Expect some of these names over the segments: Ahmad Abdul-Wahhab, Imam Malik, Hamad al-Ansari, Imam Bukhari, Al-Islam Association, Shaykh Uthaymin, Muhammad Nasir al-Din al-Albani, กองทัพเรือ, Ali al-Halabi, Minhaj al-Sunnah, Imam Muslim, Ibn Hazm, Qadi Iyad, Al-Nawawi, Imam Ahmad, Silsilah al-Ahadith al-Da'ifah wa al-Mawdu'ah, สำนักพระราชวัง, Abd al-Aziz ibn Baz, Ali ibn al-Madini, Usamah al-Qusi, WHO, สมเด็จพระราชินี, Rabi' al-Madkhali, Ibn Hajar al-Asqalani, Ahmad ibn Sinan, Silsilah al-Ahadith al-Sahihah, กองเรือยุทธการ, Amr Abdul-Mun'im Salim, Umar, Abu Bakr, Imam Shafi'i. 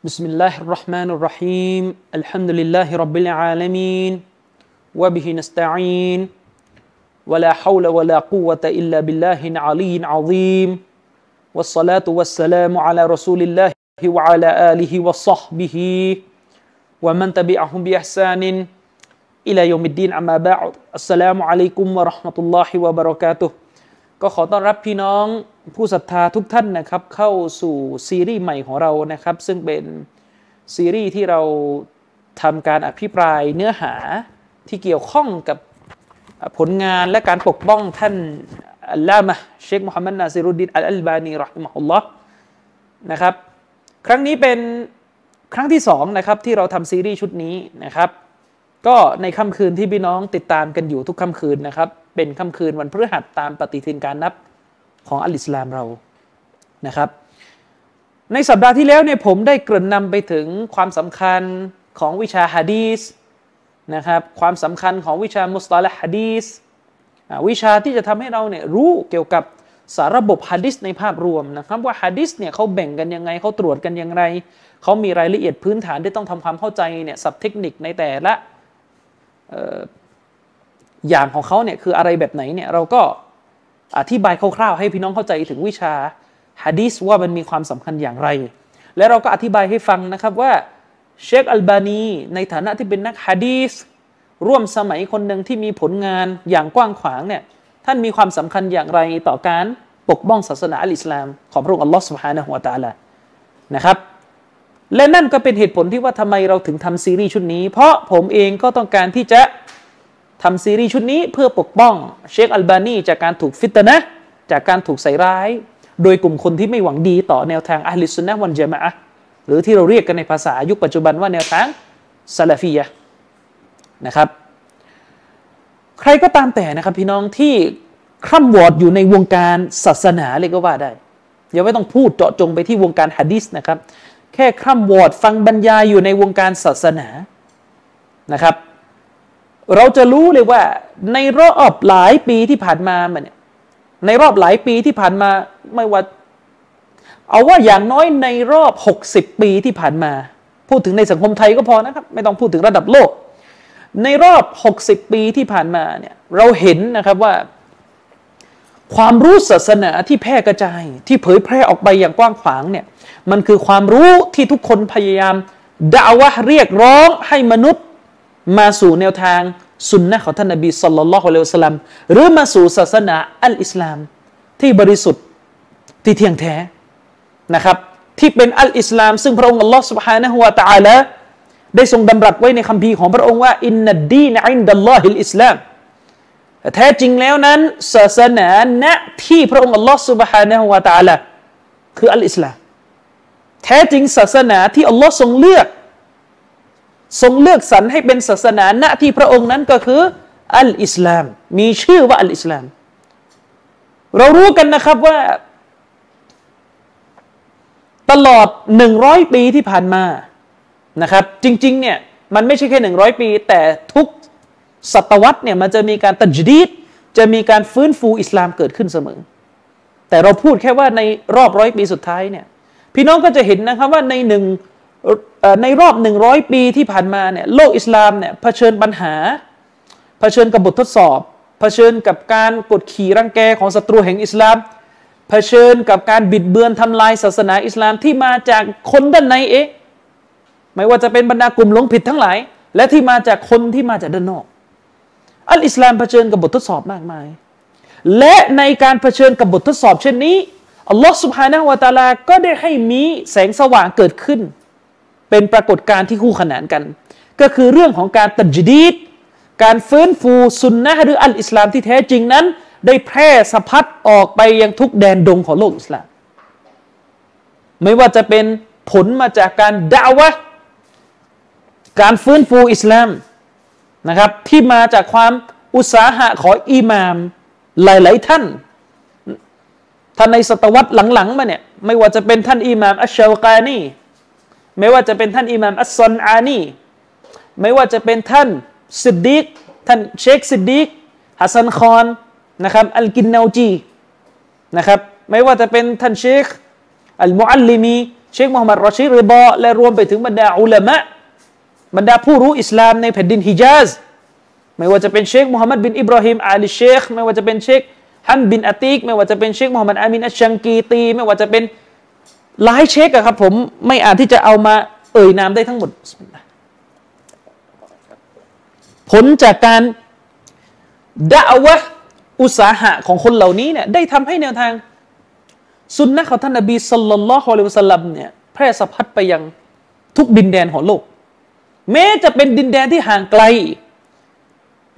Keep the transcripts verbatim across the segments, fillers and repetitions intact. بسم الله الرحمن الرحيم الحمد لله رب العالمين وبه نستعين ولا حول ولا قوة إلا بالله العلي العظيم والصلاة والسلام على رسول الله وعلى آله وصحبه ومن تبعهم بإحسان إلى يوم الدين أما بعد السلام عليكم ورحمة الله وبركاتهก็ขอต้อนรับพี่น้องผู้ศรัทธาทุกท่านนะครับเข้าสู่ซีรีส์ใหม่ของเรานะครับซึ่งเป็นซีรีส์ที่เราทำการอภิปรายเนื้อหาที่เกี่ยวข้องกับผลงานและการปกป้องท่านอัลลามะห์เชคมุฮัมมัดนาซิรุดดีนอัลอัลบานีเราะฮิมะฮุลลอฮ์นะครับครั้งนี้เป็นครั้งที่สองนะครับที่เราทำซีรีส์ชุดนี้นะครับก็ในค่ำคืนที่พี่น้องติดตามกันอยู่ทุกค่ำคืนนะครับเป็นค่ำคืนวันพฤหัสตามปฏิทินการนับของอัลอิสลามเรานะครับในสัปดาห์ที่แล้วเนี่ยผมได้เกริ่นนำไปถึงความสำคัญของวิชาหะดีษนะครับความสำคัญของวิชามุสตะละห์หะดีษวิชาที่จะทำให้เราเนี่ยรู้เกี่ยวกับสารระบบหะดีษในภาพรวมนะครับว่าหะดีษเนี่ยเขาแบ่งกันยังไงเขาตรวจกันอย่างไรเขามีรายละเอียดพื้นฐานที่ต้องทำความเข้าใจเนี่ยศัพท์เทคนิคในแต่ละอย่างของเขาเนี่ยคืออะไรแบบไหนเนี่ยเราก็อธิบายคร่าวๆให้พี่น้องเข้าใจถึงวิชาหะดีษว่ามันมีความสำคัญอย่างไรและเราก็อธิบายให้ฟังนะครับว่าเชคอัลบานีในฐานะที่เป็นนักหะดีษร่วมสมัยคนหนึ่งที่มีผลงานอย่างกว้างขวางเนี่ยท่านมีความสำคัญอย่างไรต่อการปกป้องศาสนาอัลอิสลามของพระองค์อัลลอฮฺซุบฮานะฮูวะตะอาลานะครับและนั่นก็เป็นเหตุผลที่ว่าทำไมเราถึงทำซีรีส์ชุดนี้เพราะผมเองก็ต้องการที่จะทำซีรีส์ชุดนี้เพื่อปกป้องเชคอัลบานีจากการถูกฟิตนะห์จากการถูกใส่ร้ายโดยกลุ่มคนที่ไม่หวังดีต่อแนวทางอะห์ลิสซุนนะห์วัลญะมาอะห์หรือที่เราเรียกกันในภาษายุคปัจจุบันว่าแนวทางซะลาฟียะห์นะครับใครก็ตามแต่นะครับพี่น้องที่คร่ำวอดอยู่ในวงการศาสนาเลยก็ว่าได้อย่าไม่ต้องพูดเจาะจงไปที่วงการหะดีษนะครับแค่คร่ำวอดฟังบรรยายอยู่ในวงการศาสนานะครับเราจะรู้เลยว่าในรอบหลายปีที่ผ่านมามันเนี่ยในรอบหลายปีที่ผ่านมาไม่ว่าเอาว่าอย่างน้อยในรอบหกสิบปีที่ผ่านมาพูดถึงในสังคมไทยก็พอนะครับไม่ต้องพูดถึงระดับโลกในรอบหกสิบปีที่ผ่านมาเนี่ยเราเห็นนะครับว่าความรู้ศาสนาที่แพร่กระจายที่เผยแพร่ออกไปอย่างกว้างขวางเนี่ยมันคือความรู้ที่ทุกคนพยายามดะอาวะห์เรียกร้องให้มนุษย์มาสู่แนวทางสุนนะห์ของท่านนบีศ็อลลัลลอฮุอะลัยฮิวะซัลลัมหรือมาสู่ศาสนาอัลอิสลามที่บริสุทธิ์ที่เที่ยงแท้นะครับที่เป็นอัลอิสลามซึ่งพระองค์อัลเลาะห์ซุบฮานะฮูวะตะอาลาได้ทรงดำรัสไว้ในคัมภีร์ของพระองค์ว่าอินนัดดีนอินดัลลอฮิลอิสลามแท้จริงแล้วนั้นศาสนาณที่พระองค์อัลเลาะห์ซุบฮานะฮูวะตะอาลาคืออัลอิสลามแท้จริงศาสนาที่อัลเลาะห์ทรงเลือกทรงเลือกสรรให้เป็นศาสนาณที่พระองค์นั้นก็คืออัลอิสลามมีชื่อว่าอัลอิสลามเรารู้กันนะครับว่าตลอดหนึ่งร้อยปีที่ผ่านมานะครับจริงๆเนี่ยมันไม่ใช่แค่หนึ่งร้อยปีแต่ทุกศตวรรษเนี่ยมันจะมีการตัจดีดจะมีการฟื้นฟูอิสลามเกิดขึ้นเสมอแต่เราพูดแค่ว่าในรอบหนึ่งร้อยปีสุดท้ายเนี่ยพี่น้องก็จะเห็นนะครับว่าในหนึ่งในรอบหนึ่งร้อยปีที่ผ่านมาเนี่ยโลกอิสลามเนี่ยเผชิญปัญหาเผชิญกับบททดสอบเผชิญกับการกดขี่รังแกของศัตรูแห่งอิสลามเผชิญกับการบิดเบือนทำลายศาสนาอิสลามที่มาจากคนด้านในเองไม่ว่าจะเป็นบรรดากลุ่มหลงผิดทั้งหลายและที่มาจากคนที่มาจากด้านนอกอัลอิสลามเผชิญกับบททดสอบมากมายและในการเผชิญกับบททดสอบเช่นนี้อัลลอฮฺซุบฮานะฮูวะตะอาลาก็ได้ให้มีแสงสว่างเกิดขึ้นเป็นปรากฏการณ์ที่คู่ขนานกันก็คือเรื่องของการตัจดีดการฟื้นฟูซุนนะห์หรืออัลอิสลามที่แท้จริงนั้นได้แพร่สะพัดออกไปยังทุกแดนดงของโลกอิสลามไม่ว่าจะเป็นผลมาจากการดะอาวะห์การฟื้นฟูอิสลามนะครับที่มาจากความอุตสาหะของอิหม่ามหลายๆท่านท่านในศตวรรษหลังๆมาเนี่ยไม่ว่าจะเป็นท่านอิหม่ามอัชชาวกานีไม่ว่าจะเป็นท่านอิหม่ามอัสซอนอานีไม่ว่าจะเป็นท่านซิดดีกท่านเชคซิดดีกฮัสซันคอนนะครับอัลกินเนาจีนะครับไม่ว่าจะเป็นท่านเชคอัลมุอัลลิมี เชคมูฮัมหมัดรอชิดริบอและรวมไปถึงบรรดาอุลามะบรรดาผู้รู้อิสลามในแผ่นดินฮิญาซไม่ว่าจะเป็นเชคมูฮัมหมัดบินอิบราฮิมอาลีเชคไม่ว่าจะเป็นเชคฮัมบินอาติกไม่ว่าจะเป็นเชคมูฮัมหมัดอามินอัชชังกีตีไม่ว่าจะเป็นหลายเชคอะครับผมไม่อาจที่จะเอามาเอ่ยนามได้ทั้งหมดผลจากการดะอวะห์อุตสาหะของคนเหล่านี้เนี่ยได้ทำให้แนวทางซุนนะห์ของท่านนบีศ็อลลัลลอฮุอะลัยฮิวะซัลลัมเนี่ยแพร่สะพัดไปยังทุกดินแดนของโลกแม้จะเป็นดินแดนที่ห่างไกล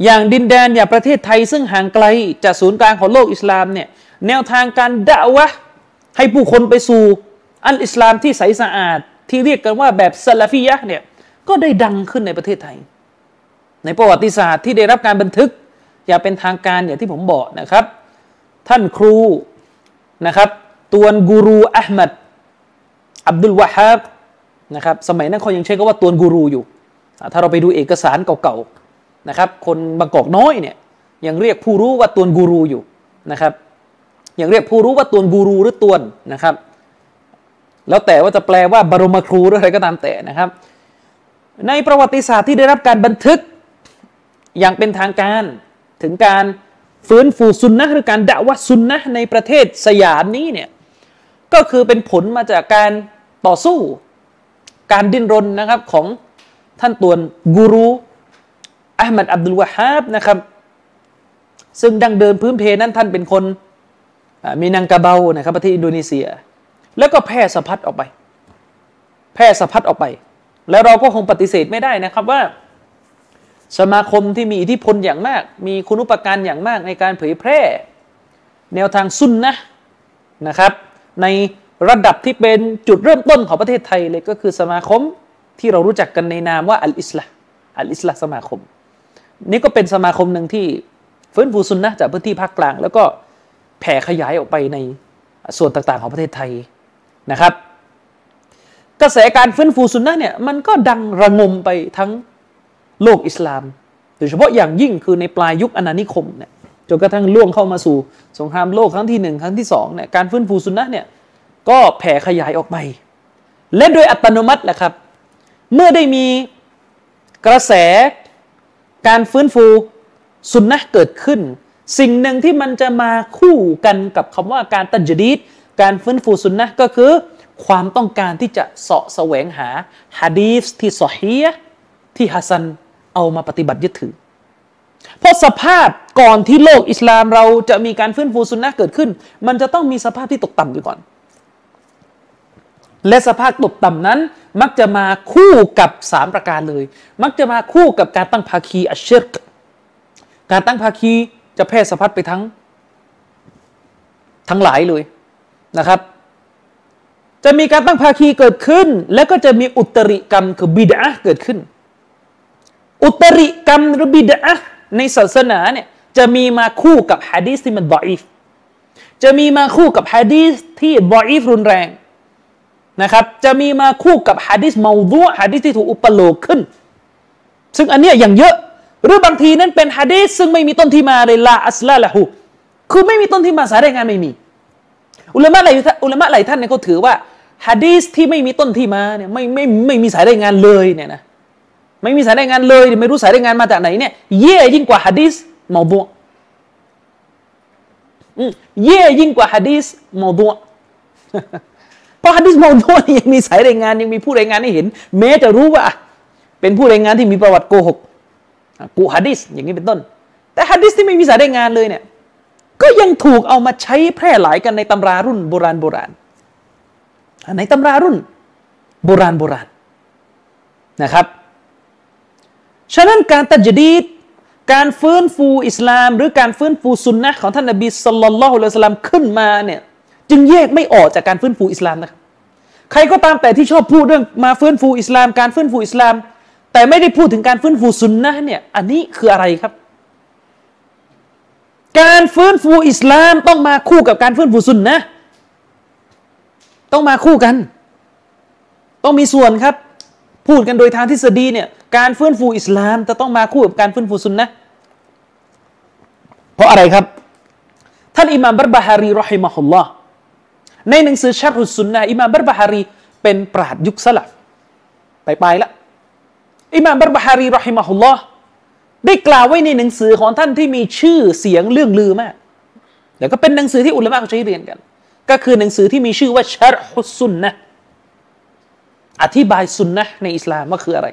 อย่างดินแดนอย่างประเทศไทยซึ่งห่างไกลจากศูนย์กลางของโลกอิสลามเนี่ยแนวทางการดะอวะห์ให้ผู้คนไปสู่อัลอิสลามที่ใสสะอาดที่เรียกกันว่าแบบซะลาฟียะห์เนี่ยก็ได้ดังขึ้นในประเทศไทยในประวัติศาสตร์ที่ได้รับการบันทึกอย่าเป็นทางการอย่างที่ผมบอกนะครับท่านครูนะครับตวนกูรูอะห์มัดอับดุลวะฮาบนะครับสมัยนั้นเขายังใช้คำว่าตวนกูรูอยู่ถ้าเราไปดูเอกสารเก่าๆนะครับคนบางกอกน้อยเนี่ยยังเรียกผู้รู้ว่าตวนกูรูอยู่นะครับยังเรียกผู้รู้ว่าตวนกูรูหรือตวนนะครับแล้วแต่ว่าจะแปลว่าบรมครูหรืออะไรก็ตามแต่นะครับในประวัติศาสตร์ที่ได้รับการบันทึกอย่างเป็นทางการถึงการฟื้นฟูซุนนะห์หรือการดะวะห์ซุนนะห์ในประเทศสยามนี้เนี่ยก็คือเป็นผลมาจากการต่อสู้การดิ้นรนนะครับของท่านตวนกูรูอะห์มัดอับดุลวะฮาบนะครับซึ่งดังเดิมพื้นเพนั้นท่านเป็นคนมีนังกะเบานะครับประเทศอินโดนีเซียแล้วก็แพร่สะพัดออกไปแพร่สะพัดออกไปแล้วเราก็คงปฏิเสธไม่ได้นะครับว่าสมาคมที่มีอิทธิพลอย่างมากมีคุณูปการอย่างมากในการเผยแพร่แนวทางซุนนะห์นะครับในระดับที่เป็นจุดเริ่มต้นของประเทศไทยเลยก็คือสมาคมที่เรารู้จักกันในนามว่าอัลอิสลาอัลอิสลาสมาคมนี่ก็เป็นสมาคมหนึ่งที่ฟื้นฟูซุนนะห์จากพื้นที่ภาคกลางแล้วก็แผ่ขยายออกไปในส่วนต่างๆของประเทศไทยนะครับกระแสการฟื้นฟูซุนนะห์เนี่ยมันก็ดังระงมไปทั้งโลกอิสลามโดยเฉพาะอย่างยิ่งคือในปลายยุคอาณานิคมเนี่ยจนกระทั่งล่วงเข้ามาสู่สงครามโลกครั้งที่หนึ่งครั้งที่สองเนี่ยการฟื้นฟูซุนนะห์เนี่ยก็แผ่ขยายออกไปและโดยอัตโนมัติแหละครับเมื่อได้มีกระแสการฟื้นฟูซุนนะห์เกิดขึ้นสิ่งหนึ่งที่มันจะมาคู่กันกับคำว่าการตัจดีดการฟื้นฟูซุนนะห์ก็คือความต้องการที่จะเสาะแสวงหาหะดีษที่ซอฮีฮ์ที่ฮัสซันเอามาปฏิบัติยึดถือเพราะสภาพก่อนที่โลกอิสลามเราจะมีการฟื้นฟูซุนนะห์เกิดขึ้นมันจะต้องมีสภาพที่ตกต่ำอยู่ก่อนและสภาพตกต่ำนั้นมักจะมาคู่กับสามประการเลยมักจะมาคู่กับการตั้งภาคีอัชชิรกการตั้งภาคีจะแพร่สะพัดไปทั้งทั้งหลายเลยนะครับจะมีการตั้งภาคีเกิดขึ้นแล้วก็จะมีอุตริกรรมคือบิดอะห์เกิดขึ้นอุตริกรรมหรือบิดอะห์ในศาสนาเนี่ยจะมีมาคู่กับหะดีษที่มันดออีฟจะมีมาคู่กับหะดีษที่ดออีฟรุนแรงนะครับจะมีมาคู่กับหะดีษเมาฎูอ์หะดีษที่ถูกอุปโลกขึ้นซึ่งอันเนี้ยอย่างเยอะหรือบางทีนั้นเป็นหะดีษซึ่งไม่มีต้นที่มาเลยลาอัสลาละฮูคือไม่มีต้นที่มาสายรายงานไม่มีอุลามะหลายอุลามะหลายท่านเนี่ยเขาถือว่าหะดีษที่ไม่มีต้นที่มาเนี่ยไม่ไม่ไม่มีสายรายงานเลยเนี่ยนะไม่มีสายรายงานเลยไม่รู้สายรายงานมาจากไหนเนี่ยเย่ยิ่งกว่าหะดีษเมาฎูอ์อืมเย่ยิ่งกว่าหะดีษเมาฎูอ์เพราะหะดีษเมาฎูอ์ยังมีสายรายงานยังมีผู้รายงานให้เห็นแม้จะรู้ว่าเป็นผู้รายงานที่มีประวัติโกหกกูหะดีษอย่างนี้เป็นต้นแต่หะดีษที่ไม่มีสายรายงานเลยเนี่ยก็ยังถูกเอามาใช้แพร่หลายกันในตำรารุ่นโบราณโบราณในตำรารุ่นโบราณโบราณนะครับฉะนั้นการตัจดีดการฟื้นฟูอิสลามหรือการฟื้นฟูซุนนะห์ของท่านนบีศ็อลลัลลอฮุอะลัยฮิวะซัลลัมขึ้นมาเนี่ยจึงแยกไม่ออกจากการฟื้นฟูอิสลามนะครับใครก็ตามแต่ที่ชอบพูดเรื่องมาฟื้นฟูอิสลามการฟื้นฟูอิสลามแต่ไม่ได้พูดถึงการฟื้นฟูซุนนะห์เนี่ยอันนี้คืออะไรครับการฟื้นฟูอิสลามต้องมาคู่กับการฟื้นฟูซุนนะห์ต้องมาคู่กันต้องมีส่วนครับพูดกันโดยทางทฤษฎีเนี่ยการฟื้นฟูอิสลามจะต้องมาคู่กับการฟื้นฟูซุนนะห์เพราะอะไรครับท่านอิหม่ามบัรบะฮารีรอฮิมะฮุลลอฮ์ในหนังสือชัรห์ซุนนะห์อิหม่ามบัรบะฮารี เป็นปราชญ์ยุคสลับไปไปละอิหม่ามบัรบะฮารีรอฮิมะฮุลลอฮ์ได้กล่าวไว้ในหนังสือของท่านที่มีชื่อเสียงเรื่องลือมากแล้วก็เป็นหนังสือที่อุลามะเขาใช้เรียนกันก็คือหนังสือที่มีชื่อว่าชะรฮุสซุนนะห์อธิบายซุนนะห์ในอิสลามว่าคืออะไร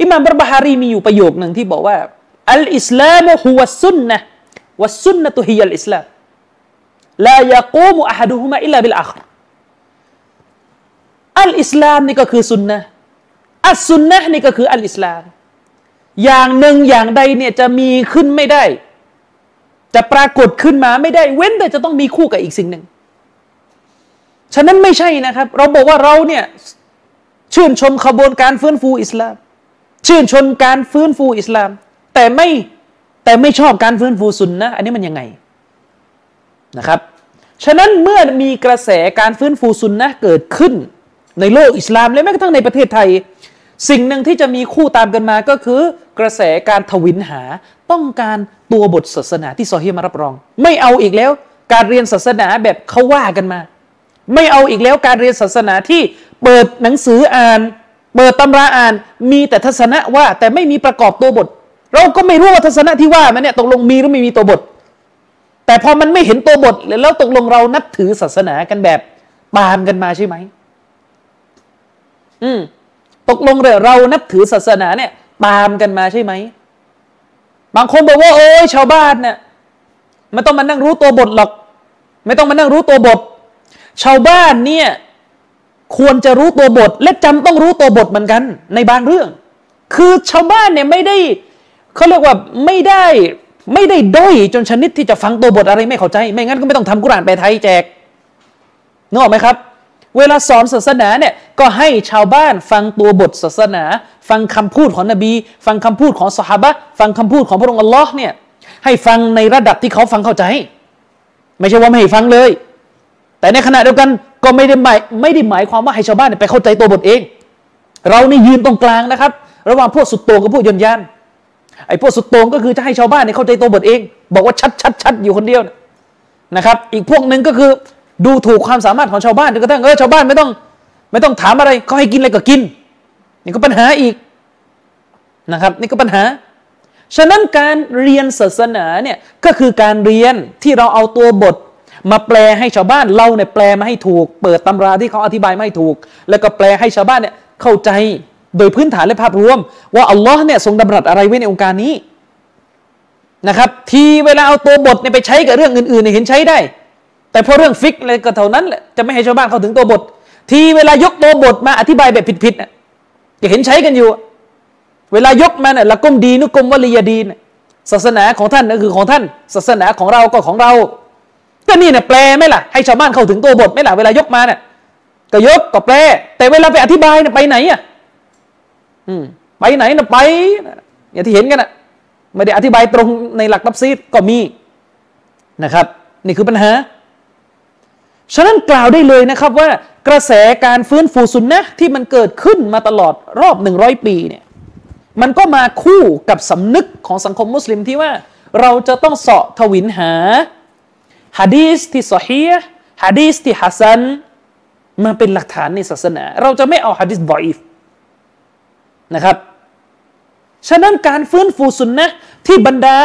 อิหม่ามบัรบะฮารีมีอยู่ประโยคหนึ่งที่บอกว่าอัลอิสลามฮุวัสซุนนะห์วัสซุนนะตุฮิยัลอิสลามลายะกูมุอะฮะดุฮุมะอิลลาบิลอาคอรอัลอิสลามนี่ก็คือซุนนะห์อัสซุนนะห์นี่ก็คืออัลอิสลามอย่างหนึ่งอย่างใดเนี่ยจะมีขึ้นไม่ได้จะปรากฏขึ้นมาไม่ได้เว้นแต่จะต้องมีคู่กับอีกสิ่งหนึ่งฉะนั้นไม่ใช่นะครับเราบอกว่าเราเนี่ยชื่นชมขบวนการฟื้นฟูอิสลามชื่นชมการฟื้นฟูอิสลามแต่ไม่แต่ไม่ชอบการฟื้นฟูซุนนะห์อันนี้มันยังไงนะครับฉะนั้นเมื่อมีกระแสการฟื้นฟูซุนนะห์เกิดขึ้นในโลกอิสลามและแม้กระทั่งในประเทศไทยสิ่งหนึ่งที่จะมีคู่ตามกันมาก็คือกระแสการทวินหาต้องการตัวบทศาสนาที่ซอฮีฮ์มารับรองไม่เอาอีกแล้วการเรียนศาสนาแบบเขาว่ากันมาไม่เอาอีกแล้วการเรียนศาสนาที่เปิดหนังสืออ่านเปิดตำราอ่านมีแต่ทัศนะว่าแต่ไม่มีประกอบตัวบทเราก็ไม่รู้ว่าทัศนะที่ว่ามันเนี่ยตกลงมีหรือไม่มีตัวบทแต่พอมันไม่เห็นตัวบทแล้วตกลงเรานับถือศาสนากันแบบตามกันมาใช่ไหมอืมตกลงเลยเรานับถือศาสนาเนี่ยตามกันมาใช่ไหมบางคนบอกว่าโอ้ยชาวบ้านเนี่ยไม่ต้องมานั่งรู้ตัวบทหรอกไม่ต้องมานั่งรู้ตัวบทชาวบ้านเนี่ยควรจะรู้ตัวบทและจำต้องรู้ตัวบทเหมือนกันในบางเรื่องคือชาวบ้านเนี่ยไม่ได้เขาเรียกว่าไม่ได้ไม่ได้ด้อยจนชนิดที่จะฟังตัวบทอะไรไม่เข้าใจไม่งั้นก็ไม่ต้องทำกุรอานแปลไทยแจกนึกออกไหมครับเวลาสอนศาสนาเนี่ยก็ให้ชาวบ้านฟังตัวบทศาสนาฟังคำพูดของนบีฟังคำพูดของซอฮาบะห์ฟังคำพูดของพระองค์อัลลอฮ์เนี่ยให้ฟังในระดับที่เขาฟังเข้าใจไม่ใช่ว่าไม่ให้ฟังเลยแต่ในขณะเดียวกันก็ไม่ได้หมายไม่ได้หมายความว่าให้ชาวบ้านไปเข้าใจตัวบทเองเรานี่ยืนตรงกลางนะครับระหว่างพวกสุดโต่งกับพวกยนยานไอ้พวกสุดโต่งก็คือจะให้ชาวบ้านเข้าใจตัวบทเองบอกว่าชัดชัดชัดอยู่คนเดียวนะครับอีกพวกหนึ่งก็คือดูถูกความสามารถของชาวบ้านจนกระทั่งเออชาวบ้านไม่ต้องไม่ต้องถามอะไรเขาให้กินอะไรก็กินนี่ก็ปัญหาอีกนะครับนี่ก็ปัญหาฉะนั้นการเรียนศาสนาเนี่ยก็คือการเรียนที่เราเอาตัวบทมาแปลให้ชาวบ้านเราเนี่ยแปลมาให้ถูกเปิดตำราที่เขาอธิบายไม่ถูกแล้วก็แปลให้ชาวบ้านเนี่ยเข้าใจโดยพื้นฐานและภาพรวมว่าอัลลอฮ์เนี่ยทรงดำรัสอะไรไว้ในองค์การนี้นะครับทีเวลาเอาตัวบทเนี่ยไปใช้กับเรื่องอื่นๆเนี่ยเห็นใช้ได้แต่พอเรื่องฟิกอะไรก็เท่านั้นแหละจะไม่ให้ชาวบ้านเข้าถึงตัวบททีเวลายกตัวบทมาอธิบายแบบผิดๆน่ะจะเห็นใช้กันอยู่เวลายกมาเนี่ยละกุมดีนุกุมวะลียะดีนศาสนาของท่านก็คือของท่านศาสนาของเราก็ของเราก็นี่น่ะแปลไหมล่ะให้ชาวบ้านเข้าถึงตัวบทไหมล่ะเวลายกมาเนี่ยก็ยกก็แปลแต่เวลาไปอธิบายเนี่ยไปไหนอ่ะอืมไปไหนน่ะไปอย่างที่เห็นกันน่ะไม่ได้อธิบายตรงในหลักตัฟซีรก็มีนะครับนี่คือปัญหาฉะนั้นกล่าวได้เลยนะครับว่ากระแสการฟื้นฟูซุนนะห์ที่มันเกิดขึ้นมาตลอดรอบหนึ่งร้อยปีเนี่ยมันก็มาคู่กับสำนึกของสังคมมุสลิมที่ว่าเราจะต้องเสาะทวินหาหะดีษที่ซอฮีฮ์หะดีษที่ฮะซันมาเป็นหลักฐานในศาสนาเราจะไม่เอาหะดีษฎออีฟนะครับฉะนั้นการฟื้นฟูซุนนะห์ที่บรรดา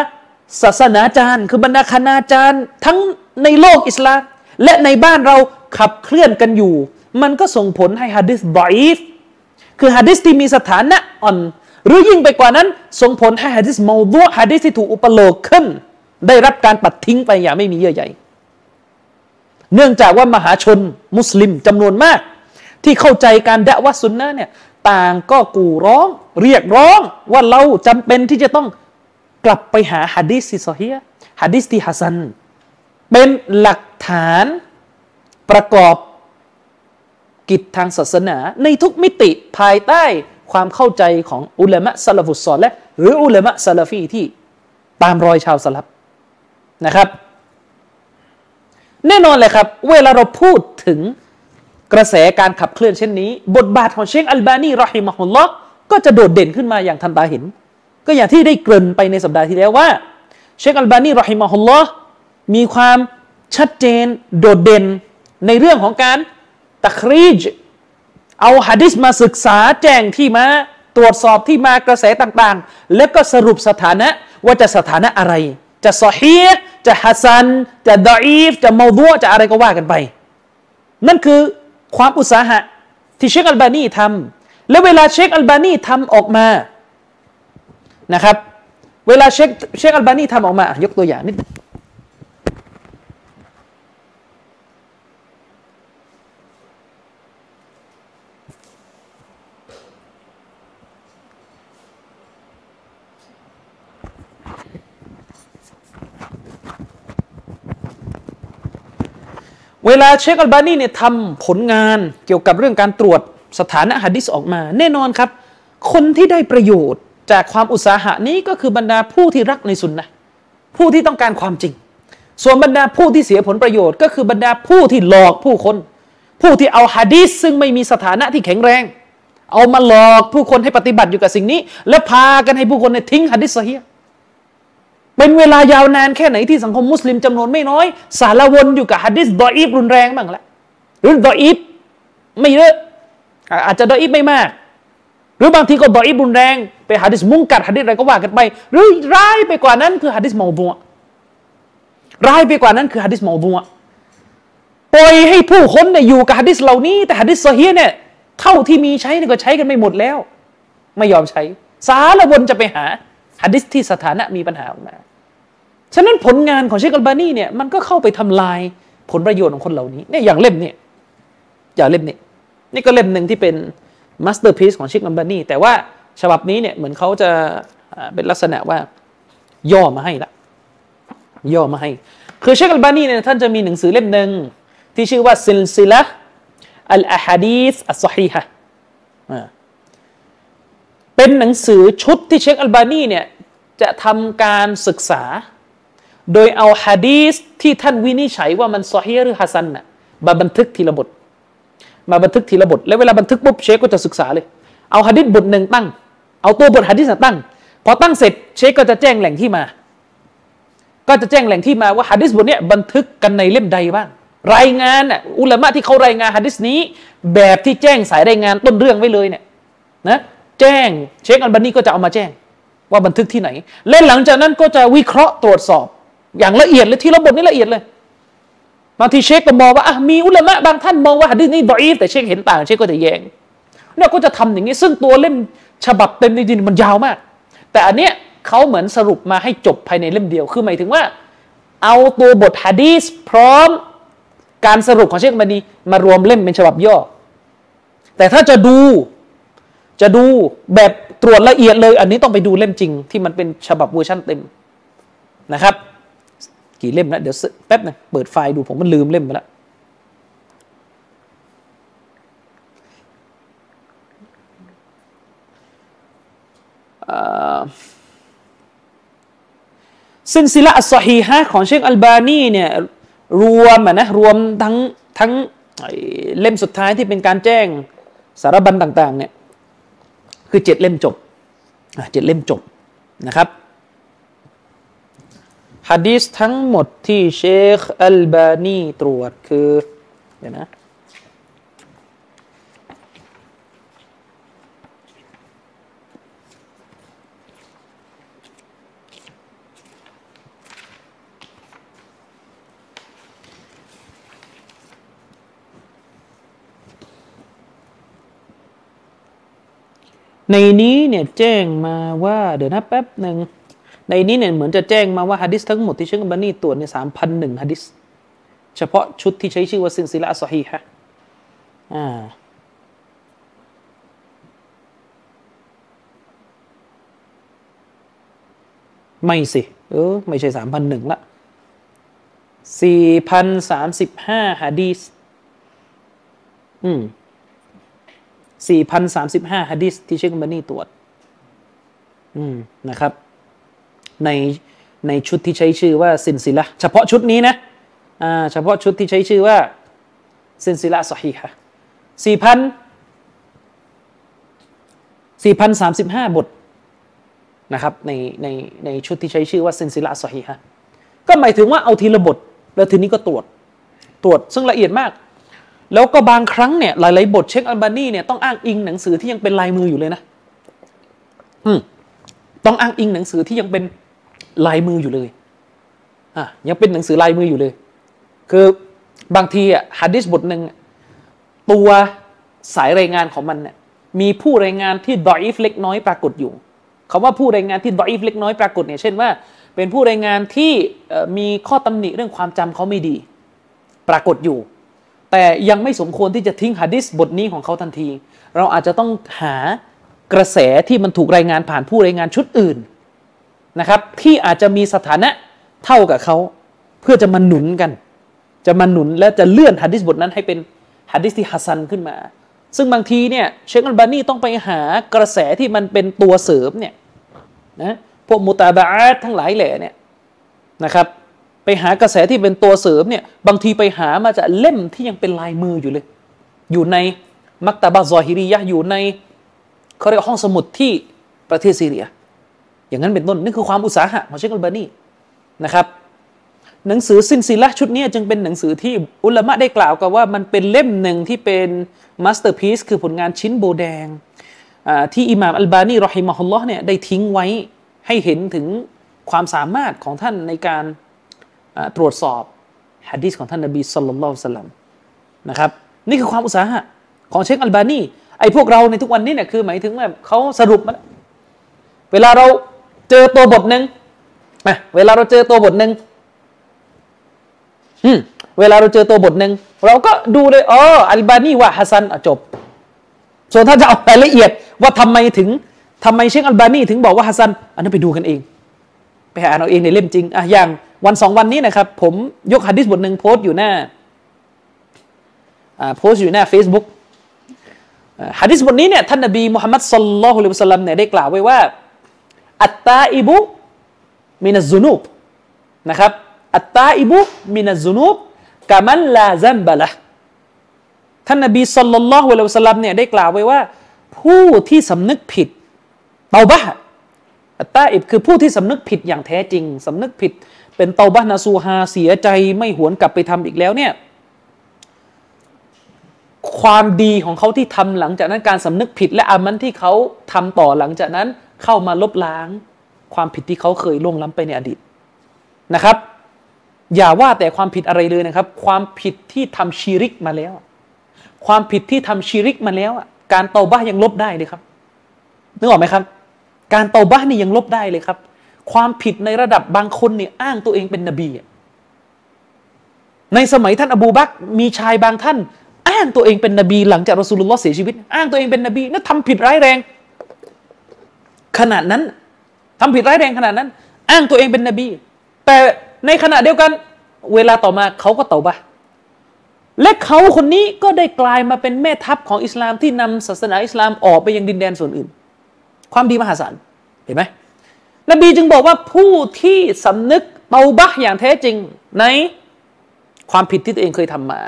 ศาสนาจารย์คือบรรดาคณาจารย์ทั้งในโลกอิสลามและในบ้านเราขับเคลื่อนกันอยู่มันก็ส่งผลให้หะดีษฎออีฟคือหะดีษที่มีสถานะอ่อนหรือยิ่งไปกว่านั้นส่งผลให้หะดีษเมาฎูอ์หะดีษที่ถูกอุปโลกน์ขึ้นได้รับการปัดทิ้งไปอย่างไม่มีเยื่อใยเนื่องจากว่ามหาชนมุสลิมจำนวนมากที่เข้าใจการดะวะฮ์ซุนนะห์เนี่ยต่างก็กู่ร้องเรียกร้องว่าเราจำเป็นที่จะต้องกลับไปหาหะดีษที่ซอฮีฮ์หะดีษที่ฮะซันเป็นหลักฐานประกอบกิจทางศาสนาในทุกมิติภายใต้ความเข้าใจของอุลามะซะลาฟุศอลิห์หรืออุลามะซะลาฟีที่ตามรอยชาวสลับนะครับแน่นอนเลยครับเวลาเราพูดถึงกระแสการขับเคลื่อนเช่นนี้บทบาทของเชคอัลบานีรอฮิมะฮุลลอฮ์ก็จะโดดเด่นขึ้นมาอย่างทันตาเห็นก็อย่างที่ได้เกริ่นไปในสัปดาห์ที่แล้วว่าเชคอัลบานีรอฮิมะฮุลลอฮ์มีความชัดเจนโดดเด่นในเรื่องของการ ตักรีจเอาหะดีษมาศึกษาแจ้งที่มาตรวจสอบที่มากระแสต่างๆแล้วก็สรุปสถานะว่าจะสถานะอะไรจะซอฮีฮ์จะฮะซันจะดออีฟจะเมาดัวจะอะไรก็ว่ากันไปนั่นคือความอุตสาหะที่เชคอัลบานีทำและเวลาเชคอัลบานีทำออกมานะครับเวลาเชคเชคอัลบานีทำออกมายกตัวอย่างนิดเวลาเชคอัลบานีเนี่ยทำผลงานเกี่ยวกับเรื่องการตรวจสถานะหะดีษออกมาแน่นอนครับคนที่ได้ประโยชน์จากความอุตสาหะนี้ก็คือบรรดาผู้ที่รักในสุนนะผู้ที่ต้องการความจริงส่วนบรรดาผู้ที่เสียผลประโยชน์ก็คือบรรดาผู้ที่หลอกผู้คนผู้ที่เอาหะดีษซึ่งไม่มีสถานะที่แข็งแรงเอามาหลอกผู้คนให้ปฏิบัติอยู่กับสิ่งนี้และพากันให้ผู้คนเนี่ยทิ้งหะดีษซอฮีฮ์เป็นเวลายาวนานแค่ไหนที่สังคมมุสลิมจำนวนไม่น้อยสารวนอยู่กับหะดีษดออีฟรุนแรงบ้างละหรือดออีฟไม่เยอะอาจจะดออีฟไม่มากหรือบางทีก็ดออีฟรุนแรงไปหะดีษมุงกัดหะดีษอะไรก็ว่ากันไปหรือร้ายไปกว่านั้นคือหะดีษเมาฎูอ์ร้ายไปกว่านั้นคือหะดีษเมาฎูอ์ปล่อยให้ผู้คนเนี่ยอยู่กับหะดีษเหล่านี้แต่หะดีษซอฮีฮ์เนี่ยเท่าที่มีใช้เนี่ยก็ใช้กันไม่หมดแล้วไม่ยอมใช้สารวนจะไปหาหะดีษที่สถานะมีปัญหาออกมาฉะนั้นผลงานของเชคอัลบานีเนี่ยมันก็เข้าไปทำลายผลประโยชน์ของคนเหล่านี้เนี่ยอย่างเล่มเนี่ยอย่างเล่มนี้นี่ก็เล่มหนึ่งที่เป็นมาสเตอร์พีซของเชคอัลบานีแต่ว่าฉบับนี้เนี่ยเหมือนเขาจะเป็นลักษณะว่าย่อมาให้ละย่อมาให้คือเชคอัลบานีเนี่ยท่านจะมีหนังสือเล่มหนึ่งที่ชื่อว่าซิลซิละฮ์อัลอะฮะดีษอัสซอฮีฮะเป็นหนังสือชุดที่เชคอัลบานีเนี่ยจะทำการศึกษาโดยเอาหะดีษที่ท่านวินิจฉัยว่ามันซอฮีฮ์หรือฮะซันน่ะมาบันทึกทีละบทมาบันทึกทีละบทแล้วเวลาบันทึกปุ๊บเชคก็จะศึกษาเลยเอาหะดีษบทหนึ่งตั้งเอาตัวบทหะดีษตั้งพอตั้งเสร็จเชคก็จะแจ้งแหล่งที่มาก็จะแจ้งแหล่งที่มาว่าหะดีษบทเนี้ยบันทึกกันในเล่มใดบ้างรายงานน่ะอุลามะที่เขารายงานหะดีษนี้แบบที่แจ้งสายรายงานต้นเรื่องไว้เลยเนี่ยนะแจ้งเชคอัลบานีก็จะเอามาแจ้งว่าบันทึกที่ไหนและหลังจากนั้นก็จะวิเคราะห์ตรวจสอบอย่างละเอียดเลยทีละบทนี่ละเอียดเลยบางทีเชคก็มองว่าอ่ะมีอุลามะบางท่านมองว่าหะดีษนี้ดออีฟแต่เชคเห็นต่างเชคก็จะแย้งเนี่ยก็จะทำอย่างนี้ซึ่งตัวเล่มฉบับเต็มจริงๆมันยาวมากแต่อันเนี้ยเขาเหมือนสรุปมาให้จบภายในเล่มเดียวคือหมายถึงว่าเอาตัวบทหะดีษพร้อมการสรุปของเชคมานีมารวมเล่มเป็นฉบับย่อแต่ถ้าจะดูจะดูแบบตรวจละเอียดเลยอันนี้ต้องไปดูเล่มจริงที่มันเป็นฉบับเวอร์ชันเต็มนะครับกี่เล่มนะเดี๋ยวแป๊บนึงเปิดไฟล์ดูผมมันลืมเล่มไปแล้วซิลซิละฮ์อัสซอฮีฮะฮ์ของเชคอัลบานีเนี่ยรวมนะรวมทั้งทั้งเล่มสุดท้ายที่เป็นการแจ้งสารบัญต่างๆเนี่ยคือเจ็ดเล่มจบเจ็ดเล่มจบนะครับหะดีษทั้งหมดที่เชคอัลบานีตรวจคือเดี๋ยวนะในนี้เนี่ยแจ้งมาว่าเดี๋ยวนะแป๊บหนึ่งในนี้เนี่ยเหมือนจะแจ้งมาว่าหะดีษทั้งหมดที่เชคอัลบานีตรวจเนี่ยสามพันหนึ่งหะดีษเฉพาะชุดที่ใช้ชื่อว่าซิลซิละฮ์อัสซอฮีฮะฮ์อ่าไม่สิเออไม่ใช่สามพันหนึ่งละสี่พันสามสิบห้าหะดีษอืมสี่พันสามสิบห้าหะดีษที่เชคอัลบานีตรวจอืมนะครับในในชุดที่ใช้ชื่อว่าซิลซิละฮ์เฉพาะชุดนี้นะอ่าเฉพาะชุดที่ใช้ชื่อว่าซิลซิละฮ์ซอฮีฮะฮ์ สี่พันสามสิบห้า บทนะครับในในในชุดที่ใช้ชื่อว่าซิลซิละฮ์ซอฮีฮะฮ์ก็หมายถึงว่าเอาทีละบทแล้วทีนี้ก็ตรวจตรวจซึ่งละเอียดมาก แล้วก็บางครั้งเนี่ยหลายๆบทเชคอัลบานีเนี่ยต้องอ้างอิงหนังสือที่ยังเป็นลายมืออยู่เลยนะอืมต้องอ้างอิงหนังสือที่ยังเป็นลายมืออยู่เลยอ่ะยังเป็นหนังสือลายมืออยู่เลยคือบางทีอ่ะหะดีษบทหนึ่งตัวสายรายงานของมันเนี่ยมีผู้รายงานที่ดออีฟเล็กน้อยปรากฏอยู่คำว่าผู้รายงานที่ดออีฟเล็กน้อยปรากฏเนี่ยเช่นว่าเป็นผู้รายงานที่มีข้อตำหนิเรื่องความจำเขาไม่ดีปรากฏอยู่แต่ยังไม่สมควรที่จะทิ้งหะดีษบทนี้ของเขาทันทีเราอาจจะต้องหากระแสที่มันถูกรายงานผ่านผู้รายงานชุดอื่นนะครับที่อาจจะมีสถานะเท่ากับเขาเพื่อจะมาหนุนกันจะมาหนุนและจะเลื่อนหะดีษบทนั้นให้เป็นหะดีษที่ฮัสซันขึ้นมาซึ่งบางทีเนี่ยเชคอัลบานีต้องไปหากระแสที่มันเป็นตัวเสริมเนี่ยนะพวกมุตาบะอะฮ์ทั้งหลายแหล่เนี่ยนะครับไปหากระแสที่เป็นตัวเสริมเนี่ยบางทีไปหามาจากเล่มที่ยังเป็นลายมืออยู่เลยอยู่ในมักตะบะซอฮิรียะห์อยู่ในเขาเรียกห้องสมุดที่ประเทศซีเรียอย่างนั้นเป็นต้นนี่คือความอุตสาหะของเชคอัลบานีนะครับหนังสือซินซิละห์ชุดนี้จึงเป็นหนังสือที่อุลามะได้กล่าวกันว่ามันเป็นเล่มหนึ่งที่เป็นมาสเตอร์พีซคือผลงานชิ้นโบแดงที่อิหม่ามอัลบานีรอฮิมะฮุลลอฮ์เนี่ยได้ทิ้งไว้ให้เห็นถึงความสามารถของท่านในการตรวจสอบหะดีษของท่านนบีศ็อลลัลลอฮุอะลัยฮิวะซัลลัมนะครับนี่คือความอุตสาหะของเชคอัลบานีไอ้พวกเราในทุกวันนี้เนี่ยคือหมายถึงว่าเขาสรุปมันเวลาเราเจอตัวบทหนึ่งอ่ะเวลาเราเจอตัวบทหนึ่งอืมเวลาเราเจอตัวบทหนึ่งเราก็ดูเลยอ๋ออัลบานีว่าฮัสซันจบส่วนถ้าจะเอารายละเอียดว่าทำไมถึงทำไมเชคอัลบานีถึงบอกว่าฮัสซันอันนั้นไปดูกันเองไปหาเอาเองในเล่มจริงอ่ะอย่างวันสองวันนี้นะครับผมยกหะดีษบทหนึ่งโพสต์อยู่หน้าอ่าโพสต์อยู่หน้า Facebook หะดีษบทนี้เนี่ยท่านนบีมุฮัมมัดศ็อลลัลลอฮุอะลัยฮิวะซัลลัมเนี่ยได้กล่าวไว้ว่าอัตตาอิบุมินัซซุนูบนะครับอัตตาอิบุมินัซซุนูบกะมันลาซัมบะละห์ท่านนบีศ็อลลัลลอฮุอะลัยฮิวะซัลลัมเนี่ยได้กล่าวไว้ว่าผู้ที่สำนึกผิดเตาบะห์อัตตาอิบคือผู้ที่สำนึกผิดอย่างแท้จริงสำนึกผิดเป็นเตาบะห์นะซูฮาเสียใจไม่หวนกลับไปทำอีกแล้วเนี่ยความดีของเขาที่ทำหลังจากนั้นการสำนึกผิดและอามันที่เขาทำต่อหลังจากนั้นเข้ามาลบล้างความผิดที่เขาเคยล่วงล้ำไปในอดีตนะครับอย่าว่าแต่ความผิดอะไรเลยนะครับความผิดที่ทำชีริกมาแล้วความผิดที่ทำชีริกมาแล้วการเตาบะห์ยังลบได้เลยครับนึกออกไหมครับการเตาบะห์นี่ยังลบได้เลยครับความผิดในระดับบางคนเนี่ยอ้างตัวเองเป็นนบีในสมัยท่านอบูบักรมีชายบางท่านอ้างตัวเองเป็นนบีหลังจากรอซูลุลลอฮ์เสียชีวิตอ้างตัวเองเป็นนบีแล้วทำผิดร้ายแรงขนาดนั้นทำผิดร้ายแรงขนาดนั้นอ้างตัวเองเป็นนบีแต่ในขณะเดียวกันเวลาต่อมาเขาก็เตาบะห์และเขาคนนี้ก็ได้กลายมาเป็นแม่ทัพของอิสลามที่นำศาสนาอิสลามออกไปยังดินแดนส่วนอื่นความดีมหาศาลเห็นไหมนบีจึงบอกว่าผู้ที่สำนึกเตาบะห์อย่างแท้จริงในความผิดที่ตัวเองเคยทำมา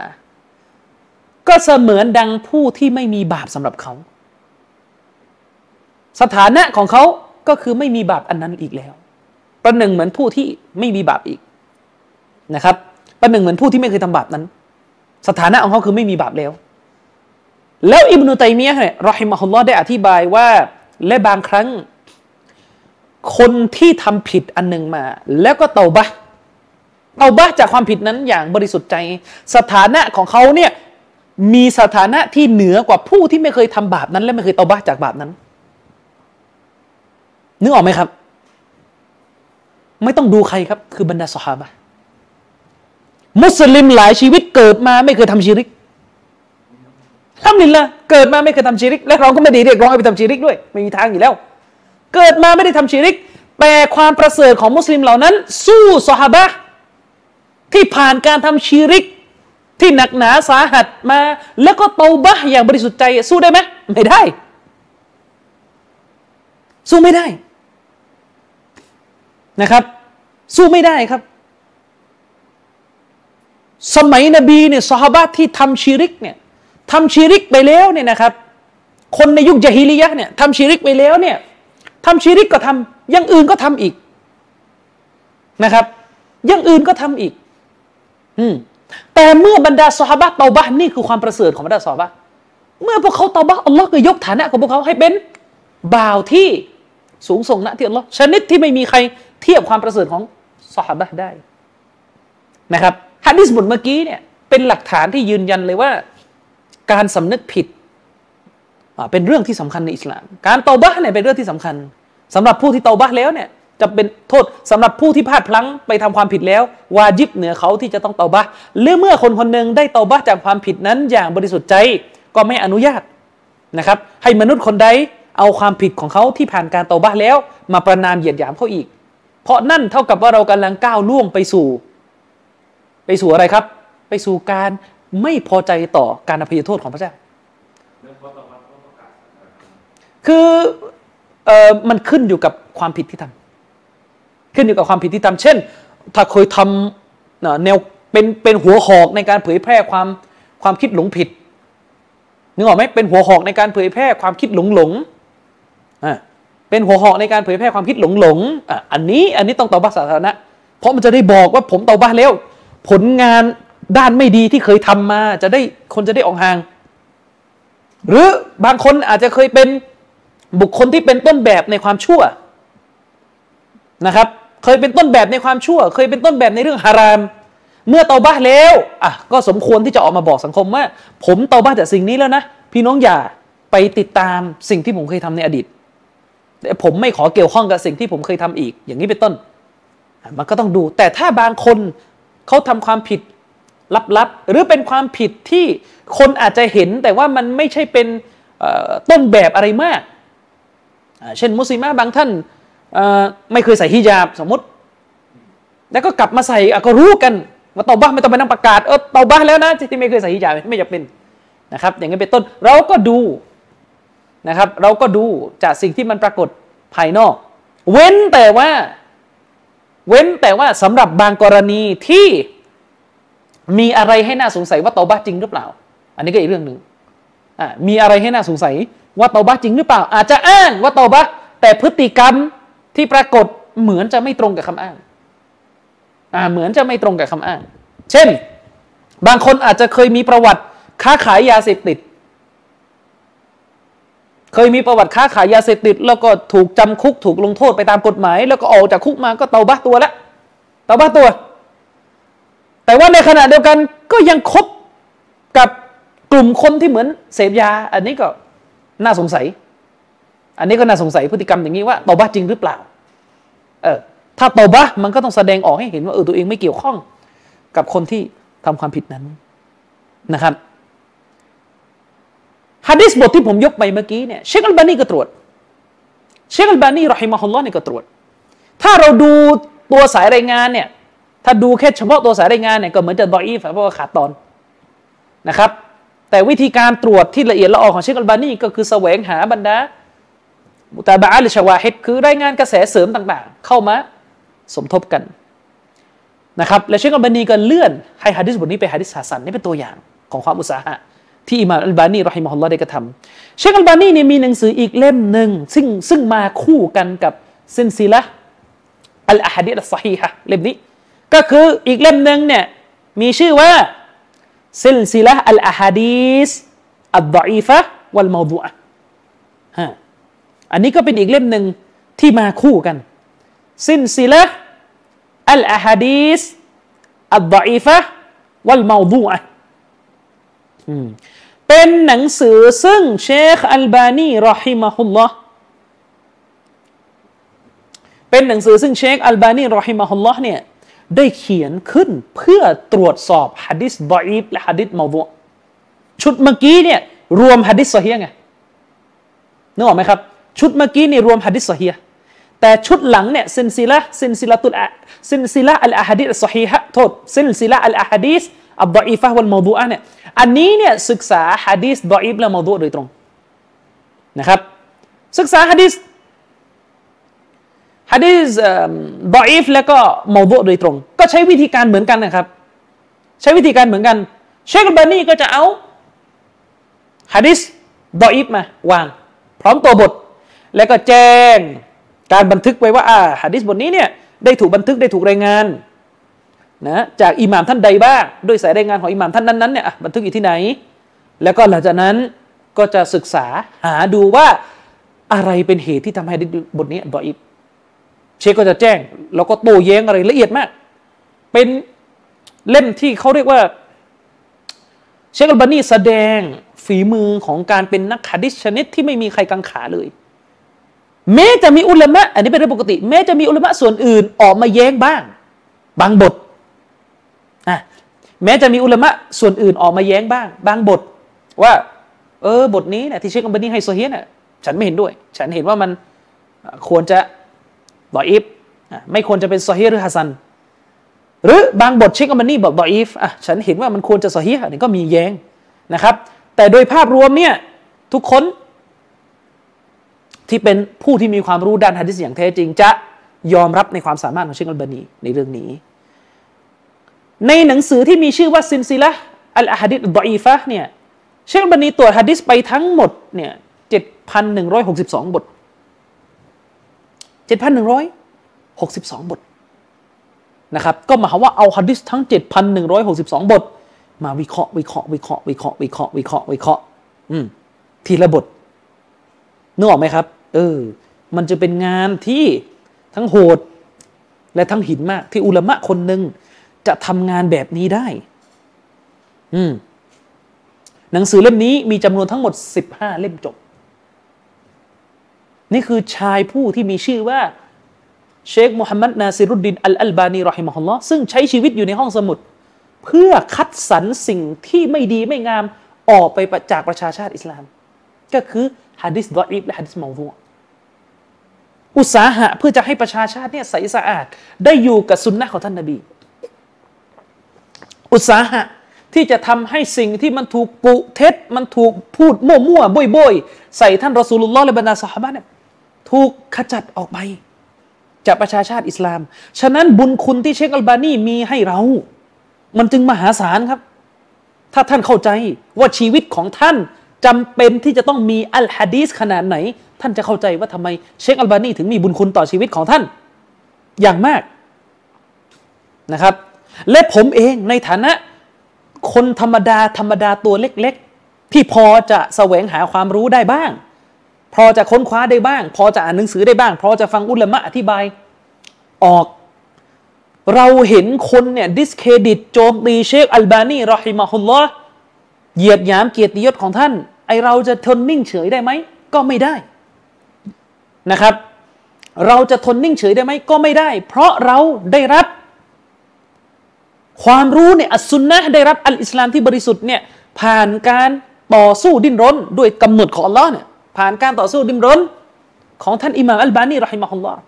ก็เสมือนดังผู้ที่ไม่มีบาปสำหรับเขาสถานะของเขาก็คือไม่มีบาปอันนั้นอีกแล้วประหนึ่งเหมือนผู้ที่ไม่มีบาปอีกนะครับประหนึ่งเหมือนผู้ที่ไม่เคยทำบาปนั้นสถานะของเขาคือไม่มีบาปแล้วแล้วอิบนุตัยมียะห์เนี่ยรอฮิมะฮุลลอฮ์ได้อธิบายว่าและบางครั้งคนที่ทำผิดอันหนึ่งมาแล้วก็เตาบะห์เตาบะห์จากความผิดนั้นอย่างบริสุทธิ์ใจสถานะของเขาเนี่ยมีสถานะที่เหนือกว่าผู้ที่ไม่เคยทำบาปนั้นและไม่เคยเตาบะห์จากบาปนั้นนึกออกไหมครับไม่ต้องดูใครครับคือบรรดาซอฮาบะห์มุสลิมหลายชีวิตเกิดมาไม่เคยทำชิริกอัลฮัมดุลิลละห์เกิดมาไม่เคยทำชิริกและเราก็ไม่ได้เรียกร้องให้ไปทำชิริกด้วยไม่มีทางอยู่แล้วเกิดมาไม่ได้ทำชิริกแต่ความประเสริฐของมุสลิมเหล่านั้นสู้ซอฮาบะห์ที่ผ่านการทำชิริกที่หนักหนาสาหัสมาแล้วก็เตาบะห์อย่างบริสุทธิ์ใจสู้ได้ไหมไม่ได้สู้ไม่ได้นะครับสู้ไม่ได้ครับสมัยนบีเนี่ยซอฮาบะห์ที่ทำชิริกเนี่ยทำชิริกไปแล้วเนี่ยนะครับคนในยุคญะฮีลิยะห์เนี่ยทำชิริกไปแล้วเนี่ยทำชิริกก็ทำอย่างอื่นก็ทำอีกนะครับอย่างอื่นก็ทำอีกอืม แต่เมื่อบรรดาซอฮาบะห์เตาบะห์นี่คือความประเสริฐของบรรดาซอฮาบะห์เมื่อพวกเขาเตาบะห์อัลลอฮ์ก็ยกฐานะของพวกเขาให้เป็นบ่าวที่สูงส่งณที่อัลลอฮ์ชนิดที่ไม่มีใครเทียบความประเสริฐของซอฮาบะห์ได้นะครับหะดีษบทเมื่อกี้เนี่ยเป็นหลักฐานที่ยืนยันเลยว่าการสำนึกผิดเป็นเรื่องที่สำคัญในอิสลามการเตาบะห์เนี่ยเป็นเรื่องที่สำคัญสำหรับผู้ที่เตาบะห์แล้วเนี่ยจะเป็นโทษสำหรับผู้ที่พลาดพลั้งไปทำความผิดแล้ววาญิบเหนือเขาที่จะต้องเตาบะห์หรือเมื่อคนคนหนึ่งได้เตาบะห์จากความผิดนั้นอย่างบริสุทธิ์ใจก็ไม่อนุญาตนะครับให้มนุษย์คนใดเอาความผิดของเขาที่ผ่านการเตาบะห์แล้วมาประณามเหยียดหยามเขาอีกเพราะนั่นเท่ากับว่าเรากำลังก้าวล่วงไปสู่ไปสู่อะไรครับไปสู่การไม่พอใจต่อการอภัยโทษของพระเจ้าคือเอ่อมันขึ้นอยู่กับความผิดที่ทำขึ้นอยู่กับความผิดที่ทำเช่นถ้าเคยทำแนวเป็นเป็นหัวหอกในการเผยแพร่ความความคิดหลงผิดนึกออกไหมเป็นหัวหอกในการเผยแพร่ความคิดหลงหลงอ่าเป็นหัวหอกในการเผยแพร่ความคิดหลงหลงอ่ะอันนี้อันนี้ต้องเตาบะห์สาธารณะเพราะมันจะได้บอกว่าผมเตาบะห์แล้วผลงานด้านไม่ดีที่เคยทำมาจะได้คนจะได้ออกห่างหรือบางคนอาจจะเคยเป็นบุคคลที่เป็นต้นแบบในความชั่วนะครับเคยเป็นต้นแบบในความชั่วเคยเป็นต้นแบบในเรื่องฮารามเมื่อเตาบะห์แล้วอ่ะก็สมควรที่จะออกมาบอกสังคมว่าผมเตาบะห์จากสิ่งนี้แล้วนะพี่น้องอย่าไปติดตามสิ่งที่ผมเคยทำในอดีตแต่ผมไม่ขอเกี่ยวข้องกับสิ่งที่ผมเคยทำอีกอย่างนี้เป็นต้นมันก็ต้องดูแต่ถ้าบางคนเขาทำความผิดลับๆหรือเป็นความผิดที่คนอาจจะเห็นแต่ว่ามันไม่ใช่เป็นต้นแบบอะไรมากเช่นมุสลิมะบางท่านไม่เคยใส่ฮิญาบสมมติแล้วก็กลับมาใส่ก็รู้กันว่าเตาบะห์ไม่ต้องไปนั่งประกาศเออเตาบะห์แล้วนะที่ไม่เคยใส่ฮิญาบไม่จำเป็นนะครับอย่างนี้เป็นต้นเราก็ดูนะครับเราก็ดูจากสิ่งที่มันปรากฏภายนอกเว้นแต่ว่าเว้นแต่ว่าสำหรับบางกรณีที่มีอะไรให้น่าสงสัยว่าเตาบะห์จริงหรือเปล่าอันนี้ก็อีกเรื่องนึงอ่ามีอะไรให้น่าสงสัยว่าเตาบะห์จริงหรือเปล่าอาจจะอ้างว่าเตาบะห์แต่พฤติกรรมที่ปรากฏเหมือนจะไม่ตรงกับคำอ้างอ่าเหมือนจะไม่ตรงกับคำอ้างเช่นบางคนอาจจะเคยมีประวัติค้าขายยาเสพติดเคยมีประวัติค้าขายยาเสพติดแล้วก็ถูกจำคุกถูกลงโทษไปตามกฎหมายแล้วก็ออกจากคุกมาก็เตาบะห์ตัวละเตาบะห์ตัวแต่ว่าในขณะเดียวกันก็ยังคบกับกลุ่มคนที่เหมือนเสพยาอันนี้ก็น่าสงสัยอันนี้ก็น่าสงสัยพฤติกรรมอย่างนี้ว่าเตาบะห์จริงหรือเปล่าเออถ้าเตาบะห์มันก็ต้องแสดงออกให้เห็นว่าเออตัวเองไม่เกี่ยวข้องกับคนที่ทำความผิดนั้นนะครับหะดีษบทที่ผมยกไปเมื่อกี้เนี่ยเชคอัลบานีก็ตรวจเชคอัลบานีรอฮิมะฮุลลอฮ์นี่ก็ตรวจถ้าเราดูตัวสายรายงานเนี่ยถ้าดูแค่เฉพาะตัวสายรายงานเนี่ยก็เหมือนจะดออีฟเพราะว่าขาดตอนนะครับแต่วิธีการตรวจที่ละเอียดละออของเชคอัลบานีก็คือแสวงหาบรรดามุตาบะอะห์หรือชะวาฮิดคือรายงานกระแสเสริมต่างๆเข้ามาสมทบกันนะครับและเชคอัลบานีก็เลื่อนให้หะดีษบทนี้ไปหะดีษฮะซันนี่เป็นตัวอย่างของความอุตสาหะที่อิหม่ามอัลบานีรอฮิมะฮุลลอฮ์ได้กระทำเชคอัลบานีเนี่ยมีหนังสืออีกเล่มหนึ่งซึ่งซึ่งมาคู่กันกับซิลซิละห์อัลอะฮะดีษอัสซอฮีฮะห์เล่มนี้ก็คืออีกเล่มหนึ่งเนี่ยมีชื่อว่าซิลซิละห์อัลอะฮะดีษอัดฎออีฟะห์วัลมอฎูอะห์ฮะอันนี้ก็เป็นอีกเล่มหนึ่งที่มาคู่กันซิลซิละห์อัลอะฮะดีษอัดฎออีฟะห์วัลมอฎูอะห์เป็นหนังสือซึ่งเชคอัลบานีรอฮิมะฮุลลอฮ์เป็นหนังสือซึ่งเชคอัลบานีรอฮิมะฮุลลอฮ์เนี่ยได้เขียนขึ้นเพื่อตรวจสอบหะดีษฎออีฟและหะดีษมอฎูอ์ชุดเมื่อกี้เนี่ยรวมหะดีษซอฮีฮ์ไงนึกออกไหมครับชุดเมื่อกี้นี่รวมหะดีษซอฮีฮ์แต่ชุดหลังเนี่ยซิลซิละห์ซิลซิละตุลอะซิลซิละห์อัลอะฮะดีษอัสซอฮีฮะห์โทษซิลซิละห์อัลอะฮะดีษอัดฎออีฟะห์วัลมอฎูอะห์เนี่ยอันนี้เนี่ยศึกษาหะดีษฎออีฟและมอฎูอ์โดยตรงนะครับศึกษาหะดีษหะดีษฎออีฟแล้วก็มอฎูอ์โดยตรงก็ใช้วิธีการเหมือนกันนะครับใช้วิธีการเหมือนกันเชคอัลบานีก็จะเอาหะดีษฎออีฟมาวางพร้อมตัวบทแล้วก็แจ้งการบันทึกไว้ว่าอ่าหะดีษบทนี้เนี่ยได้ถูกบันทึกได้ถูกรายงาน นะจากอิหม่ามท่านใดบ้างด้วยสายรายงานของอิหม่ามท่านนั้นๆเนี่ยบันทึกอยู่ที่ไหนแล้วก็หลังจากนั้นก็จะศึกษาหาดูว่าอะไรเป็นเหตุที่ทำให้บทนี้ดออิฟเชคก็จะแจ้งแล้วก็โต้แย้งอะไรละเอียดมากเป็นเล่มที่เขาเรียกว่าเชคอัลบานีแสดงฝีมือของการเป็นนักหะดีษชนิดที่ไม่มีใครกังขาเลยแม้จะมีอุลามะอันนี้เป็นเรื่องปกติแม้จะมีอุลามะส่วนอื่นออกมาแย้งบ้างบางบทอ่ะแม้จะมีอุลามะส่วนอื่นออกมาแย้งบ้างบางบทว่าเออบทนี้นะที่เชคอัลบานีให้ซอฮีฮ์น่ะฉันไม่เห็นด้วยฉันเห็นว่ามันควรจะดออีฟไม่ควรจะเป็นซอฮีฮ์หรือฮะซันหรือบางบทเชคอัลบานีบอกดออีฟอ่ะฉันเห็นว่ามันควรจะซอฮีฮ์นี่ก็มีแย้งนะครับแต่โดยภาพรวมเนี่ยทุกคนที่เป็นผู้ที่มีความรู้ด้านหะดีษอย่างแท้จริงจะยอมรับในความสามารถของเชคอัลบานีในเรื่องนี้ในหนังสือที่มีชื่อว่าซิลซิละฮ์อัลอะฮะดีษดออีฟะห์เนี่ยเชคอัลบานีตรวจหะดีษไปทั้งหมดเนี่ย เจ็ดพันหนึ่งร้อยหกสิบสอง บท เจ็ดพันหนึ่งร้อยหกสิบสอง บทนะครับก็หมายความว่าเอาหะดีษทั้ง เจ็ดพันหนึ่งร้อยหกสิบสอง บทมาวิเคราะห์วิเคราะห์วิเคราะห์วิเคราะห์วิเคราะห์วิเคราะห์วิเคราะห์อืมทีละบทนึกออกไหมครับเออมันจะเป็นงานที่ทั้งโหดและทั้งหินมากที่อุลามะคนหนึ่งจะทำงานแบบนี้ได้อืมหนังสือเล่มนี้มีจำนวนทั้งหมดสิบห้าเล่มจบนี่คือชายผู้ที่มีชื่อว่าเชคมูฮัมหมัดนาซิรุดดินอัลอัลบานีรอฮิมะฮุลลอฮ์ซึ่งใช้ชีวิตอยู่ในห้องสมุดเพื่อคัดสรรสิ่งที่ไม่ดีไม่งามออกไปจากประชาชาติอิสลามก็คือหะดีษฎออีฟและหะดีษเมาฎูอ์อุตสาหะเพื่อจะให้ประชาชาติเนี่ยใสสะอาดได้อยู่กับซุนนะห์ของท่านนบีอุตสาหะที่จะทำให้สิ่งที่มันถูกกุเท็จมันถูกพูดมั่วๆบ่อยๆใส่ท่านรอซูลุลลอฮ์และบรรดาซอฮาบะห์เนี่ยถูกขจัดออกไปจากประชาชาติอิสลามฉะนั้นบุญคุณที่เชคอัลบานีมีให้เรามันจึงมหาศาลครับถ้าท่านเข้าใจว่าชีวิตของท่านจำเป็นที่จะต้องมีอัลฮะดีษขนาดไหนท่านจะเข้าใจว่าทำไมเชคอัลบานีถึงมีบุญคุณต่อชีวิตของท่านอย่างมากนะครับและผมเองในฐานะคนธรรมดาธรรมดาตัวเล็กๆที่พอจะแสวงหาความรู้ได้บ้างพอจะค้นคว้าได้บ้างพอจะอ่านหนังสือได้บ้างพอจะฟังอุลามะอธิบายออกเราเห็นคนเนี่ยดิสเครดิตโจมตีเชคอัลบานีรอฮิมะฮุลลอฮ์เหยียดหยามเกียรติยศของท่านไอเราจะทนนิ่งเฉยได้ไหมก็ไม่ได้นะครับเราจะทนนิ่งเฉยได้ไหมก็ไม่ได้เพราะเราได้รับความรู้เนี่ยอัสซุนนะห์ได้รับอัลอิสลามที่บริสุทธิ์เนี่ยผ่านการต่อสู้ดิ้นรนด้วยกำหนดของอัลลอฮ์เนี่ยผ่านการต่อสู้ดิ้นรนของท่านอิหม่ามอัลบานีรอฮิมะฮุลลอฮ์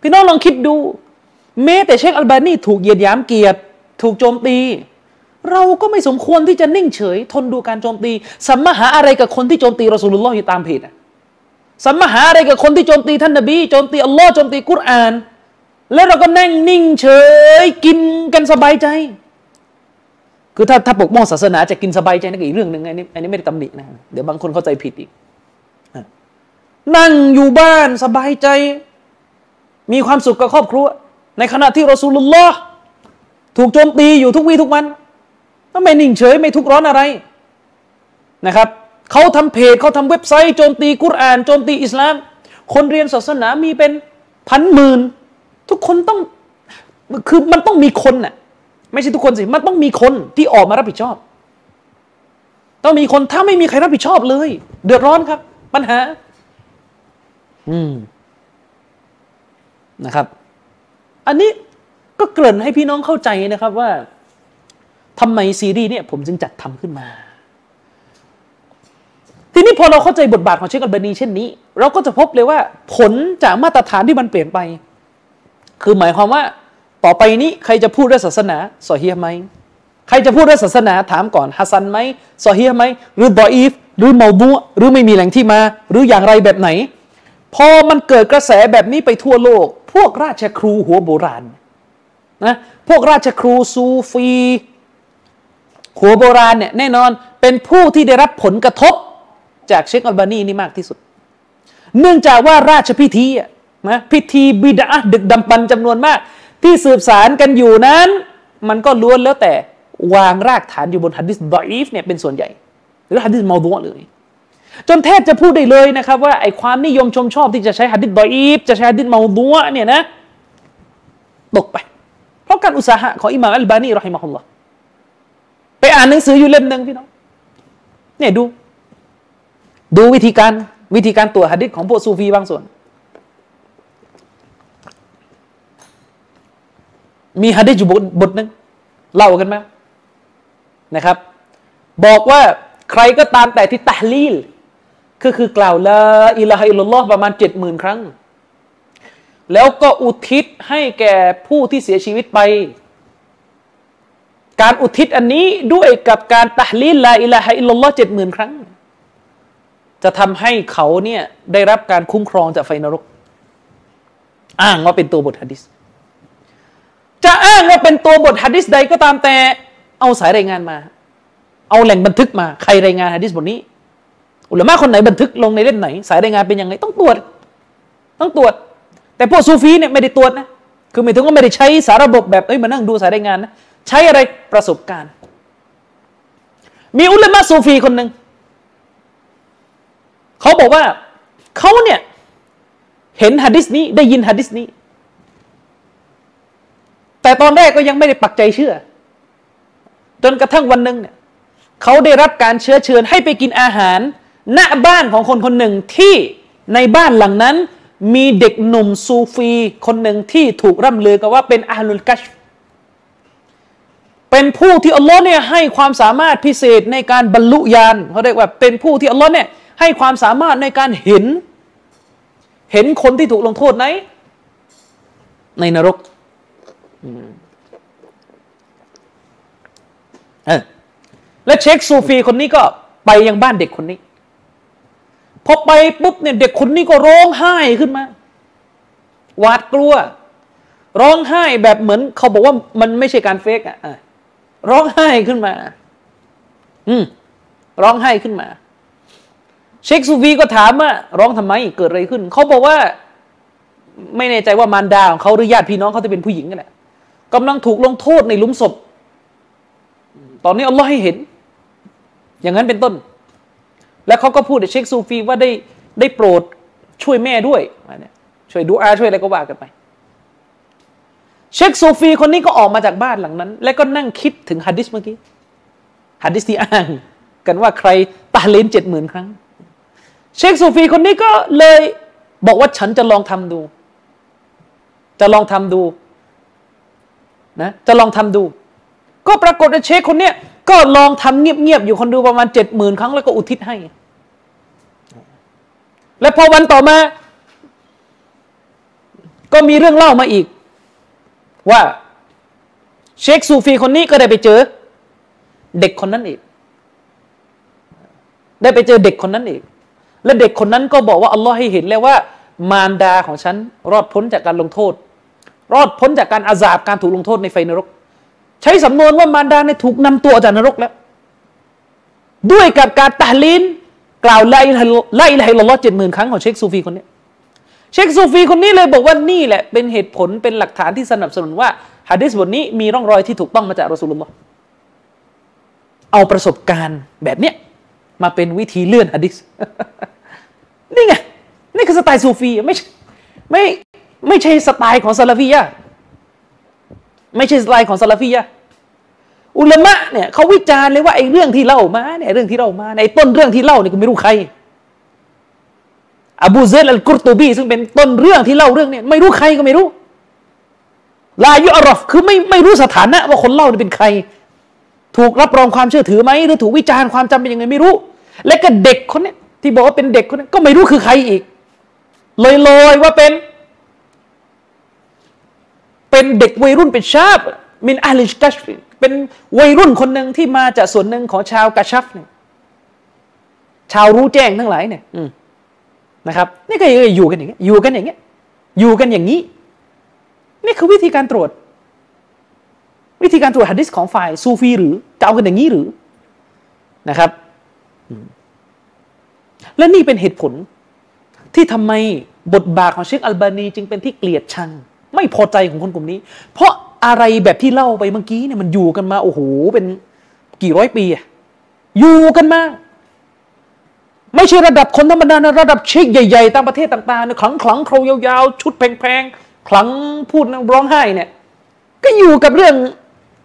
พี่น้องลองคิดดูแม้แต่เชคอัลบานีถูกเหยียดหยามเกียรติถูกโจมตีเราก็ไม่สมควรที่จะนิ่งเฉยทนดูการโจมตีสัมมาหาอะไรกับคนที่โจมตีรอซูลุลลอฮ์อยู่ตามเพจสัมมาหาอะไรกับคนที่โจมตีท่านนบีโจมตีอัลลอฮ์โจมตีกุรอานแล้วเราก็นั่งนิ่งเฉยกินกันสบายใจคือถ้าถ้าปกป้องศาสนาจะกินสบายใจนั่นก็อีกเรื่องหนึ่งอันนี้อันนี้ไม่ได้ตำหนินะเดี๋ยวบางคนเข้าใจผิดอีกนั่งอยู่บ้านสบายใจมีความสุขกับครอบครัวในขณะที่รอซูลุลลอฮ์ถูกโจมตีอยู่ทุกวี่ทุกวันก็ไม่นิ่งเฉยไม่ทุกร้อนอะไรนะครับเขาทำเพจเขาทำเว็บไซต์โจมตีกุรอานโจมตีอิสลามคนเรียนศาสนามีเป็นพันหมื่นทุกคนต้องคือมันต้องมีคนน่ะไม่ใช่ทุกคนสิมันต้องมีคนที่ออกมารับผิดชอบต้องมีคนถ้าไม่มีใครรับผิดชอบเลยเดือดร้อนครับปัญหาอืมนะครับอันนี้ก็เกริ่นให้พี่น้องเข้าใจนะครับว่าทำไมซีรีส์เนี่ยผมจึงจัดทำขึ้นมาทีนี้พอเราเข้าใจบทบาทของเชคอัลบานีเช่นนี้เราก็จะพบเลยว่าผลจากมาตรฐานที่มันเปลี่ยนไปคือหมายความว่าต่อไปนี้ใครจะพูดเรื่องศาสนาซอฮีฮ์ไหมใครจะพูดเรื่องศาสนาถามก่อนฮะซันไหมซอฮีฮ์ไหมหรือดออีฟหรือเมาฎูอ์หรือไม่มีแหล่งที่มาหรืออย่างไรแบบไหนพอมันเกิดกระแสแบบนี้ไปทั่วโลกพวกราชครูหัวโบราณนะพวกราชครูซูฟีหัวโบราณเนี่ยแน่นอนเป็นผู้ที่ได้รับผลกระทบจากเชคอัลบานีนี่มากที่สุดเนื่องจากว่าราชพิธีนะพิธีบิดอะห์ดึกดำบรรพ์จำนวนมาก ที่สืบสารกันอยู่นั้นมันก็ล้วนแล้วแต่วางรากฐานอยู่บนหะดีษฎออีฟเนี่ยเป็นส่วนใหญ่หรือหะดีษเมาฎูอ์เลยจนแทบจะพูดได้เลยนะครับว่าไอ้ความนิยมชมชอบที่จะใช้หะดีษฎออีฟจะใช้หะดีษเมาฎูอ์เนี่ยนะตกไปเพราะการอุตสาหะของอิหม่ามอัลบานีรอฮิมะฮุลลอฮ์ไปอ่านหนังสืออยู่เล่มนึงพี่น้องเนี่ยดูดูวิธีการวิธีการตรวจหะดีษของพวกซูฟีบางส่วนมีหะดีษอยู่บทนึงเล่ากันไหมนะครับบอกว่าใครก็ตามแต่ที่ตะฮลีลก็คือกล่าวลาอิลาฮะอิลลัลลอฮ์ประมาณ เจ็ดหมื่น ครั้งแล้วก็อุทิศให้แก่ผู้ที่เสียชีวิตไปการอุทิศอันนี้ด้วยกับการตะฮลีลลาอิลาฮะอิลลัลลอฮ์ เจ็ดหมื่น ครั้งจะทำให้เขาเนี่ยได้รับการคุ้มครองจากไฟนรกอ้างว่าเป็นตัวบทหะดีษจะอ้างว่าเป็นตัวบทหะดีษใดก็ตามแต่เอาสายรายงานมาเอาแหล่งบันทึกมาใครรายงานหะดีษบทนี้อุลามะคนไหนบันทึกลงในเล่มไหนสายรายงานเป็นยังไงต้องตรวจต้องตรวจแต่พวกซูฟีเนี่ยไม่ได้ตรวจนะคือหมายถึงว่าไม่ได้ใช้สารบบแบบเอ้ยมานั่งดูสายรายงานนะใช้อะไรประสบการณ์มีอุลามะซูฟีคนหนึ่งเขาบอกว่าเขาเนี่ยเห็นหะดีษนี้ได้ยินหะดีษนี้แต่ตอนแรกก็ยังไม่ได้ปักใจเชื่อจนกระทั่งวันหนึ่งเนี่ยเขาได้รับการเชื้อเชิญให้ไปกินอาหารณบ้านของคนคนหนึ่งที่ในบ้านหลังนั้นมีเด็กหนุ่มซูฟีคนหนึ่งที่ถูกร่ำลือกันว่าเป็นอะห์ลุลกัชฟเป็นผู้ที่อัลลอฮ์เนี่ยให้ความสามารถพิเศษในการบรรลุญาณเขาเรียกว่าเป็นผู้ที่อัลลอฮ์เนี่ยให้ความสามารถในการเห็นเห็นคนที่ถูกลงโทษในในนรกเออและเชคซูฟีคนนี้ก็ไปยังบ้านเด็กคนนี้พอไปปุ๊บเนี่ยเด็กคนนี้ก็ร้องไห้ขึ้นมาหวาดกลัวร้องไห้แบบเหมือนเขาบอกว่ามันไม่ใช่การเฟกอ่ะร้องไห้ขึ้นมาอืมร้องไห้ขึ้นมาเชคซูฟีก็ถามว่าร้องทำไมเกิดอะไรขึ้นเขาบอกว่าไม่แน่ใจว่ามารดาของเขาหรือญาติพี่น้องเขาจะเป็นผู้หญิงกันแหละกำลังถูกลงโทษในหลุมศพตอนนี้อัลลอฮ์ให้เห็นอย่างนั้นเป็นต้นแล้วเขาก็พูดกับเชคซูฟีว่าได้ได้โปรดช่วยแม่ด้วยช่วยดูอาช่วยอะไรก็ว่ากันไปเชคซูฟีคนนี้ก็ออกมาจากบ้านหลังนั้นแล้วก็นั่งคิดถึงหะดีษเมื่อกี้หะดีษที่อ้างกันว่าใครตะฮลีล เจ็ดหมื่น ครั้งเชคซูฟีคนนี้ก็เลยบอกว่าฉันจะลองทำดูจะลองทำดูนะจะลองทำดูก็ปรากฏว่าเชคคนเนี้ยก็ลองทำเงียบๆอยู่คนดูประมาณ เจ็ดหมื่น ครั้งแล้วก็อุทิศให้และพอวันต่อมาก็มีเรื่องเล่ามาอีกว่าเชคซูฟีคนนี้ก็ได้ไปเจอเด็กคนนั้นอีกได้ไปเจอเด็กคนนั้นอีกและเด็กคนนั้นก็บอกว่าอัลลอฮ์ให้เห็นแล้วว่ามารดาของฉันรอดพ้นจากการลงโทษรอดพ้นจากการอาซาบการถูกลงโทษในไฟนรกใช้สำนวนว่ามารดาเนี่ยถูกนำตัวออกจากนรกแล้วด้วยกับการตะฮลีลกล่าวลาอิลาฮะอิลลัลลอฮ์ เจ็ดหมื่น ครั้งของเชคซูฟีคนนี้เชคซูฟีคนนี้เลยบอกว่านี่แหละเป็นเหตุผลเป็นหลักฐานที่สนับสนุนว่าหะดีษบทนี้มีร่องรอยที่ถูกต้องมาจากรอซูลุลลอฮ์เอาประสบการณ์แบบเนี้ยมาเป็นวิธีเลื่อนหะดีษนี่ไงนี่คือสไตล์ซูฟีไม่ไม่ไม่ใช่สไตล์ของซะลาฟียะห์ไม่ใช่สไตล์ของซะลาฟียะห์อุลามะเนี่ยเขาวิจารณ์เลยว่าไอ้เรื่องที่เล่ามาเนี่ยเรื่องที่เล่ามาในต้นเรื่องที่เล่าเนี่ยก็ไม่รู้ใครอบูเซลอัลกุรตูบีซึ่งเป็นต้นเรื่องที่เล่าเรื่องเนี่ยไม่รู้ใครก็ไม่รู้ลายุอรอฟคือไม่ไม่รู้สถานะว่าคนเล่าเนี่ยเป็นใครถูกรับรองความเชื่อถือไหมหรือถูกวิจารณ์ความจำเป็นยังไงไม่รู้และก็เด็กคนนี้ที่บอกว่าเป็นเด็กคนนี้ก็ไม่รู้คือใครอีกลอยๆว่าเป็นเป็นเด็กวัยรุ่นเป็นชาบมินอะห์ลิลกัชฟเป็นวัยรุ่นคนหนึ่งที่มาจากส่วนหนึ่งของชาวกัชชัฟเนี่ยชาวรู้แจ้งทั้งหลายเนี่ยนะครับนี่ก็อยู่กันอย่างเงี้ยอยู่กันอย่างเงี้ยอยู่กันอย่างนี้นี่คือวิธีการตรวจวิธีการตรวจหะดีษของฝ่ายซูฟีหรือจะเอากันอย่างนี้หรือนะครับและนี่เป็นเหตุผลที่ทำไมบทบาทของเชคอัลบานีจึงเป็นที่เกลียดชัง ไม่พอใจของคนกลุ่มนี้เพราะอะไรแบบที่เล่าไปเมื่อกี้เนี่ยมันอยู่กันมาโอ้โหเป็นกี่ร้อยปีอะอยู่กันมาไม่ใช่ระดับคนธรรมดานะระดับเชคใหญ่ๆตามประเทศต่างๆนะขลังขลังโครยาวๆชุดแพงๆขลังพูดร้องไห้เนี่ยก็อยู่กับเรื่อง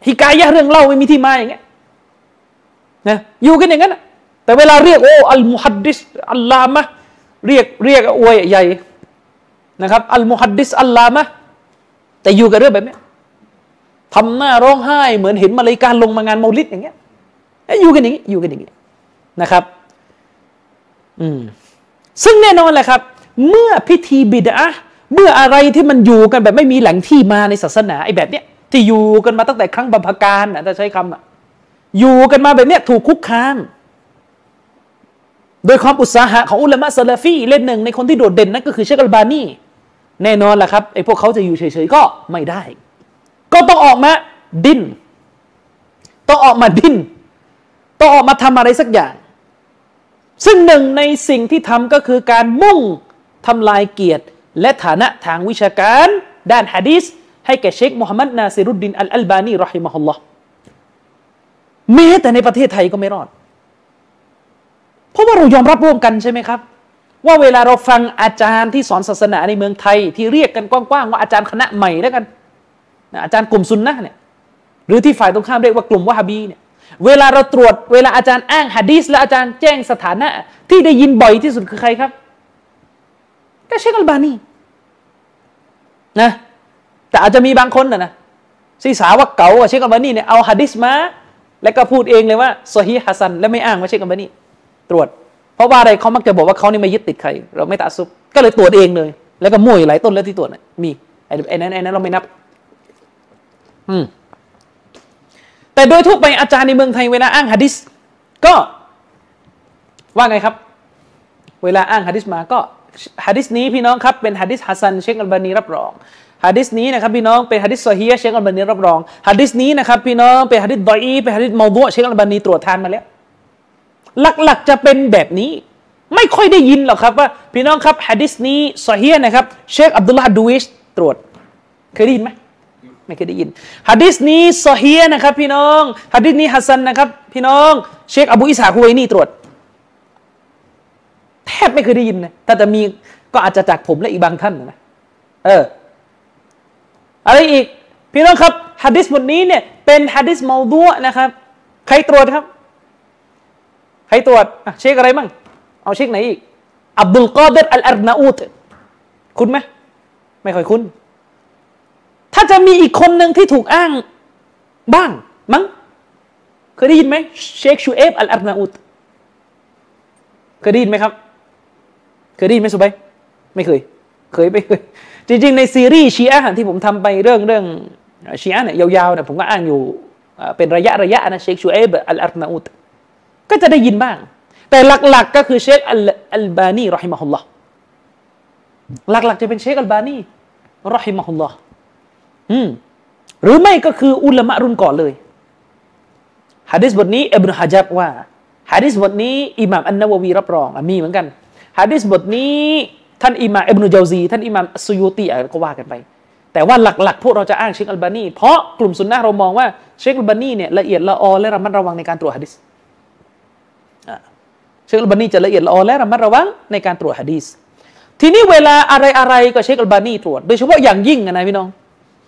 ฮิกายะเรื่องเล่าไม่มีที่มาอย่างเงี้ยนะอยู่กันอย่างนั้นแต่เวลาเรียกโอ้อัลมุฮัดดิษอัลลามะเรียกเรียกอวยใหญ่นะครับอัลมุฮัดดิษอัลลามะแต่อยู่กับเรื่องแบบนี้ทำหน้าร้องไห้เหมือนเห็นมาลาอิกะฮ์ลงมางานเมาลิดอย่างเงี้ยอยู่กันอย่างนี้อยู่กันอย่างนี้นะครับอืมซึ่งแน่นอนแหละครับเมื่อพิธีบิดอะห์เมื่ออะไรที่มันอยู่กันแบบไม่มีแหล่งที่มาในศาสนาไอ้แบบเนี้ยที่อยู่กันมาตั้งแต่ครั้งบรรพกาลนะถ้าใช้คำอ่ะอยู่กันมาแบบเนี้ยถูกคุกคามโดยความอุตสาหะของอุลามะซะลาฟีเล่มหนึ่งในคนที่โดดเด่นนั่นก็คือเชคอัลบานีแน่นอนแหละครับไอ้พวกเขาจะอยู่เฉยๆก็ไม่ได้ก็ต้องออกมาดิ้นต้องออกมาดิ้นต้องออกมาทำอะไรสักอย่างซึ่งหนึ่งในสิ่งที่ทำก็คือการมุ่งทำลายเกียรติและฐานะทางวิชาการด้านหะดีษให้แก่เชคมูฮัมหมัดนาซิรุดดินอัลอัลบานีรอฮิมะฮุลลอฮ์แม้แต่ในประเทศไทยก็ไม่รอดเพราะว่าเรายอมรับร่วมกันใช่ไหมครับว่าเวลาเราฟังอาจารย์ที่สอนศาสนาในเมืองไทยที่เรียกกันกว้างๆว่าอาจารย์คณะใหม่แล้วกันอาจารย์กลุ่มซุนนะห์เนี่ยหรือที่ฝ่ายตรงข้ามเรียกว่ากลุ่มวะฮาบีเนี่ยเวลาเราตรวจเวลาอาจารย์อ้างหะดีษและอาจารย์แจ้งสถานะที่ได้ยินบ่อยที่สุดคือใครครับก็เชคอัลบานีนะแต่อาจจะมีบางคนนะนะศีสาว่าเก๋ากับเชคอัลบานีเนี่ยเอาหะดีษมาแล้วก็พูดเองเลยว่าซอฮีฮ์ฮะซันและไม่อ้างว่าเชคอัลบานีตรวจเพราะว่าอะไรเขามักจะบอกว่าเขานี่ไม่ยึดติดใครเราไม่ตะซุบก็เลยตรวจเองเลยแล้วก็มั่วหลายต้นแล้วที่ตรวจน่ะมีไอ้นั้นไอ้นั้นเราไม่นับอืมแต่โดยทั่วไปอาจารย์ในเมืองไทยเวลาอ้างหะดีษก็ว่าไงครับเวลาอ้างหะดีษมาก็หะดีษนี้พี่น้องครับเป็นหะดีษฮะซันเชคอัลบานีรับรองหะดีษนี้นะครับพี่น้องเป็นหะดีษซอฮีฮ์เชคอัลบานีรับรองหะดีษนี้นะครับพี่น้องเป็นหะดีษฎออีฟเป็นหะดีษเมาฎูอ์เชคอัลบานีตรวจทานมาแล้วหลักๆจะเป็นแบบนี้ไม่ค่อยได้ยินหรอกครับว่าพี่น้องครับหะดีษนี้ซอฮีฮ์นะครับเชคอับดุลลาฮ์ดูวิชตรวจเคยได้ยินไหมไม่เคยได้ยินหะดีษนี้ซอฮีฮ์นะครับพี่น้องหะดีษนี้ฮะซันนะครับพี่น้องเชคอบูอิสฮากฮุวัยนีตรวจแทบไม่เคยได้ยินนะถ้าจะมีก็อาจจะจากผมและอีกบางท่านนะเอออะไรอีกพี่น้องครับหะดีษบทนี้เนี่ยเป็นหะดีษเมาฎูอ์นะครับใครตรวจครับใครตรวจเชคอะไรมั่งเอาเชคไหนอีกอับดุลกอดิรอัลอาร์นาอูตคุ้นไหมไม่ค่อยคุ้นถ้าจะมีอีกคนหนึ่งที่ถูกอ้างบ้างมั้งเคยได้ยินไหมเชคชูเอฟอัลอาร์นาอูตเคยได้ยินไหมครับเคยได้ยินไหมสุบัยไม่เคยเคยไม่เคยจริงๆในซีรีส์ชีอะห์ที่ผมทำไปเรื่องเรื่องชีอะห์เนี่ยยาวๆเนี่ยผมก็อ้างอยู่เป็นระยะระยะนะเชคชูเอฟอัลอาร์นาอูตก็จะได้ยินบ้างแต่หลักๆก็คือเชคอัลบานีรอฮิมะฮุลลอฮ์หลักๆจะเป็นเชคอัลบานีรอฮิมะฮุลลอฮ์อืมหรือไม่ก็คืออุลามะรุ่นก่อนเลยหะดีษบทนี้อิบนุฮะญัรว่าหะดีษบทนี้อิหม่ามอันนะวะวีรับรองมีเหมือนกันหะดีษบทนี้ท่านอิหม่ามอิบนุญาวซีท่านอิหม่ามอัสซุยูตีก็ว่ากันไปแต่ว่าหลักๆพวกเราจะอ้างเชคอัลบานีเพราะกลุ่มซุนนะห์เรามองว่าเชคอัลบานีเนี่ยละเอียดละออและระมัดระวังในการตรวจหะดีษเชคอัลบานีจะละเอียดละออและระมัดระวังในการตรวจหะดีษทีนี้เวลาอะไรๆก็เชคอัลบานีตรวจโดยเฉพาะอย่างยิ่งนะพี่น้อง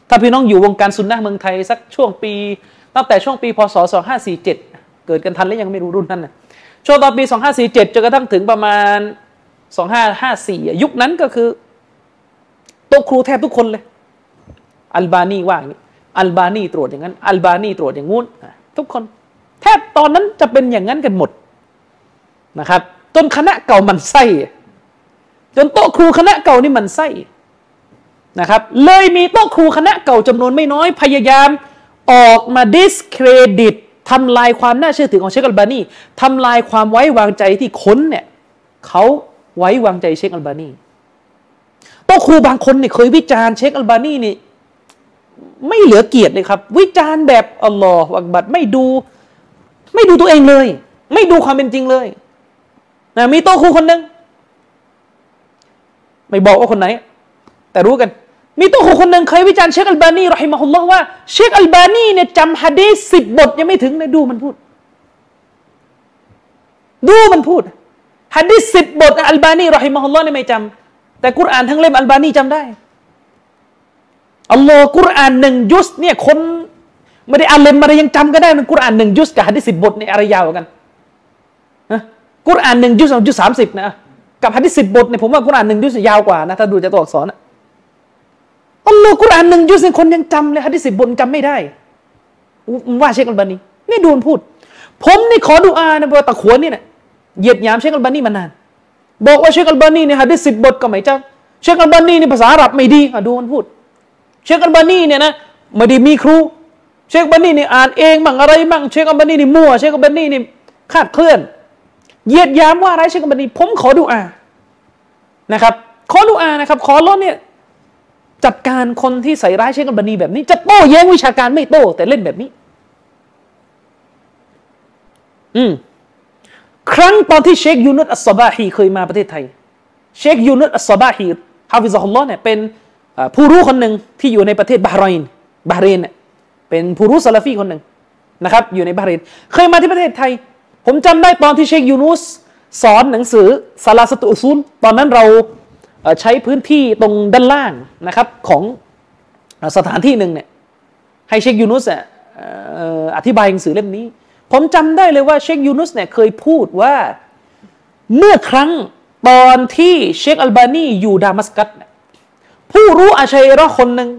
ถ้าพี่น้องอยู่วงการซุนนะห์เมืองไทยสักช่วงปีตั้งแต่ช่วงปีพ.ศ.สองห้าสี่เจ็ดเกิดกันทันหรือยังไม่รู้รุ่นนั้นนะช่วงตอนปีสองห้าสี่เจ็ดจนกระทั่งถึงประมาณสองห้าห้าสี่ยุคนั้นก็คือโต๊ะครูแทบทุกคนเลยอัลบานีว่างอัลบานีตรวจอย่างนั้นอัลบานีตรวจอย่างงู้นทุกคนแทบตอนนั้นจะเป็นอย่างนั้นกันหมดนะครับจนคณะเก่ามันไส้จนโต๊ะครูคณะเก่านี่มันไส้นะครับเลยมีโต๊ะครูคณะเก่าจำนวนไม่น้อยพยายามออกมาดิสเครดิตทำลายความน่าเชื่อถือของเชคอัลบานีทำลายความไว้วางใจที่คนเนี่ยเขาไว้วางใจเชคอัลบานีโต๊ะครูบางคนเนี่ยเคยวิจารณ์เชคอัลบานีนี่ไม่เหลือเกียรติเลยครับวิจารณ์แบบอัลลอฮฺอักบัรไม่ดูไม่ดูตัวเองเลยไม่ดูความเป็นจริงเลยนะมีโต๊ะครูคนหนึ่งไม่บอกว่าคนไหนแต่รู้กัน มีตัวหูคนหนึ่งเคยวิจารณ์เชคอัลบานีรอฮิมะฮุลลอฮ์ว่าเชคอัลบานีเนี่ยจำฮะดีษสิบบทยังไม่ถึงเลยดูมันพูดดูมันพูดฮะดีษสิบบทอัลบานีรอฮิมะฮุลลอฮ์เนี่ยไม่จำแต่กุรอานทั้งเล่มอัลบานีจำได้อัลลอฮ์กุรอานหนึ่งยุสเนี่ยคนไม่ได้อ่านเลยมันยังจำก็ได้กุรอานหนึ่งยุสกับฮะดีษสิบบทเนี่ยอะไรยาวกันนะกุรอานหนึ่งยุสยุสสามสิบนะกับฮะดีษสิบบทเนี่ยผมว่ากุรอานหนึ่งยุสยาวกว่านะถ้าดูจากตัวอักษรนะอัลลอฮ์กุรอานหนึ่งยุสคนยังจำเลยฮะดีษสิบบทจำไม่ได้ว่าเชคอัลบานีนี่ดูมันพูดผมนี่ขอดุอานะตะขวนนี่นะเหยียดหยามเชคอัลบานีมานานบอกว่าเชคอัลบานีเนี่ยฮะดีษสิบบทก็ไม่จำเชคอัลบานีเนี่ยภาษาอาหรับไม่ดีดูมันพูดเชคอัลบานีเนี่ยนะไม่ได้มีครูเชคอัลบานีเนี่ยอ่านเองมั่งอะไรมั่งเชคอัลบานีเนี่ยมั่วเชคอัลบานีเนี่ยคาดเคลื่อนเหยียดหยามว่าอะไรเชคอัลบานีผมขอดุอานะครับขอดุอานะครับขอร้อนเนี่ยจัดการคนที่ใส่ร้ายเชคอัลบานีแบบนี้จะโต้แย้งวิชาการไม่โต้แต่เล่นแบบนี้อืมครั้งตอนที่เชคยูนุสอัสซะบาฮีเคยมาประเทศไทยเชคยูนุสอัสซะบาฮีฮาฟิซะฮุลลอฮ์เนี่ยเป็นผู้รู้คนหนึ่งที่อยู่ในประเทศบาห์เรนบาห์เรนเนี่ยเป็นผู้รู้ซะลาฟีคนหนึ่งนะครับอยู่ในบาห์เรนเคยมาที่ประเทศไทยผมจำได้ตอนที่เชคยูนุสสอนหนังสือซะลาสะตุอุซูลตอนนั้นเราใช้พื้นที่ตรงด้านล่างนะครับของสถานที่หนึ่งเนี่ยให้เชคยูนุสเนี่ยอธิบายหนังสือเล่มนี้ผมจำได้เลยว่าเชคยูนุสเนี่ยเคยพูดว่าเมื่อครั้งตอนที่เชคอัลบานีอยู่ดามัสกัสผู้รู้อาชัยเราะห์คนหนึ่ง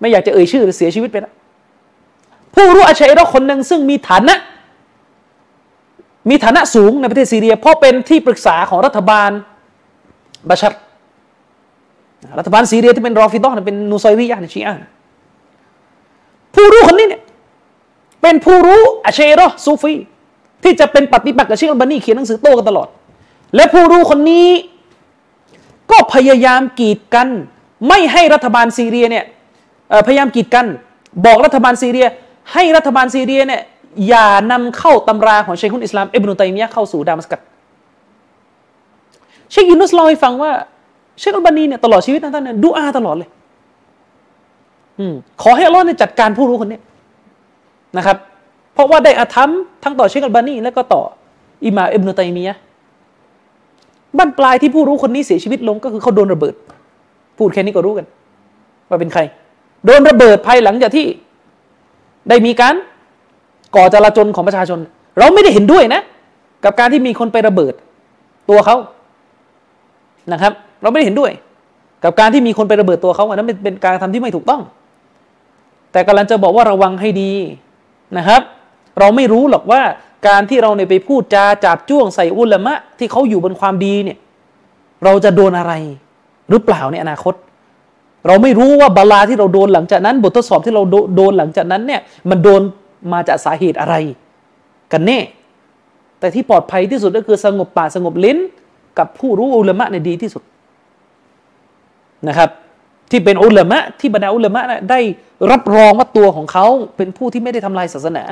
ไม่อยากจะเอ่ยชื่อเสียชีวิตไปแล้วผู้รู้อาชัยเราะห์คนหนึ่งซึ่งมีฐานะมีฐานะสูงในประเทศซีเรียเพราะเป็นที่ปรึกษาของรัฐบาลบาชัรรัฐบาลซีเรียที่เป็นรอฟิดะห์เป็นนูซัยรียะห์ชีอะห์ผู้รู้คนนี้เนี่ยเป็นผู้รู้อาชัยเราะห์ซูฟีที่จะเป็นปฏิปักษ์กับเชคอัลบานีเขียนหนังสือโต้กันตลอดและผู้รู้คนนี้ก็พยายามกีดกันไม่ให้รัฐบาลซีเรียเนี่ยพยายามกีดกันบอกรัฐบาลซีเรียให้รัฐบาลซีเรียเนี่ยอย่านำเข้าตำราของเชคุลอิสลามอิบนุตัยมียะห์เข้าสู่ดามัสกัสเชคยูนุสเล่าให้ฟังว่าเชคอัลบานีเนี่ยตลอดชีวิตท่านเนี่ยดุอาตลอดเลยอืมขอให้อัลเลาะห์เนี่ยจัดการผู้รู้คนนี้นะครับเพราะว่าได้อาธรรมทั้งต่อเชคอัลบานีแล้วก็ต่ออิหม่ามอิบนุตัยมียะห์บั้นปลายที่ผู้รู้คนนี้เสียชีวิตลงก็คือเขาโดนระเบิดพูดแค่นี้ก็รู้กันว่าเป็นใครโดนระเบิดภายหลังจากที่ได้มีการก่อจลาจลของประชาชนเราไม่ได้เห็นด้วยนะกับการที่มีคนไประเบิดตัวเขานะครับเราไม่ได้เห็นด้วยกับการที่มีคนไประเบิดตัวเขาอันนั้นเป็นการทำที่ไม่ถูกต้องแต่กำลังจะบอกว่าระวังให้ดีนะครับเราไม่รู้หรอกว่าการที่เราเนี่ยไปพูดจาจาบจ้วงใส่อุลามะที่เขาอยู่บนความดีเนี่ยเราจะโดนอะไรหรือเปล่าในอนาคตเราไม่รู้ว่าบาลาที่เราโดนหลังจากนั้นบททดสอบที่เราโดนหลังจากนั้นเนี่ยมันโดนมาจากสาเหตุอะไรกันแน่แต่ที่ปลอดภัยที่สุดก็คือสงบปากสงบลิ้นกับผู้รู้อุลามะเนี่ยดีที่สุดนะครับที่เป็นอุลามะที่บรรดาอุลามะได้รับรองว่าตัวของเขาเป็นผู้ที่ไม่ได้ทำลายศาสนา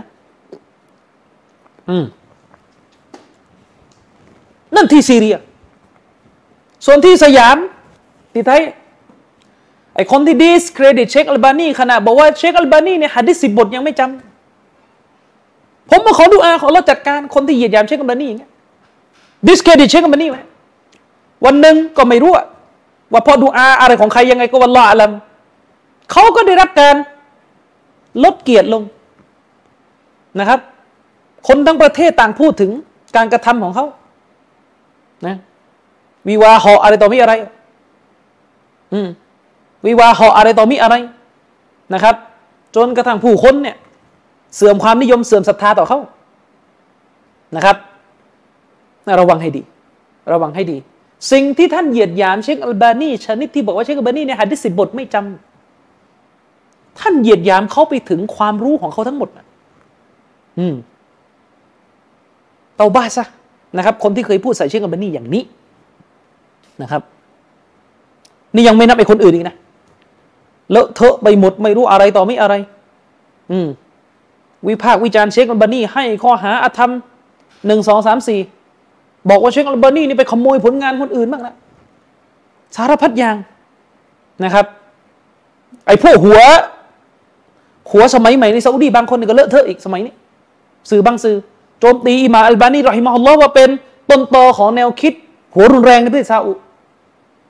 นั่นที่ซีเรียส่วนที่สยามที่ไทยไอคนที่ดิสเครดิตเชคอัลบานีขณะบอกว่าเชคอัลบานีเนี่ยหะดีษสิบบทยังไม่จำผมมาขอดุอาขอเราจัดการคนที่เหยียดหยามเชคอัลบานีอย่างเงี้ยดิสเครดิตเชคอัลบานีไหมวันหนึ่งก็ไม่รู้ว่าพอดุอาอะไรของใครยังไงก็วัลลอฮุอาลัมเขาก็ได้รับการลดเกียรติลงนะครับคนทั้งประเทศต่างพูดถึงการกระทำของเขานะวิวาหะอะไรต่อมีอะไรอืมวิวาหะอะไรต่อมีอะไรนะครับจนกระทั่งผู้คนเนี่ยเสื่อมความนิยมเสื่อมศรัทธาต่อเขานะครับระวังให้ดีระวังให้ดีสิ่งที่ท่านเหยียดหยามเชคอัลบานีชนิดที่บอกว่าเชคอัลบานีเนี่ยหะดีษสิบบทไม่จำท่านเหยียดหยามเขาไปถึงความรู้ของเขาทั้งหมดอืมเตาบ้าซะนะครับคนที่เคยพูดใส่เชคอัลบานีอย่างนี้นะครับนี่ยังไม่นับไอ้คนอื่นอีกนะแล้วเถอะไปหมดไม่รู้อะไรต่อไม่อะไรอืมวิพากษ์วิจารณ์เชคอัลบานีให้ข้อหาอธรรมหนึ่งสองสามสี่บอกว่าเชคอัลบานีนี่ไปขโมยผลงานคนอื่นบ้างนะสารพัดอย่างนะครับ ไอ้พวกหัวหัวสมัยใหม่ในซาอุดีบางคนนี่ก็เลอะเทอะอีกสมัยนี้สื่อบางสื่อโจมตีอิหม่ามอัลบานีรอฮิมะฮุลลอฮ์ว่าเป็นต้นตอของแนวคิดหัวรุนแรงในประเทศซาอุ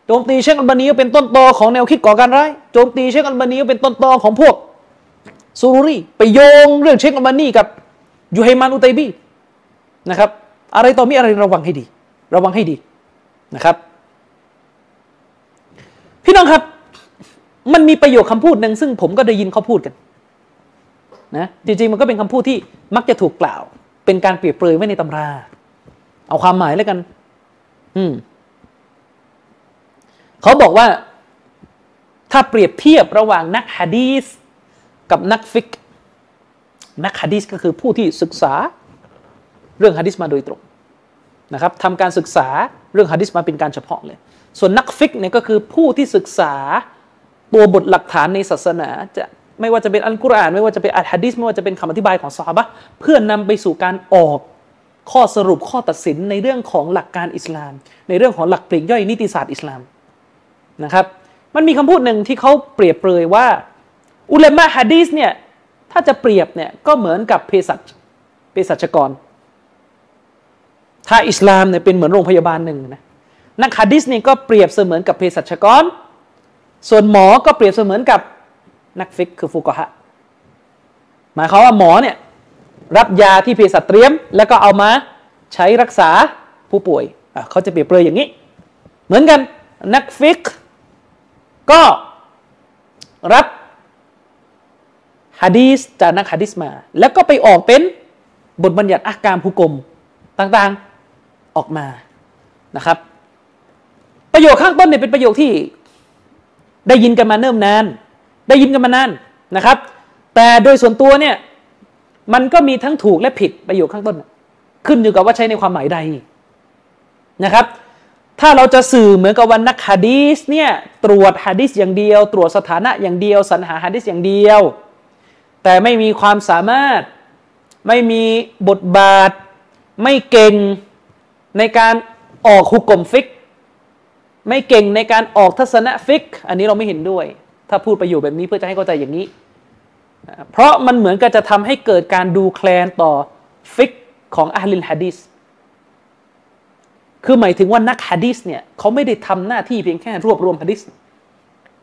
โจมตีเชคอัลบานีเป็นต้นตอของแนวคิดก่อการร้ายโจมตีเชคอัลบานีเป็นต้นตอของพวกซูรูรีไปโยงเรื่องเชคอัลบานีกับยูไฮมันอุตัยบีนะครับอะไรต่อมีอะไรระวังให้ดีระวังให้ดีนะครับพี่น้องครับมันมีประโยคคำพูดหนึ่งซึ่งผมก็ได้ยินเขาพูดกันนะจริงๆมันก็เป็นคำพูดที่มักจะถูกกล่าวเป็นการเปรียบเปรยไว้ในตำราเอาความหมายแล้วกันอืมเขาบอกว่าถ้าเปรียบเทียบระหว่างนักหะดีษกับนักฟิกห์นักหะดีษก็คือผู้ที่ศึกษาเรื่องหะดีษมาโดยตรงนะครับทำการศึกษาเรื่องหะดีษมาเป็นการเฉพาะเลยส่วนนักฟิกห์เนี่ยก็คือผู้ที่ศึกษาตัวบทหลักฐานในศาสนาจะไม่ว่าจะเป็นอัลกุรอานไม่ว่าจะเป็นอัลหะดีษไม่ว่าจะเป็นคำอธิบายของซอฮาบะห์เพื่อนำไปสู่การออกข้อสรุปข้อตัดสินในเรื่องของหลักการอิสลามในเรื่องของหลักปลีกย่อยนิติศาสตร์อิสลามนะครับมันมีคำพูดหนึ่งที่เขาเปรียบเปรยว่าอุลามะฮะดีษเนี่ยถ้าจะเปรียบเนี่ยก็เหมือนกับเภสัชเภสัชกรถ้าอิสลามเนี่ยเป็นเหมือนโรงพยาบาลหนึ่งนะนักฮะดีษนี่ก็เปรียบเสมือนกับเภสัชกรส่วนหมอก็เปรียบเสมือนกับนักฟิกคือฟุกะฮะหมายความว่าหมอเนี่ยรับยาที่เภสัชเตรียมแล้วก็เอามาใช้รักษาผู้ป่วยเขาจะเปรียบเปรยอย่างนี้เหมือนกันนักฟิกก็รับหะดีษจากนักหะดีษมาแล้วก็ไปออกเป็นบทบัญญัติอะห์กามหุกุมต่างๆออกมานะครับประโยคข้างต้นเนี่ยเป็นประโยคที่ได้ยินกันมาเนิ่มนานได้ยินกันมานานนะครับแต่โดยส่วนตัวเนี่ยมันก็มีทั้งถูกและผิดประโยคข้างต้นขึ้นอยู่กับว่าใช้ในความหมายใดนะครับถ้าเราจะสื่อเหมือนกับวันนักหะดีษเนี่ยตรวจหะดีษอย่างเดียวตรวจสถานะอย่างเดียวสรรหาหะดีษอย่างเดียวแต่ไม่มีความสามารถไม่มีบทบาทไม่เก่งในการออกหุกมฟิกไม่เก่งในการออกทัศนะฟิกอันนี้เราไม่เห็นด้วยถ้าพูดประโยคแบบนี้เพื่อจะให้เข้าใจอย่างนี้เพราะมันเหมือนกับจะทำให้เกิดการดูแคลนต่อฟิกของอะห์ลิลหะดีษคือหมายถึงว่านักหะดีษเนี่ยเขาไม่ได้ทำหน้าที่เพียงแค่รวบรวมหะดีษ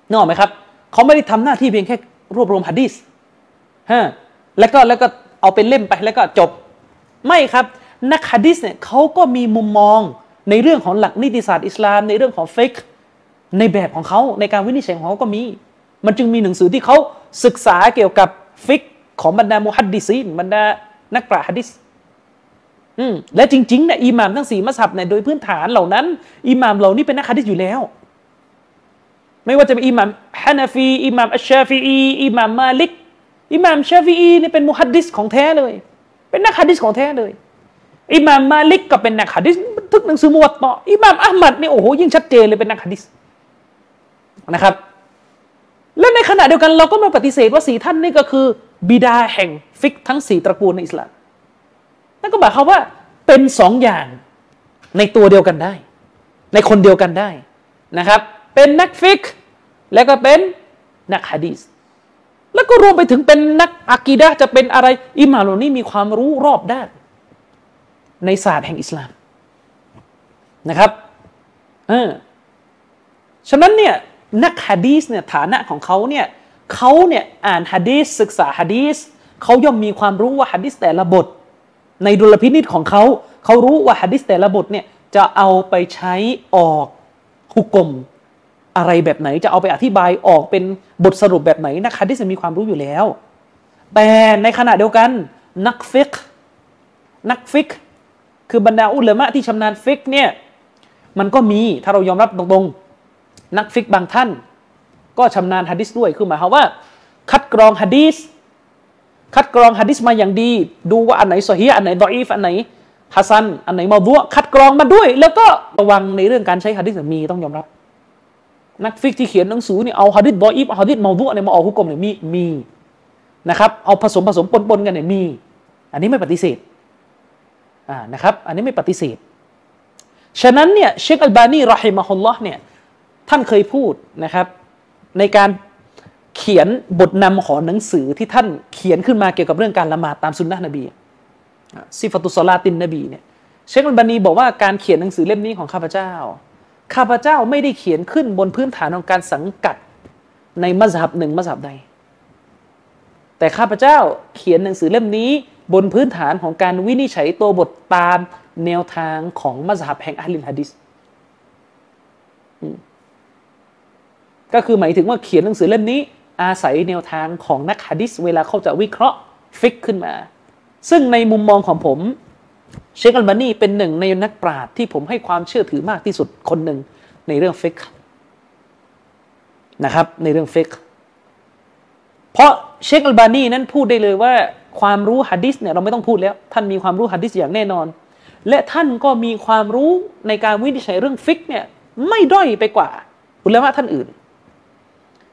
นึกออกไหมครับเขาไม่ได้ทำหน้าที่เพียงแค่รวบรวมหะดีษฮะแล้วก็แล้วก็เอาเป็นเล่มไปแล้วก็จบไม่ครับนักหะดีษเนี่ยเขาก็มีมุมมองในเรื่องของหลักนิติศาสตร์อิสลามในเรื่องของฟิกห์ในแบบของเขาในการวินิจฉัยของเขาก็มีมันจึงมีหนังสือที่เขาศึกษาเกี่ยวกับฟิกห์ของบรรดามุฮัดดิซีนบรรดานักปราชญ์หะดีษอืมและจริงๆเนี่ยอิหม่ามทั้งสี่มัซฮับเนี่ยโดยพื้นฐานเหล่านั้นอิหม่ามเหล่านี้เป็นนักหะดีษอยู่แล้วไม่ว่าจะเป็นอิหม่ามฮะนะฟีอิหม่ามอัชชาฟิอีอิหม่ามมาลิกอิหม่ามชาฟิอีเนี่ยเป็นมุฮัดดิษของแท้เลยเป็นนักหะดีษของแท้เลยอิหม่ามมาลิกก็เป็นนักหะดีษบันทึกหนังสือมุวัตตะอิหม่ามอะห์มัดนี่โอ้โหยิ่งชัดเจนเลยเป็นนักหะดีษนะครับและในขณะเดียวกันเราก็ไม่ปฏิเสธว่าสี่ท่านนี่ก็คือบิดาแห่งฟิกทั้งสี่ตระกูลในอิสลามนั่นก็หมายความว่าเป็นสองอย่างในตัวเดียวกันได้ในคนเดียวกันได้นะครับเป็นนักฟิกและก็เป็นนักหะดีษแล้วก็รวมไปถึงเป็นนักอะกีดะห์จะเป็นอะไรอิหม่ามเหล่านี้มีความรู้รอบด้านในศาสตร์แห่งอิสลามนะครับเออฉะนั้นเนี่ยนักหะดีษเนี่ยฐานะของเขาเนี่ยเขาเนี่ยอ่านหะดีษศึกษาหะดีษเขาย่อมมีความรู้ว่าหะดีษแต่ละบทในดุลพินิจของเขาเขารู้ว่าหะดีษแต่ละบทเนี่ยจะเอาไปใช้ออกหุกมอะไรแบบไหนจะเอาไปอธิบายออกเป็นบทสรุปแบบไหนนักหะดีษมีความรู้อยู่แล้วแต่ในขณะเดียวกันนักฟิกห์นักฟิกห์คือบรรดาอุลามะที่ชำนาญฟิกห์เนี่ยมันก็มีถ้าเรายอมรับตรงๆนักฟิกห์บางท่านก็ชำนาญหะดีษด้วยคือหมายความว่าคัดกรองหะดีษคัดกรองหะดีษมาอย่างดีดูว่าอันไหนซอฮีฮ์อันไหนดออีฟอันไหนฮะซันอันไหนมอฎูอ์คัดกรองมาด้วยแล้วก็ระวังในเรื่องการใช้หะดีษมีต้องยอมรับนักฟิกที่เขียนหนังสือนี่เอาหะดีษดออีฟเอาหะดีษมอฎูอ์เนี่ยมาออกหุกมเนี่ยมีมีนะครับเอาผสมผสมปนๆกันเนี่ยมีอันนี้ไม่ปฏิเสธอ่านะครับอันนี้ไม่ปฏิเสธฉะนั้นเนี่ยเชคอัลบานีรอฮิมะฮุลลอฮ์เนี่ยท่านเคยพูดนะครับในการ เขียนบทนำของหนังสือที่ท่านเขียนขึ้นมาเกี่ยวกับเรื่องการละหมาดตามสุนนะห์นบีซิฟาตุศอลาตินนบีเนี่ยเชคอัลบานีบอกว่าการเขียนหนังสือเล่มนี้ของข้าพเจ้าข้าพเจ้าไม่ได้เขียนขึ้นบนพื้นฐานของการสังกัดในมัซฮับหนึ่งมัซฮับใดแต่ข้าพเจ้าเขียนหนังสือเล่มนี้บนพื้นฐานของการวินิจฉัยตัวบทตามแนวทางของมัซฮับแห่งอะห์ลิลหะดีษก็คือหมายถึงว่าเขียนหนังสือเล่มนี้อาศัยแนวทางของนักหะดีษเวลาเขาจะวิเคราะห์ฟิกขึ้นมาซึ่งในมุมมองของผมเชคอัลบานีเป็นหนึ่งในนักปราชญ์ที่ผมให้ความเชื่อถือมากที่สุดคนหนึ่งในเรื่องฟิกนะครับในเรื่องฟิกเพราะเชคอัลบานีนั้นพูดได้เลยว่าความรู้หะดีษเนี่ยเราไม่ต้องพูดแล้วท่านมีความรู้หะดีษอย่างแน่นอนและท่านก็มีความรู้ในการวินิจฉัยเรื่องฟิกเนี่ยไม่ด้อยไปกว่าอุลามะท่านอื่น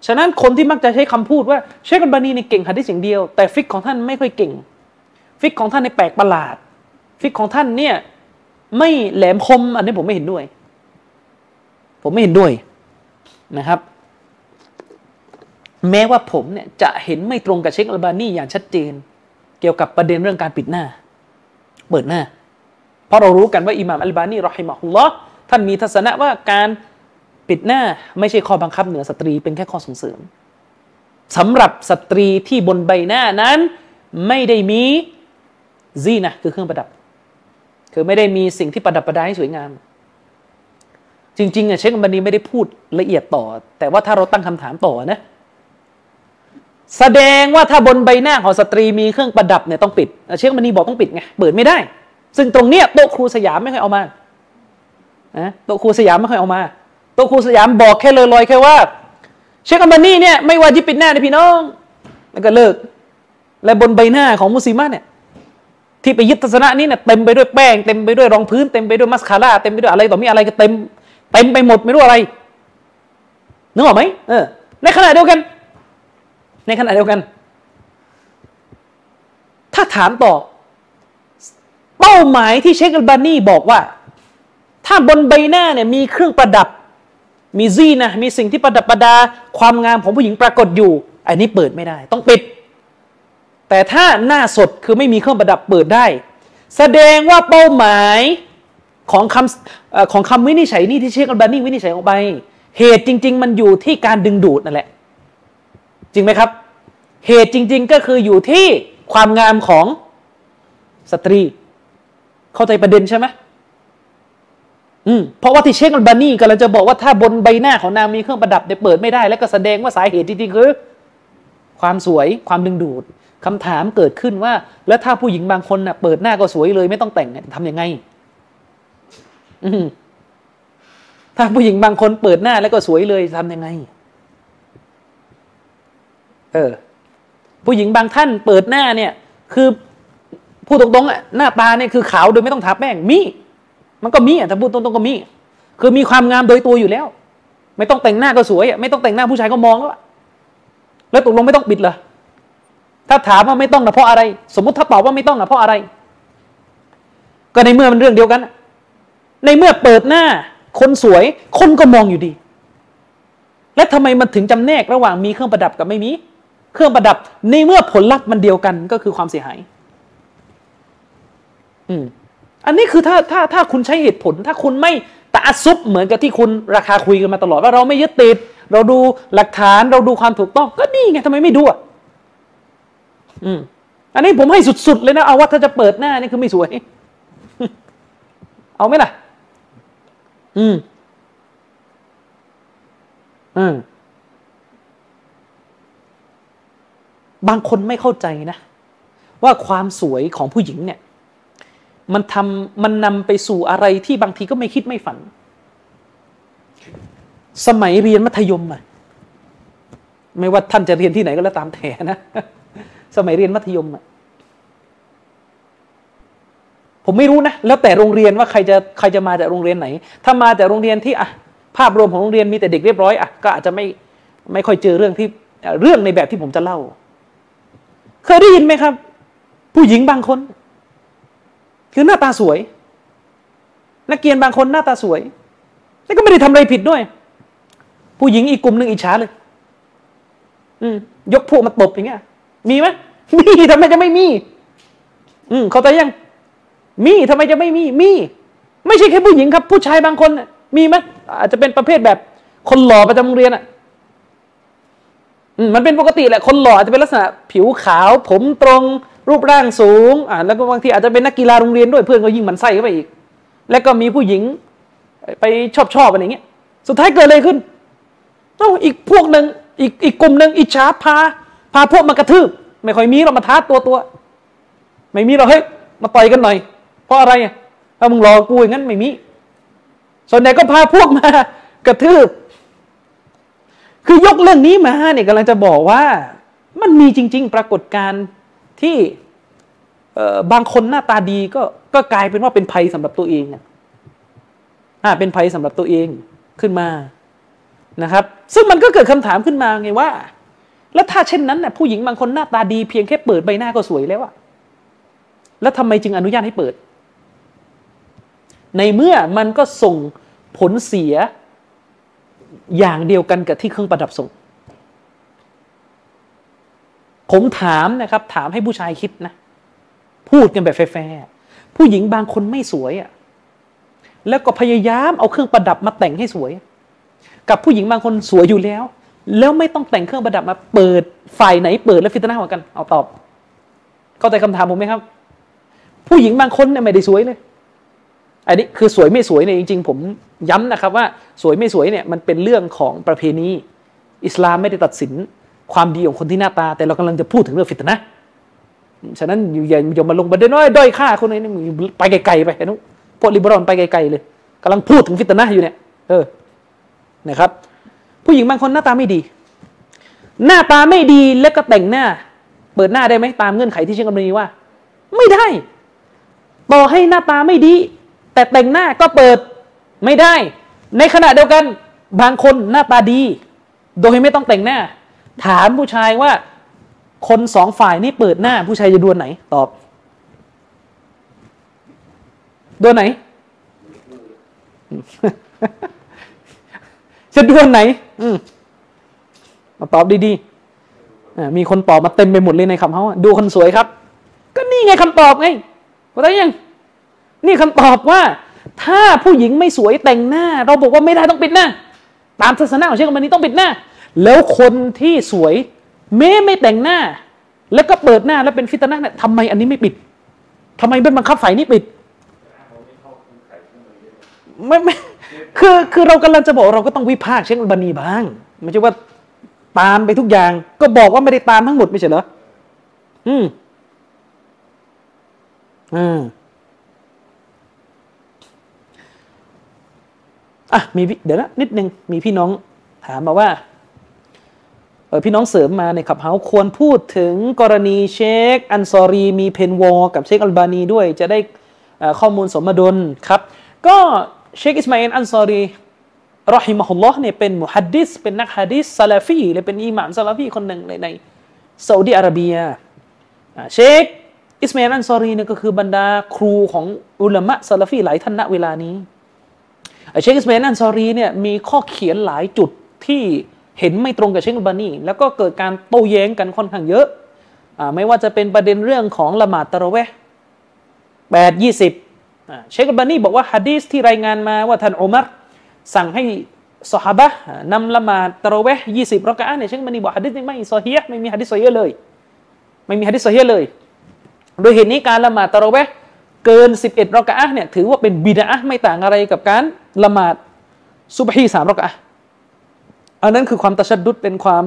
ฉะนั้นคนที่มักจะใช้คำพูดว่าเชคอัลบานีเนี่ยเก่งหะดีษอย่างเดียวแต่ฟิกของท่านไม่ค่อยเก่งฟิกของท่านในแปลกประหลาดฟิกของท่านเนี่ยไม่แหลมคมอันนี้ผมไม่เห็นด้วยผมไม่เห็นด้วยนะครับแม้ว่าผมเนี่ยจะเห็นไม่ตรงกับเชคอัลบานีอย่างชัดเจนเกี่ยวกับประเด็นเรื่องการปิดหน้าเปิดหน้าเพราะเรารู้กันว่าอิหม่ามอัลบานีรอฮิมะฮุลลอฮ์ท่านมีทัศนะว่าการปิดหน้าไม่ใช่ข้อบังคับเหนือสตรีเป็นแค่ข้อส่งเสริมสำหรับสตรีที่บนใบหน้านั้นไม่ได้มีซีนะคือเครื่องประดับคือไม่ได้มีสิ่งที่ประดับประดาให้สวยงามจริงๆอ่ะเชคอัลบานีไม่ได้พูดละเอียดต่อแต่ว่าถ้าเราตั้งคำถามต่อนะแสดงว่าถ้าบนใบหน้าของสตรีมีเครื่องประดับเนี่ยต้องปิดเชคอัลบานีบอกต้องปิดไงเปิดไม่ได้ซึ่งตรงเนี้ยโต๊ะครูสยามไม่ค่อยเอามานะโต๊ะครูสยามไม่ค่อยเอามาโต๊ะครูสยามบอกแค่ลอยๆแค่ว่าเชคอัลบานีเนี่ยไม่ว่าจะปิดหน้านะพี่น้องแล้วก็เลิกและบนใบหน้าของมุสลิมะเนี่ยที่ไปยึดทัศนะนี้เนี่ยเต็มไปด้วยแป้งเต็มไปด้วยรองพื้นเต็มไปด้วยมัสคาร่าเต็มไปด้วยอะไรต่อมีอะไรก็เต็มเต็มไปหมดไม่รู้อะไรนึกออกไหมเออในขณะเดียวกันในขณะเดียวกันถ้าถามต่อเป้าหมายที่เชคอัลบานีบอกว่าถ้าบนใบหน้าเนี่ยมีเครื่องประดับมีซีนะมีสิ่งที่ประดับประดาความงามของผู้หญิงปรากฏอยู่อันนี้เปิดไม่ได้ต้องปิดแต่ถ้าหน้าสดคือไม่มีเครื่องประดับเปิดได้แสดงว่าเป้าหมายของคำของคำวินิจฉัยนี่ที่เชคอัลบานีวินิจฉัยออกไปเหตุจริงๆมันอยู่ที่การดึงดูดนั่นแหละจริงไหมครับเหตุจริงๆก็คืออยู่ที่ความงามของสตรีเข้าใจประเด็นใช่ไหมอืมเพราะว่าที่เชคอัลบานีกำลังจะบอกว่าถ้าบนใบหน้าของนางมีเครื่องประดับเนี่ยเปิดไม่ได้แล้วก็แสดงว่าสาเหตุจริงๆคือความสวยความดึงดูดคำถามเกิดขึ้นว่าแล้วถ้าผู้หญิงบางคนน่ะเปิดหน้าก็สวยเลยไม่ต้องแต่งทำยังไงถ้าผู้หญิงบางคนเปิดหน้าแล้วก็สวยเลยทำยังไงเออผู้หญิงบางท่านเปิดหน้าเนี่ยคือพูดตรงๆอ่ะหน้าตาเนี่ยคือขาวโดยไม่ต้องทาแป้งมีมันก็มีอ่ะถ้าพูดตรงๆก็มีคือมีความงามโดยตัวอยู่แล้วไม่ต้องแต่งหน้าก็สวยอ่ะไม่ต้องแต่งหน้าผู้ชายก็มองแล้วแล้วตกลงไม่ต้องปิดเหรอถ้าถามว่าไม่ต้องนะเพราะอะไรสมมติถ้าตอบว่าไม่ต้องนะเพราะอะไรก็ในเมื่อมันเรื่องเดียวกันในเมื่อเปิดหน้าคนสวยคนก็มองอยู่ดีและทำไมมันถึงจำแนกระหว่างมีเครื่องประดับกับไม่มีเครื่องประดับในเมื่อผลลัพธ์มันเดียวกันก็คือความเสียหายอืมอันนี้คือถ้าถ้าถ้าคุณใช้เหตุผลถ้าคุณไม่ตะอัสซุบเหมือนกับที่คุณราคาคุยกันมาตลอดว่าเราไม่ยึดติดเราดูหลักฐานเราดูความถูกต้องก็นี่ไงทำไมไม่ดูอ่ะอืมอันนี้ผมให้สุดๆเลยนะเอาว่าถ้าจะเปิดหน้านี่คือไม่สวยเอาไหมล่ะอืมอืมบางคนไม่เข้าใจนะว่าความสวยของผู้หญิงเนี่ยมันทำมันนำไปสู่อะไรที่บางทีก็ไม่คิดไม่ฝันสมัยเรียนมัธยมอะไม่ว่าท่านจะเรียนที่ไหนก็แล้วตามแต่นะสมัยเรียนมัธยมอะผมไม่รู้นะแล้วแต่โรงเรียนว่าใครจะใครจะมาจากโรงเรียนไหนถ้ามาจากโรงเรียนที่อะภาพรวมของโรงเรียนมีแต่เด็กเรียบร้อยอะก็อาจจะไม่ไม่ค่อยเจอเรื่องที่เรื่องในแบบที่ผมจะเล่าเคยได้ยินไหมครับผู้หญิงบางคนคือหน้าตาสวยนักเรียนบางคนหน้าตาสวยแล้วก็ไม่ได้ทำอะไรผิดด้วยผู้หญิงอีกกลุ่มหนึ่งอิจฉาเลย ยกพวกมาตบอย่างเงี้ยมีไหมมีทำไมจะไม่มีอืมเขาแต่ยังมีทำไมจะไม่มีมีไม่ใช่แค่ผู้หญิงครับผู้ชายบางคนมีไหมอาจจะเป็นประเภทแบบคนหล่อประจำโรงเรียนอ่ะมันเป็นปกติแหละคนหล่ออาจจะเป็นลักษณะผิวขาวผมตรงรูปร่างสูงอ่าแล้วก็บางทีอาจจะเป็นนักกีฬาโรงเรียนด้วยเพื่อนก็ยิ่งมันไส้เข้าไปอีกแล้วก็มีผู้หญิงไปชอบชอบอะไรอย่างเงี้ยสุดท้ายเกิดอะไรขึ้นเอ้าอีกพวกหนึ่งอีกอีกกลุ่มหนึ่งอิจฉาพาพาพวกมากระทืบไม่ค่อยมีเรามาท้าตัวตัวไม่มีเราเฮ้ยมาต่อยกันหน่อยเพราะอะไรเพราะมึงรอกูอย่างนั้นไม่มีส่วนไหนก็พาพวกมากระทืบคือยกเรื่องนี้มาเนี่ยกำลังจะบอกว่ามันมีจริงๆปรากฏการณ์ที่บางคนหน้าตาดีก็ก็กลายเป็นว่าเป็นภัยสำหรับตัวเองอ่าเป็นภัยสำหรับตัวเองขึ้นมานะครับซึ่งมันก็เกิดคำถามขึ้นมาไงว่าแล้วถ้าเช่นนั้นน่ะผู้หญิงบางคนหน้าตาดีเพียงแค่เปิดใบหน้าก็สวยแล้วอะแล้วทำไมจึงอนุญาตให้เปิดในเมื่อมันก็ส่งผลเสียอย่างเดียวกันกับที่เครื่องประดับส่งผมถามนะครับถามให้ผู้ชายคิดนะพูดกันแบบแฟร์ๆผู้หญิงบางคนไม่สวยอะแล้วก็พยายามเอาเครื่องประดับมาแต่งให้สวยกับผู้หญิงบางคนสวยอยู่แล้วแล้วไม่ต้องแต่งเครื่องประดับมาเปิดฝ่ายไหนเปิดแล้วฟิตนะกว่ากันเอาตอบเข้าใจคำถามผมไหมครับผู้หญิงบางคนเนี่ยไม่ได้สวยเลยอันนี้คือสวยไม่สวยเนี่ยจริงๆผมย้ำนะครับว่าสวยไม่สวยเนี่ยมันเป็นเรื่องของประเพณีอิสลามไม่ได้ตัดสินความดีของคนที่หน้าตาแต่เรากำลังจะพูดถึงเรื่องฟิตนะฉะนั้นอย่าอย่ามาลงประเด็นน้อยด้อยค่าคนนี้ไปไกลๆไปนะพวกลิเบอรัลไปไกลๆเลยกำลังพูดถึงฟิตนะอยู่เนี่ยเออนะครับผู้หญิงบางคนหน้าตาไม่ดีหน้าตาไม่ดีแล้วก็แต่งหน้าเปิดหน้าได้ไหมตามเงื่อนไขที่เชื่อกำหนดว่าไม่ได้ต่อให้หน้าตาไม่ดีแต่แต่งหน้าก็เปิดไม่ได้ในขณะเดียวกันบางคนหน้าตาดีโดยไม่ต้องแต่งหน้าถามผู้ชายว่าคนสองฝ่ายนี่เปิดหน้าผู้ชายจะดวลไหนตอบดวลไหน จะดวลไหนอืมมาตอบดีๆอ่ามีคนตอบมาเต็มไปหมดเลยในคำเขาดูคนสวยครับก็นี่ไงคำตอบไงว่าได้ยังนี่คำตอบว่าถ้าผู้หญิงไม่สวยแต่งหน้าเราบอกว่าไม่ได้ต้องปิดหน้าตามศาสนาของเชคมันนี้ต้องปิดหน้าแล้วคนที่สวยแม้ไม่แต่งหน้าแล้วก็เปิดหน้าแล้วเป็นฟิตนะห์เนี่ยทำไมอันนี้ไม่ปิดทำไมเป็นบังคับฝ่ายนี้ปิดไม่ไม่คือคือเรากำลังจะบอกเราก็ต้องวิพากษ์เชคอัลบานีบ้างไม่ใช่ว่าตามไปทุกอย่างก็บอกว่าไม่ได้ตามทั้งหมดไม่ใช่เหรออืมอืมอ่ะมีเดี๋ยวนะนิดนึงมีพี่น้องถามมาว่าเออพี่น้องเสริมมาในขับเฮาควรพูดถึงกรณีเชคอันซอรีมีเพนวอกับเชคอัลบานีด้วยจะได้ข้อมูลสมดุลครับก็เชคอิสมาอิลอันซอรีรอฮิมะฮุลลอฮ์เนี่ยเป็นมุฮัดดิษเป็นนักหะดีษซะลาฟีและเป็นอิหม่ามซะลาฟีคนหนึ่งในในซาอุดีอาระเบียเชคอิสมาอิลอันซอรีเนี่ยก็คือบรรดาครูของอุลามะซะลาฟีหลายท่านณเวลานี้เชคอิสมาอิลอันซอรีเนี่ยมีข้อเขียนหลายจุดที่เห็นไม่ตรงกับเชคอัลบานีแล้วก็เกิดการโต้แย้งกันค่อนข้างเยอะไม่ว่าจะเป็นประเด็นเรื่องของละหมาดตะเราะเวห์แปดยี่สิบเชคอัลบานีบอกว่าหะดีษที่รายงานมาว่าท่านอุมัรสั่งให้ซอฮาบะห์นำละหมาดตะเราะเวห์ยี่สิบรอกะอะห์เนี่ยเชคอัลบานีบอกหะดีษนี้ไม่ซอฮีฮ์ไม่มีหะดีษซอฮีฮ์เลยไม่มีหะดีษซอฮีฮ์เลยโดยเหตุนี้การละหมาดตะเราะเวห์เกินสิบเอ็ดรอกะอะห์เนี่ยถือว่าเป็นบิดอะห์ไม่ต่างอะไรกับการละหมาดซุบฮีสามรอกะอะห์อันนั้นคือความตัชดดุดเป็นความ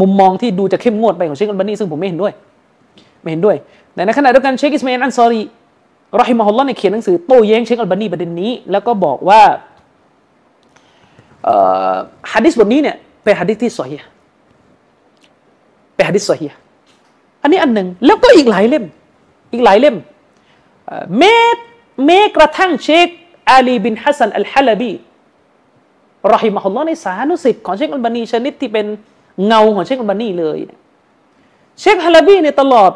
มุมมองที่ดูจะเข้มงวดไปของเชคอัลบานีซึ่งผมไม่เห็นด้วยไม่เห็นด้วยแต่ในขณะเดียวกันเชคอิสมาอิลอันซอรีรอฮิมะฮุลลอฮ์เนี่ยเขียนหนังสือโต้แย้งเชคอัลบานีประเด็นนี้แล้วก็บอกว่าหะดีษบทนี้เนี่ยเป็นหะดีษที่ซอฮีฮ์เป็นหะดีษซอฮีฮ์อันนี้อันหนึ่งแล้วก็อีกหลายเล่มอีกหลายเล่มเมตเมกระทั่งเชคอาลีบินฮัสซันอัลฮะลาบีรอฮิมะฮุลลอฮ์ในสานุสิทธิ์ของเชคอัลบานีชนิดที่เป็นเงาของเชคอัลบานีเลยเชคฮะลาบีเนี่ยตลอด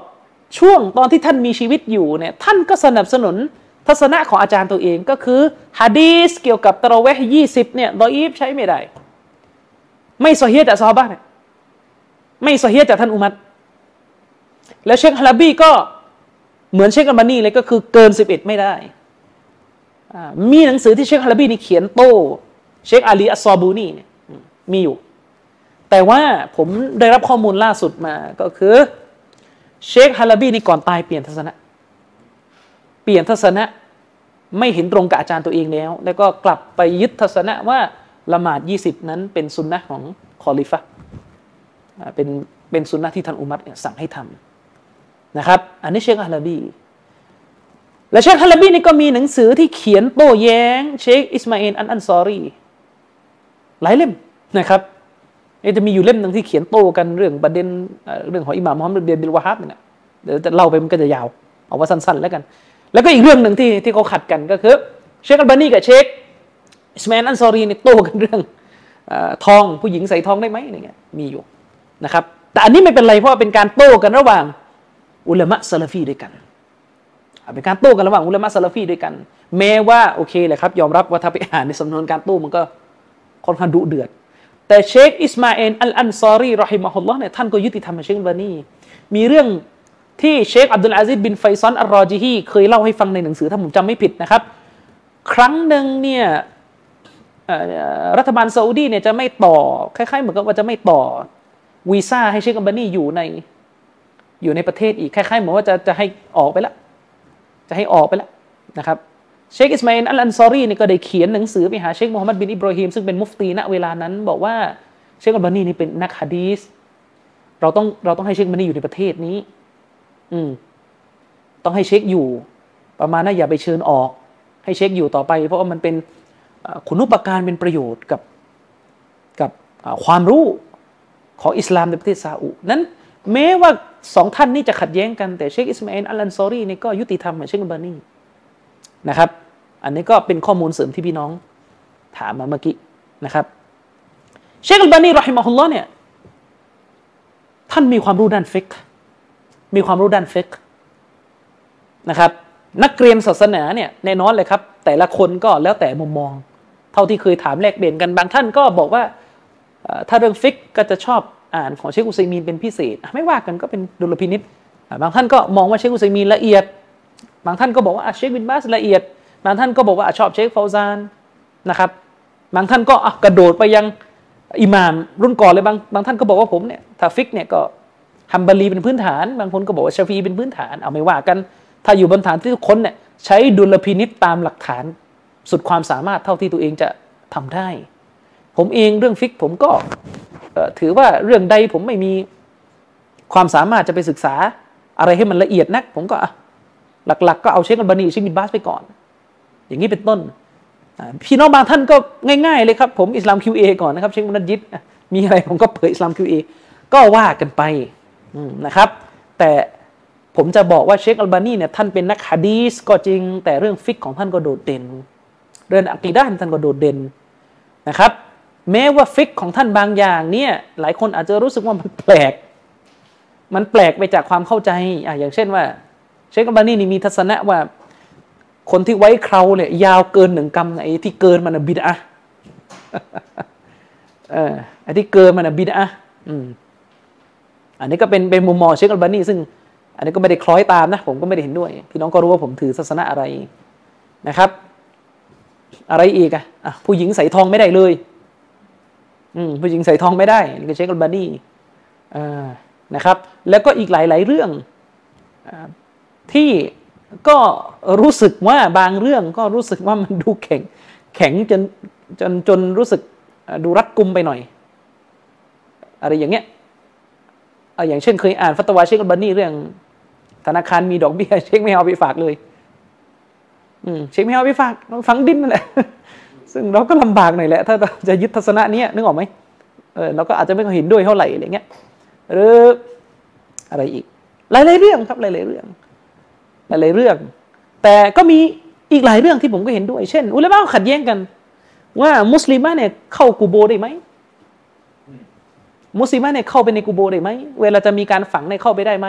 ช่วงตอนที่ท่านมีชีวิตอยู่เนี่ยท่านก็สนับสนุนทัศนะของอาจารย์ตัวเองก็คือหะดีษเกี่ยวกับตะเราะเวห์ยี่สิบเนี่ยดออีฟใช้ไม่ได้ ไม่ซอฮีฮ์จากซอฮาบะห์เนี่ยไม่ซอฮีฮ์จากท่านอุมัรแล้วเชคฮะลาบีก็เหมือนเชคอัลบานีเลยก็คือเกินสิบเอ็ดไม่ได้มีหนังสือที่เชคฮะลาบีนี่เขียนโต้เชคอาลีอัสซอบูนีเนี่ยมีอยู่แต่ว่าผมได้รับข้อมูลล่าสุดมาก็คือเชคฮะลาบีนี่ก่อนตายเปลี่ยนทัศนะเปลี่ยนทัศนะไม่เห็นตรงกับอาจารย์ตัวเองแล้วแล้วก็กลับไปยึดทัศนะว่าละหมาดยี่สิบนั้นเป็นซุนนะห์ของคอลิฟะห์เป็นเป็นซุนนะห์ที่ท่านอุมัรเนี่ยสั่งให้ทำนะครับอันนี้เชคฮะลาบีและเชคฮะลาบีนี่ก็มีหนังสือที่เขียนโต้แย้งเชคอิสมาอีลอันอันซอรีหลายเล่มนะครับจะมีอยู่เล่มหนึ่งที่เขียนโต้กันเรื่องประเด็นเรื่องของอิหม่ามมุฮัมมัดบินวะฮับเนี่ยเดี๋ยวจะเล่าไปมันก็จะยาวเอาว่าสั้นๆแล้วกันแล้วก็อีกเรื่องหนึ่งที่ที่เขาขัดกันก็คือเชคอัลบานีกับเชคอิสมาอีลอันซอรีเนี่ยโต้กันเรื่องทองผู้หญิงใส่ทองได้ไหมอะไรเงี้ยมีอยู่นะครับแต่อันนี้ไม่เป็นไรเพราะเป็นการโต้กันระหว่างอุลามะซะลาฟีด้วยกันเป็นการโต้กันระหว่างอุลามะซะลาฟีด้วยกันแม้ว่าโอเคแหละครับยอมรับว่าถ้าไปอ่านในสำนวนการโต้มันก็ค่อนข้างดุเดือดแต่เชคอิสมาอีลอัลอันซอรีรอฮิมะฮุลลอฮ์เนี่ยท่านก็ยุติธรรมกับเชคอัลบานีมีเรื่องที่เชคอับดุลอาซิซบินไฟซอนอัลรอจิฮีเคยเล่าให้ฟังในหนังสือถ้าผมจำไม่ผิดนะครับครั้งหนึ่งเนี่ยรัฐบาลซาอุดีเนี่ยจะไม่ต่อคล้ายๆเหมือนกับว่าจะไม่ต่อวีซ่าให้เชคอัลบานีอยู่ในอยู่ในประเทศอีกคล้ายๆเหมือนว่าจะจะให้ออกไปแล้วจะให้ออกไปแล้วนะครับเชคอิสมาอีลอัลอันซอรีนี่ก็ได้เขียนหนังสือไปหาเชคมูฮัมหมัดบินอิบรอฮีมซึ่งเป็นมุฟตีณเวลานั้นบอกว่าเชคอัลบานีนี่เป็นนักหะดีษเราต้องเราต้องให้เชคอัลบานีอยู่ในประเทศนี้อืมต้องให้เชคอยู่ประมาณนั้นอย่าไปเชิญออกให้เชคอยู่ต่อไปเพราะว่ามันเป็นคุณูปการเป็นประโยชน์กับกับความรู้ของอิสลามในประเทศซาอุนั้นแม้ว่าสองท่านนี่จะขัดแย้งกันแต่เชคอิสมาอีลอัลอันซอรีนี่ก็ยุติธรรมเหมือนเชคอัลบานีนะครับอันนี้ก็เป็นข้อมูลเสริมที่พี่น้องถามมาเมื่อกี้นะครับเชคอัลบานีรอฮิมะฮุลลอฮ์เนี่ยท่านมีความรู้ด้านฟิกห์มีความรู้ด้านฟิกห์นะครับนักเรียนศาสนาเนี่ยแน่นอนเลยครับแต่ละคนก็แล้วแต่มุมมองเท่าที่เคยถามแลกเปลี่ยนกันบางท่านก็บอกว่าถ้าเรื่องฟิกห์ก็จะชอบอ่านของเชคอุซัยมีนเป็นพิเศษไม่ว่ากันก็เป็นดุลพินิจบางท่านก็มองว่าเชคอุซัยมีนละเอียดบางท่านก็บอกว่าเชคบินบาสละเอียดบางท่านก็บอกว่าชอบเชคฟาวซานนะครับบางท่านก็กระโดดไปยังอิหม่ามรุ่นก่อนเลยบางบางท่านก็บอกว่าผมเนี่ยถ้าฟิกเนี่ยก็ฮัมบาลีเป็นพื้นฐานบางคนก็บอกว่าชาฟีเป็นพื้นฐานเอาไม่ว่ากันถ้าอยู่บนฐานที่ทุกคนเนี่ยใช้ดุลพินิจตามหลักฐานสุดความสามารถเท่าที่ตัวเองจะทำได้ผมเองเรื่องฟิกผมก็ถือว่าเรื่องใดผมไม่มีความสามารถจะไปศึกษาอะไรให้มันละเอียดนักผมก็หลักๆก็เอาเชคอัลบานีเชคบินบาสไปก่อนอย่างนี้เป็นต้นพี่น้องบางท่านก็ง่ายๆเลยครับผมอิสลาม คิว เอ ก่อนนะครับเชคมุนัดยิดมีอะไรผมก็เผยอิสลาม คิว เอ ก็ว่ากันไปนะครับแต่ผมจะบอกว่าเชคอัลบานีเนี่ยท่านเป็นนักหะดีษก็จริงแต่เรื่องฟิกของท่านก็โดดเด่นเรื่องอะกีดะห์ท่านก็โดดเด่นนะครับแม้ว่าฟิกของท่านบางอย่างเนี่ยหลายคนอาจจะรู้สึกว่ามันแปลกมันแปลกไปจากความเข้าใจ อ, อย่างเช่นว่าเชคอัลบานีนี่มีทัศนะว่าคนที่ไว้เคราเนี่ยยาวเกินหนึ่งกำไอ้ที่เกินมันน่ะบิดอะห์เออไอ้ที่เกินมันน่ะบิดอะห์อืมอันนี้ก็เป็นเป็นมุมมองเชคอัลบานีซึ่งอันนี้ก็ไม่ได้คล้อยตามนะผมก็ไม่ได้เห็นด้วยพี่น้องก็รู้ว่าผมถือศาสนาอะไรนะครับอะไรอีกอะอ่ะผู้หญิงใส่ทองไม่ได้เลยอืมผู้หญิงใส่ทองไม่ได้นี่ก็เชคอัลบานีเออนะครับแล้วก็อีกหลายๆเรื่องที่ก็รู้สึกว่าบางเรื่องก็รู้สึกว่ามันดูแข็งแข็งจนจนจนรู้สึกดูรัดกุมไปหน่อยอะไรอย่างเงี้ยเอาอย่างเช่นเคยอ่านฟัตวาเชคอัลบานีเรื่องธนาคารมีดอกเบี้ยเชคไม่เอาไปฝากเลยอืมเชคไม่เอาไปฝากฝังดินนั่นแหละซึ่งเราก็ลำบากหน่อยแหละถ้าจะยึดทัศนะนี้นึกออกไหมเออเราก็อาจจะไม่เห็นด้วยเท่าไหร่อะไรเงี้ยหรืออะไรอีกหลายๆเรื่องครับหลายๆเรื่องหลายๆเรื่องแต่ก็มีอีกหลายเรื่องที่ผมก็เห็นด้วยเช่นอุลามะห์ขัดแย้งกันว่ามุสลิมะเนี่ยเข้ากุโบได้ไหมมุสลิมะเนี่ยเข้าไปในกุโบได้ไหมเวลาจะมีการฝังเนี่ยเข้าไปได้ไหม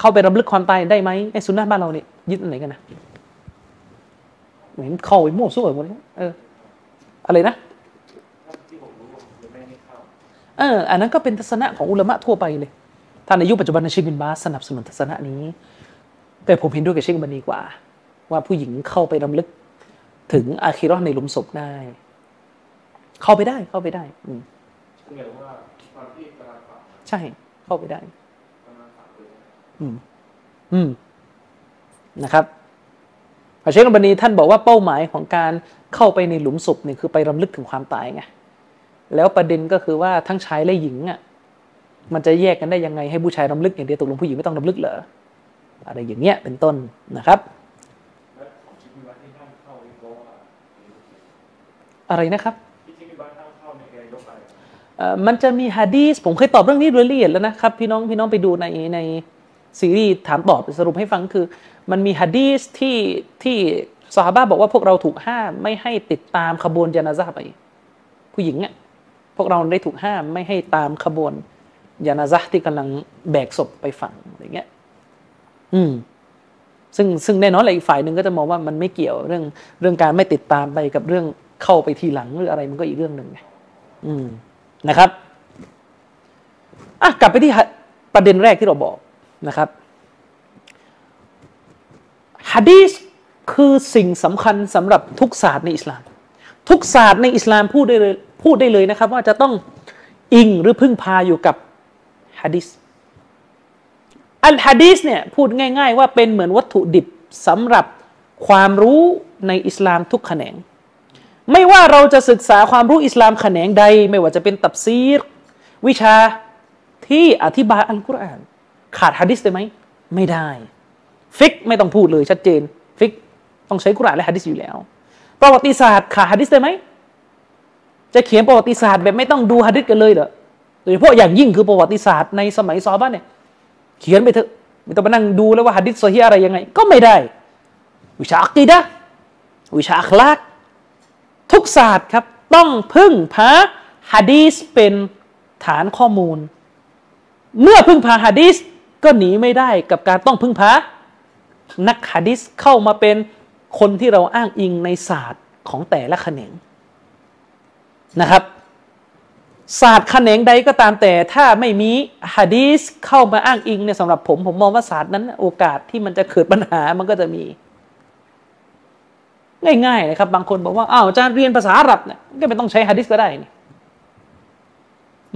เข้าไปรำลึกความตายได้ไหมไอ้สุนนะบ้านเราเนี่ยยึดอะไรกันนะเหมือนเข้าไปมั่วซั่วหมดเลยเอออะไรนะที่ผมรู้ผมไม่ได้เข้า เอออันนั้นก็เป็นทัศนะของอุลามะทั่วไปเลยท่านในยุคปัจจุบันเชคบินบาสสนับสนุนทัศนะนี้แต่ผมเห็นด้วยกับเชคบันดีกว่าว่าผู้หญิงเข้าไปรำลึกถึงอาคิเราะห์ในหลุมศพได้เข้าไปได้เข้าไปได้อืมเรียกว่าตอนที่กำลังฝังใช่เข้าไปได้กำลังฝังอืมอืมนะครับเชคอัลบานีท่านบอกว่าเป้าหมายของการเข้าไปในหลุมศพเนี่ยคือไปรำลึกถึงความตายไงแล้วประเด็นก็คือว่าทั้งชายและหญิงอ่ะมันจะแยกกันได้ยังไงให้ผู้ชายรำลึกอย่างเดียวตกลงผู้หญิงไม่ต้องรำลึกเหรออะไรอย่างเงี้ยเป็นต้นนะครับอะไรนะครับมันจะมีฮะดีษผมเคยตอบเรื่องนี้โดยละเอียดแล้วนะครับพี่น้องพี่น้องไปดูในในซีรีส์ถามตอบสรุปให้ฟังคือมันมีฮะดีษที่ที่ซอฮาบะห์บอกว่าพวกเราถูกห้ามไม่ให้ติดตามขบวนญะนาซะห์ไปผู้หญิงอ่ะพวกเราได้ถูกห้ามไม่ให้ตามขบวนญะนาซะห์ที่กำลังแบกศพไปฝังอะไรเงี้ยอืมซึ่งซึ่งแน่นอนแหละอีกฝ่ายนึงก็จะมองว่ามันไม่เกี่ยวเรื่องเรื่องการไม่ติดตามไปกับเรื่องเข้าไปทีหลังหรืออะไรมันก็อีกเรื่องนึงไงอืมนะครับอ่ะกลับไปที่ประเด็นแรกที่เราบอกนะครับหะดีษคือสิ่งสำคัญสำหรับทุกศาสตร์ในอิสลามทุกศาสตร์ในอิสลามพูดได้เลยพูดได้เลยนะครับว่าจะต้องอิงหรือพึ่งพาอยู่กับหะดีษอัลหะดีษเนี่ยพูดง่ายๆว่าเป็นเหมือนวัตถุดิบสำหรับความรู้ในอิสลามทุกแขนงไม่ว่าเราจะศึกษาความรู้อิสลามแขนงใดไม่ว่าจะเป็นตัฟซีรวิชาที่อธิบายอัลกุรอานขาดหะดีษได้ไหมไม่ได้ฟิกห์ไม่ต้องพูดเลยชัดเจนฟิกห์ต้องใช้กุรอานและหะดีษอยู่แล้วประวัติศาสตร์ขาดหะดีษได้ไหมจะเขียนประวัติศาสตร์แบบไม่ต้องดูหะดีษกันเลยเหรอโดยเฉพาะอย่างยิ่งคือประวัติศาสตร์ในสมัยซอฮาบะห์เนี่ยเขียนไปเถอะไม่ต้องมานั่งดูแล้วว่าหะดีษซอฮีห์อะไรยังไงก็ไม่ได้วิชาอะกีดะห์วิชาอัคลากทุกศาสตร์ครับต้องพึ่งพาหะดีษเป็นฐานข้อมูลเมื่อพึ่งพาหะดีษก็หนีไม่ได้กับการต้องพึ่งพานักหะดีษเข้ามาเป็นคนที่เราอ้างอิงในศาสตร์ของแต่ละแขนงนะครับศาสตร์แขนงใดก็ตามแต่ถ้าไม่มีหะดีษเข้ามาอ้างอิงเนี่ยสำหรับผมผมมองว่าศาสตร์นั้นโอกาสที่มันจะเกิดปัญหามันก็จะมีง่ายๆนะครับบางคนบอกว่าอ้าวอาจารย์เรียนภาษาอาหรับเนี่ยก็ไม่ต้องใช้หะดีษก็ได้นี่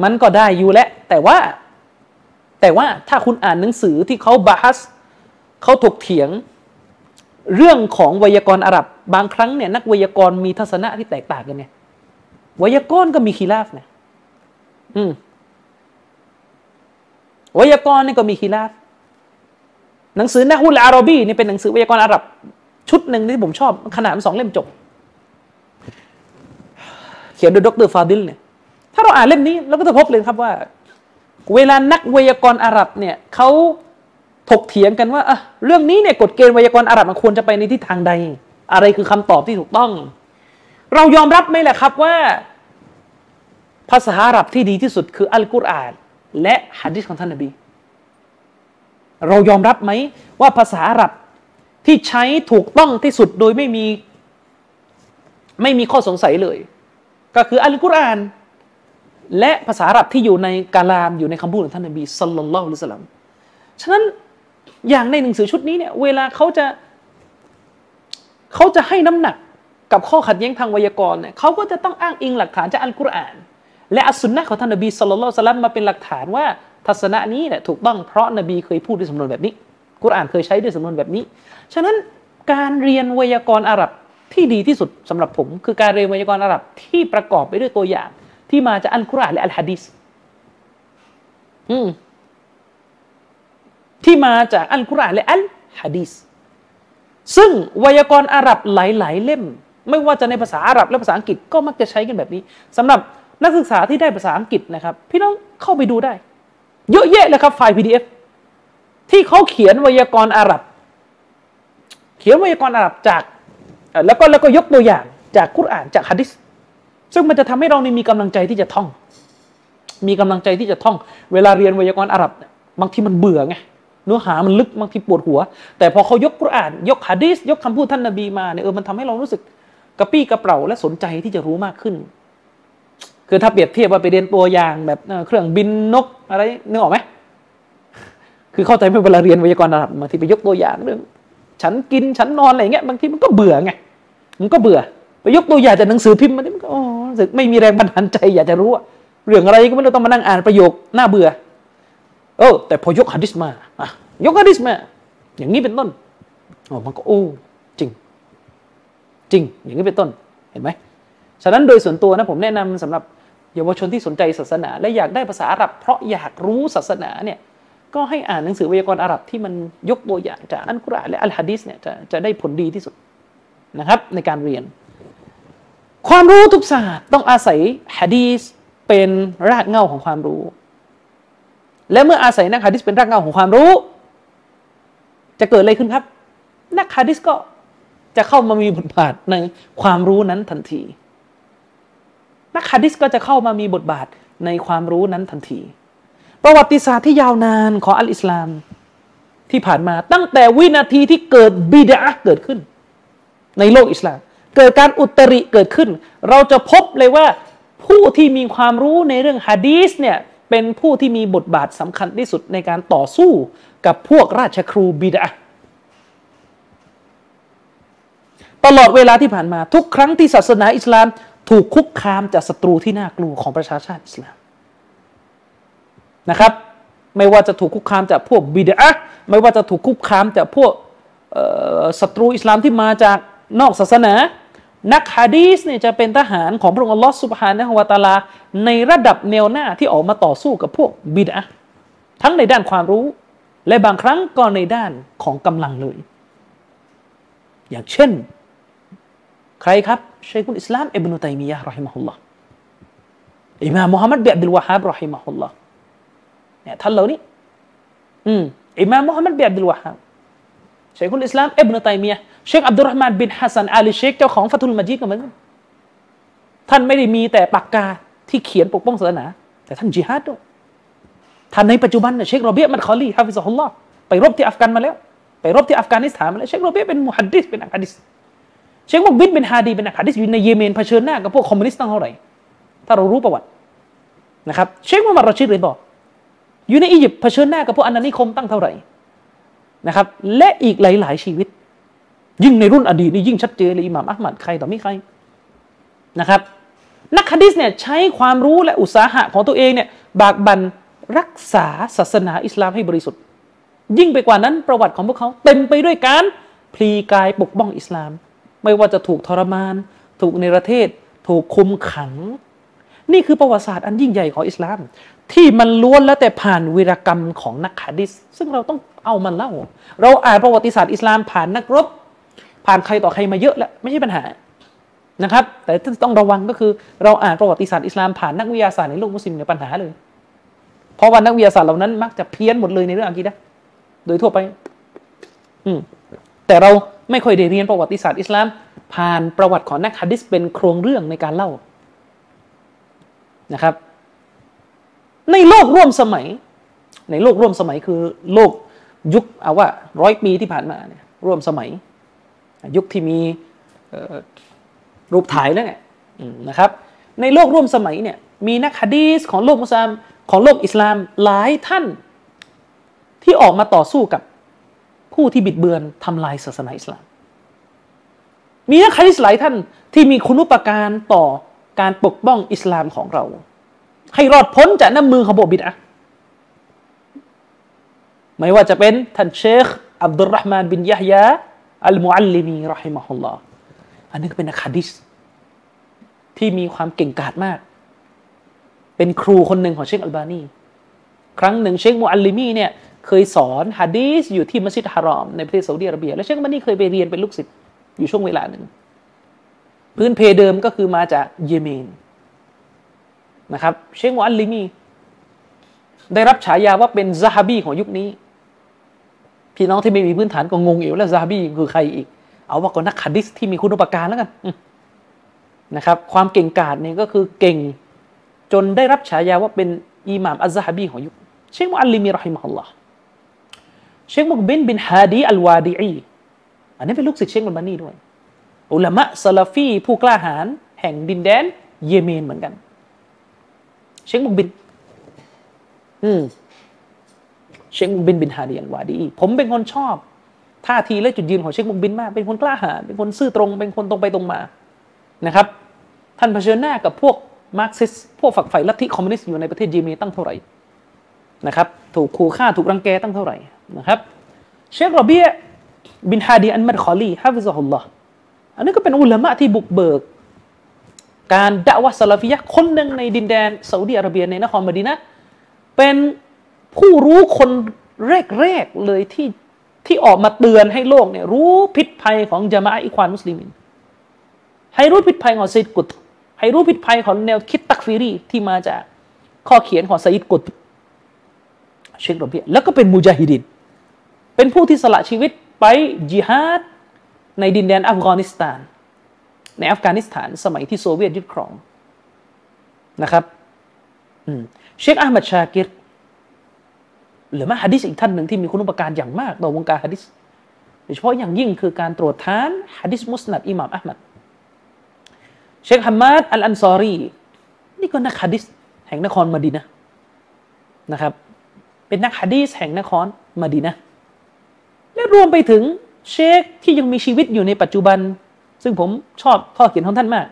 มันก็ได้อยู่แหละแต่ว่าแต่ว่าถ้าคุณอ่านหนังสือที่เขาบาฮัสเขาถกเถียงเรื่องของไวยากรณ์อาหรับบางครั้งเนี่ยนักไวยากรณ์มีทัศนะที่แตกต่างกันไงไวยากรณ์ก็มีคีลาฟนะอืมไวยากรณ์นี่ก็มีคีลาฟหนังสือนะฮุลอาหรับีนี่เป็นหนังสือไวยากรณ์อาหรับชุดหนึ่งที่ผมชอบขนาดมันสองเล่มจบเขียนโดยดร.ฟาดิลเนี่ยถ้าเราอ่านเล่มนี้เราก็จะพบเลยครับว่าเวลานักไวยากรณ์อาหรับเนี่ยเขาถกเถียงกันว่าอ่ะเรื่องนี้เนี่ยกฎเกณฑ์ไวยากรณ์อาหรับมันควรจะไปในทิศทางใดอะไรคือคำตอบที่ถูกต้องเรายอมรับไหมแหละครับว่าภาษาอาหรับที่ดีที่สุดคืออัลกุรอานและหะดีษของท่านนบีเรายอมรับไหมว่าภาษาอาหรับที่ใช้ถูกต้องที่สุดโดยไม่มีไม่มีข้อสงสัยเลยก็คืออัลกุรอานและภาษาอาหรับที่อยู่ในกะลามอยู่ในคำพูดของท่านนบีศ็อลลัลลอฮุอะลัยฮิวะซัลลัมฉะนั้นอย่างในหนังสือชุดนี้เนี่ยเวลาเขาจะเขาจะให้น้ำหนักกับข้อขัดแย้งทางไวยากรณ์เนี่ยเขาก็จะต้องอ้างอิงหลักฐานจากอัลกุรอานและอัสซุนนะห์ของท่านนบีศ็อลลัลลอฮุอะลัยฮิวะซัลลัมมาเป็นหลักฐานว่าทัศนะนี้เนี่ยถูกต้องเพราะนบีเคยพูดด้วยสำนวนแบบนี้กุรอานเคยใช้ด้วยสำนวนแบบนี้ฉะนั้นการเรียนไวยากรณ์อาหรับที่ดีที่สุดสำหรับผมคือการเรียนไวยากรณ์อาหรับที่ประกอบไปด้วยตัวอย่างที่มาจากอัลกุรอานและอัลหะดีษอืมที่มาจากอัลกุรอานและอัลหะดีษซึ่งไวยากรณ์อาหรับหลายๆเล่มไม่ว่าจะในภาษาอาหรับและภาษาอังกฤษก็มักจะใช้กันแบบนี้สำหรับนักศึกษาที่ได้ภาษาอังกฤษนะครับพี่น้องเข้าไปดูได้เยอะแยะเลยครับไฟล์ พี ดี เอฟ ที่เขาเขียนไวยากรณ์อาหรับเขียนไวยากรณ์อาหรับจากแล้วก็แล้วก็ยกตัวอย่างจากกุรอานจากหะดีษซึ่งมันจะทำให้เรามีกำลังใจที่จะท่องมีกำลังใจที่จะท่องเวลาเรียนไวยากรณ์อาหรับบางทีมันเบื่อไงเนื้อหามันลึกบางทีปวดหัวแต่พอเขายกกุรอานยกหะดีษยกคำพูดท่านนบีมาเนี่ยเออมันทำให้เรารู้สึกกระปี้กระเปร่าและสนใจที่จะรู้มากขึ้น คือถ้าเปรียบเทียบว่าไปเรียนตัวอย่างแบบเครื่องบินนกอะไรนึกออกไหมคือเข้าใจไม่เวลาเรียนไวยากรณ์ระดับบางทีไปยกตัวอย่างเรื่องฉันกินฉันนอนอะไรอย่างเงี้ยบางทีมันก็เบื่อไงมันก็เบื่อไปยกตัวอย่างจากหนังสือพิมพ์มันมันก็อ๋อรู้สึกไม่มีแรงบันดาลใจอยากจะรู้เรื่องอะไรก็ไม่ต้องมานั่งอ่านประโยคน่าเบื่อเออแต่พอยกหะดีษมาอ่ะยกหะดีษมาอย่างนี้เป็นต้นอ๋อมันก็โอ้จริงจริงอย่างนี้เป็นต้นเห็นไหมฉะนั้นโดยส่วนตัวนะผมแนะนำสำหรับเยาวชนที่สนใจศาสนาและอยากได้ภาษาอาหรับเพราะอยากรู้ศาสนาเนี่ยก็ให้อ่านหนังสือไวยากรณ์อาหรับที่มันยกตัวอย่างจากอัลกุรอานและอัลหะดีษเนี่ยจะจะได้ผลดีที่สุดนะครับในการเรียนความรู้ทุกศาสตร์ต้องอาศัยหะดีษเป็นรากเหง้าของความรู้และเมื่ออาศัยนักหะดีษเป็นรากเหง้าของความรู้จะเกิดอะไรขึ้นครับนักหะดีษก็จะเข้ามามีบทบาทในความรู้นั้นทันทีนักหะดีษก็จะเข้ามามีบทบาทในความรู้นั้นทันทีประวัติศาสตร์ที่ยาวนานของอัลอิสลามที่ผ่านมาตั้งแต่วินาทีที่เกิดบิดอะห์เกิดขึ้นในโลกอิสลามเกิดการอุตริเกิดขึ้นเราจะพบเลยว่าผู้ที่มีความรู้ในเรื่องหะดีษเนี่ยเป็นผู้ที่มีบทบาทสำคัญที่สุดในการต่อสู้กับพวกราชครูบิดอะห์ตลอดเวลาที่ผ่านมาทุกครั้งที่ศาสนาอิสลามถูกคุกคามจากศัตรูที่น่ากลัวของประชาชาติอิสลามนะครับไม่ว่าจะถูกคุกคามจากพวกบิดอะห์ไม่ว่าจะถูกคุกคามจากพวกศัตรูอิสลามที่มาจากนอกศาสนานักหะดีษเนี่ยจะเป็นทหารของพระองค์อัลเลาะห์ซุบฮานะฮูวะตะอาลาในระดับแนวหน้าที่ออกมาต่อสู้กับพวกบิดอะห์ทั้งในด้านความรู้และบางครั้งก็ในด้านของกำลังเลยอย่างเช่นใครครับชัยคุลอิสลามอิบนุตัยมียะห์รอฮิมะฮุลลอฮ์อิหม่ามมุฮัมมัดบินอับดุลวะฮาบรอฮิมะฮุลลอฮ์เนี่ยท่านเหล่านี้อืมอิหม่ามมุฮัมมัดบินอับดุลวะฮาบเชคคนอิสลามอิบนุตัยมียะห์เชคอับดุลเราะห์มานบินฮัสซันอาลีเชคเจ้าของฟัตุลมะจีดก็เหมือนกันท่านไม่ได้มีแต่ปากกาที่เขียนปกป้องศาสนาแต่ท่านญิฮาดด้วยท่านในปัจจุบันน่ะเชครอบีอะห์มัดคอลีฮะฟิซะฮุลลอฮ์ไปรบที่อัฟกานมาแล้วไปรบที่อัฟกานิสถานมาแล้วเชครอบีอะห์เป็นมุฮัดดิษเป็นนักหะดีษเชคมุกบิดบินฮาดีเป็นนักหะดีษอยู่ในเยเมนเผชิญหน้ากับพวกคอมมิวนิสต์ตั้งเท่าไหร่ถ้าเรารู้ประวัตินะครับเชคมุฮัมมัดรอชิดริดออยู่ในอียิปต์เผชิญหน้ากับพวกอาณานิคมตั้งเท่าไหร่นะครับและอีกหลายๆชีวิตยิ่งในรุ่นอดีตนี่ยิ่งชัดเจนเลยอิหม่ามอะห์มัดใครต่อไม่ใครนะครับนักหะดีษเนี่ยใช้ความรู้และอุตสาหะของตัวเองเนี่ยบากบั่นรักษาศาสนาอิสลามให้บริสุทธิ์ยิ่งไปกว่านั้นประวัติของพวกเขาเต็มไปด้วยการพลีกายปกป้องอิสลามไม่ว่าจะถูกทรมานถูกเนรเทศถูกคุมขังนี่คือประวัติศาสตร์อันยิ่งใหญ่ของอิสลามที่มันล้วนแล้วแต่ผ่านวีรกรรมของนักหะดีษซึ่งเราต้องเอามันเล่าเราอ่านประวัติศาสตร์อิสลามผ่านนักรบผ่านใครต่อใครมาเยอะแล้วไม่ใช่ปัญหานะครับแต่ที่ต้องระวังก็คือเราอ่านประวัติศาสตร์อิสลามผ่านนักวิทยาศาสตร์ในโลกมุสลิมเนี่ยปัญหาเลยเพราะว่านักวิทยาศาสตร์เหล่านั้นมักจะเพี้ยนหมดเลยในเรื่องอะกีดะห์โดยทั่วไปอืมแต่เราไม่ค่อยได้เรียนประวัติศาสตร์อิสลามผ่านประวัติของนักหะดีษเป็นโครงเรื่องในการเล่านะครับในโลกร่วมสมัยในโลกร่วมสมัยคือโลกยุคเอาว่าร้อยปีที่ผ่านมาเนี่ยร่วมสมัยยุคที่มีรูปถ่ายแล้วไงนะครับในโลกร่วมสมัยเนี่ยมีนักหะดีษของโลกมุสลิมของโลกอิสลามหลายท่านที่ออกมาต่อสู้กับผู้ที่บิดเบือนทำลายศาสนาอิสลามมีนักหะดีษหลายท่านที่มีคุณูปการต่อการปกป้องอิสลามของเราให้รอดพ้นจากน้ำมือของพวกบิดอะห์ไม่ว่าจะเป็นท่านเชคอับดุลเราะห์มานบินยะฮยาอัลมุอัลลิมีเราะฮิมะฮุลลอฮ์อันนี้ก็เป็นนักหะดีษที่มีความเก่งกาจมากเป็นครูคนหนึ่งของเชคอัลบานีครั้งหนึ่งเชคมุอัลลิมีเนี่ยเคยสอนหะดีษอยู่ที่มัสยิดฮารอมในประเทศซาอุดิอาระเบียและเชคอัลบานีเคยไปเรียนเป็นลูกศิษย์อยู่ช่วงเวลาหนึ่งพื้นเพเดิมก็คือมาจากเยเมนนะครับเชคมุอัลลิมีได้รับฉายาว่าเป็นซะฮาบีของยุคนี้พี่น้องที่ไม่มีพื้นฐานก็งงอยู่แล้วซะฮาบีคือใครอีกเอาว่าก็นักหะดีษที่มีคุณูปการแล้วกันนะครับความเก่งกาจเนี่ยก็คือเก่งจนได้รับฉายาว่าเป็นอิหม่ามอัซซะฮาบีของยุคเชคมุอัลลิมีเราะฮิมะฮุลลอฮ์เชคมุกบินบินฮาดีอัลวาดีอีอันนี้เป็นลูกศิษย์เชคอัลบานีด้วยอุลามะซะลาฟีผู้กล้าหาญแห่งดินแดนเยเมนเหมือนกัน เชคมุกบินอืมเชคมุกบินบินฮาดีอัลวาดีผมเป็นคนชอบท่าทีและจุดยืนของเชคมุกบินมากเป็นคนกล้าหาญเป็นคนซื่อตรงเป็นคนตรงไปตรงมานะครับท่านเผชิญหน้ากับพวกมาร์กซิสต์พวกฝักใฝ่ลัทธิคอมมิวนิสต์อยู่ในประเทศเยเมนตั้งเท่าไหร่นะครับถูกขู่ฆ่าถูกรังแกตั้งเท่าไหร่นะครับเชครอบีอะห์บินฮาดีอัลมัดคอลีฮะฟิซะฮุลลอฮ์อันนี้ก็เป็นอุลามะที่บุกเบิกการดะวะฮ์ซะลาฟียะห์คนหนึ่งในดินแดนซาอุดิอาระเบียในนครมะดีนะห์เป็นผู้รู้คนแรกๆเลยที่ที่ออกมาเตือนให้โลกเนี่ยรู้พิษภัยของญะมาอะฮ์อิควานมุสลิมีนให้รู้พิษภัยของซัยยิดกุตบให้รู้พิษภัยของแนวคิดตักฟีรีที่มาจากข้อเขียนของซัยยิดกุตบเชครอบีอะห์แล้วก็เป็นมุญาฮิดีนเป็นผู้ที่สละชีวิตไปญิฮาดในดินแดนอัฟกานิสถานในอัฟกานิสถานสมัยที่โซเวียตยึดครองนะครับเชคอะห์มัดชากิรหรือมาหะดิษอีกท่านหนึ่งที่มีคุณูปการอย่างมากต่อวงการหะดิษโดยเฉพาะอย่างยิ่งคือการตรวจทานหะดิษมุสนัดอิหม่ามอะห์มัดเชคฮัมมัดอัลอันซอรีนี่ก็นักหะดิษแห่งนครมะดีนะห์นะครับเป็นนักหะดีษแห่งนครมะดีนะห์และรวมไปถึงเชคที่ยังมีชีวิตอยู่ในปัจจุบันซึ่งผมชอบข้อเขียนของท่านมาก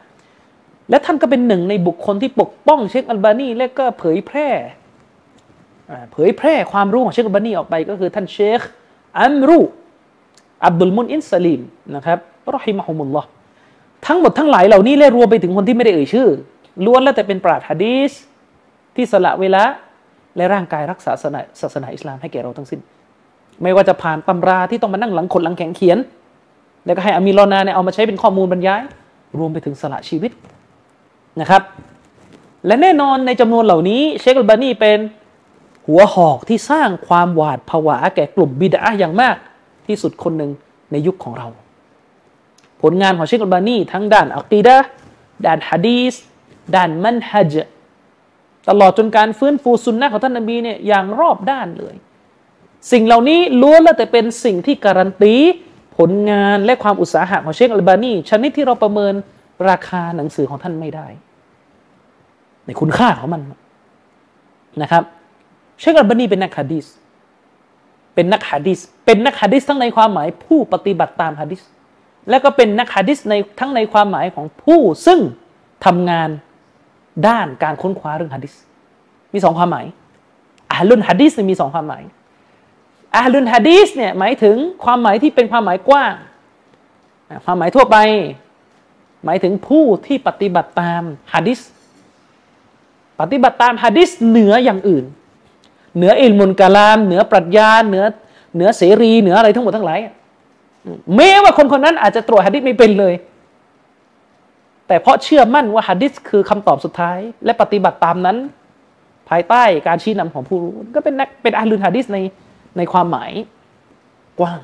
และท่านก็เป็นหนึ่งในบุคคลที่ปกป้องเชคอัลบานีและก็เผยแพร่เผยแพร่ความรู้ของเชคอัลบานีออกไปก็คือท่านเชคอัมรุอับดุลมุนอินซาลีมนะครับรอฮิมะฮุมุลลอฮ์ทั้งหมดทั้งหลายเหล่านี้และรวมไปถึงคนที่ไม่ได้เอ่ยชื่อล้วนแล้วแต่เป็นปราชญ์หะดีษที่สละเวลาและร่างกายรักษาศาสนาอิสลามให้แก่เราทั้งสิ้นไม่ว่าจะผ่านตำราที่ต้องมานั่งหลังขดหลังแข็งเขียนแล้วก็ให้อามีรอนาเนี่ยเอามาใช้เป็นข้อมูลบรรยายรวมไปถึงสละชีวิตนะครับและแน่นอนในจำนวนเหล่านี้เชคอัลบานีเป็นหัวหอกที่สร้างความหวาดผวาแก่กลุ่มบิดอะห์อย่างมากที่สุดคนหนึ่งในยุคของเราผลงานของเชคอัลบานีทั้งด้านอะกีดะห์ด้านหะดีษด้านมันฮัจญ์ตลอดจนการฟื้นฟูซุนนะห์ของท่านนบีเนี่ยอย่างรอบด้านเลยสิ่งเหล่านี้ล้วนแล้วแต่เป็นสิ่งที่การันตีผลงานและความอุตสาหะของเชคอัลบานีชนิดที่เราประเมินราคาหนังสือของท่านไม่ได้ในคุณค่าของมันนะครับเชคอัลบานีเป็นนักหะดีษเป็นนักหะดีษเป็นนักหะดีษทั้งในความหมายผู้ปฏิบัติตามหะดีษและก็เป็นนักหะดีษในทั้งในความหมายของผู้ซึ่งทำงานด้านการค้นคว้าเรื่องหะดีษมีสองความหมายอะลุนหะดีษมีสองความหมายอะห์ลุลหะดีษเนี่ยหมายถึงความหมายที่เป็นความหมายกว้างความหมายทั่วไปหมายถึงผู้ที่ปฏิบัติตามหะดีษปฏิบัติตามหะดีษเหนืออย่างอื่นเหนืออิลมุลกะลามเหนือปรัชญาเหนือเหนือเสรีเหนืออะไรทั้งหมดทั้งหลายแม้ว่าคนคนนั้นอาจจะตรวจหะดีษไม่เป็นเลยแต่เพราะเชื่อมั่นว่าหะดีษคือคำตอบสุดท้ายและปฏิบัติตามนั้นภายใต้การชี้นำของผู้รู้ก็เป็นนักเป็นอะห์ลุลหะดีษในในความหมายกว้าง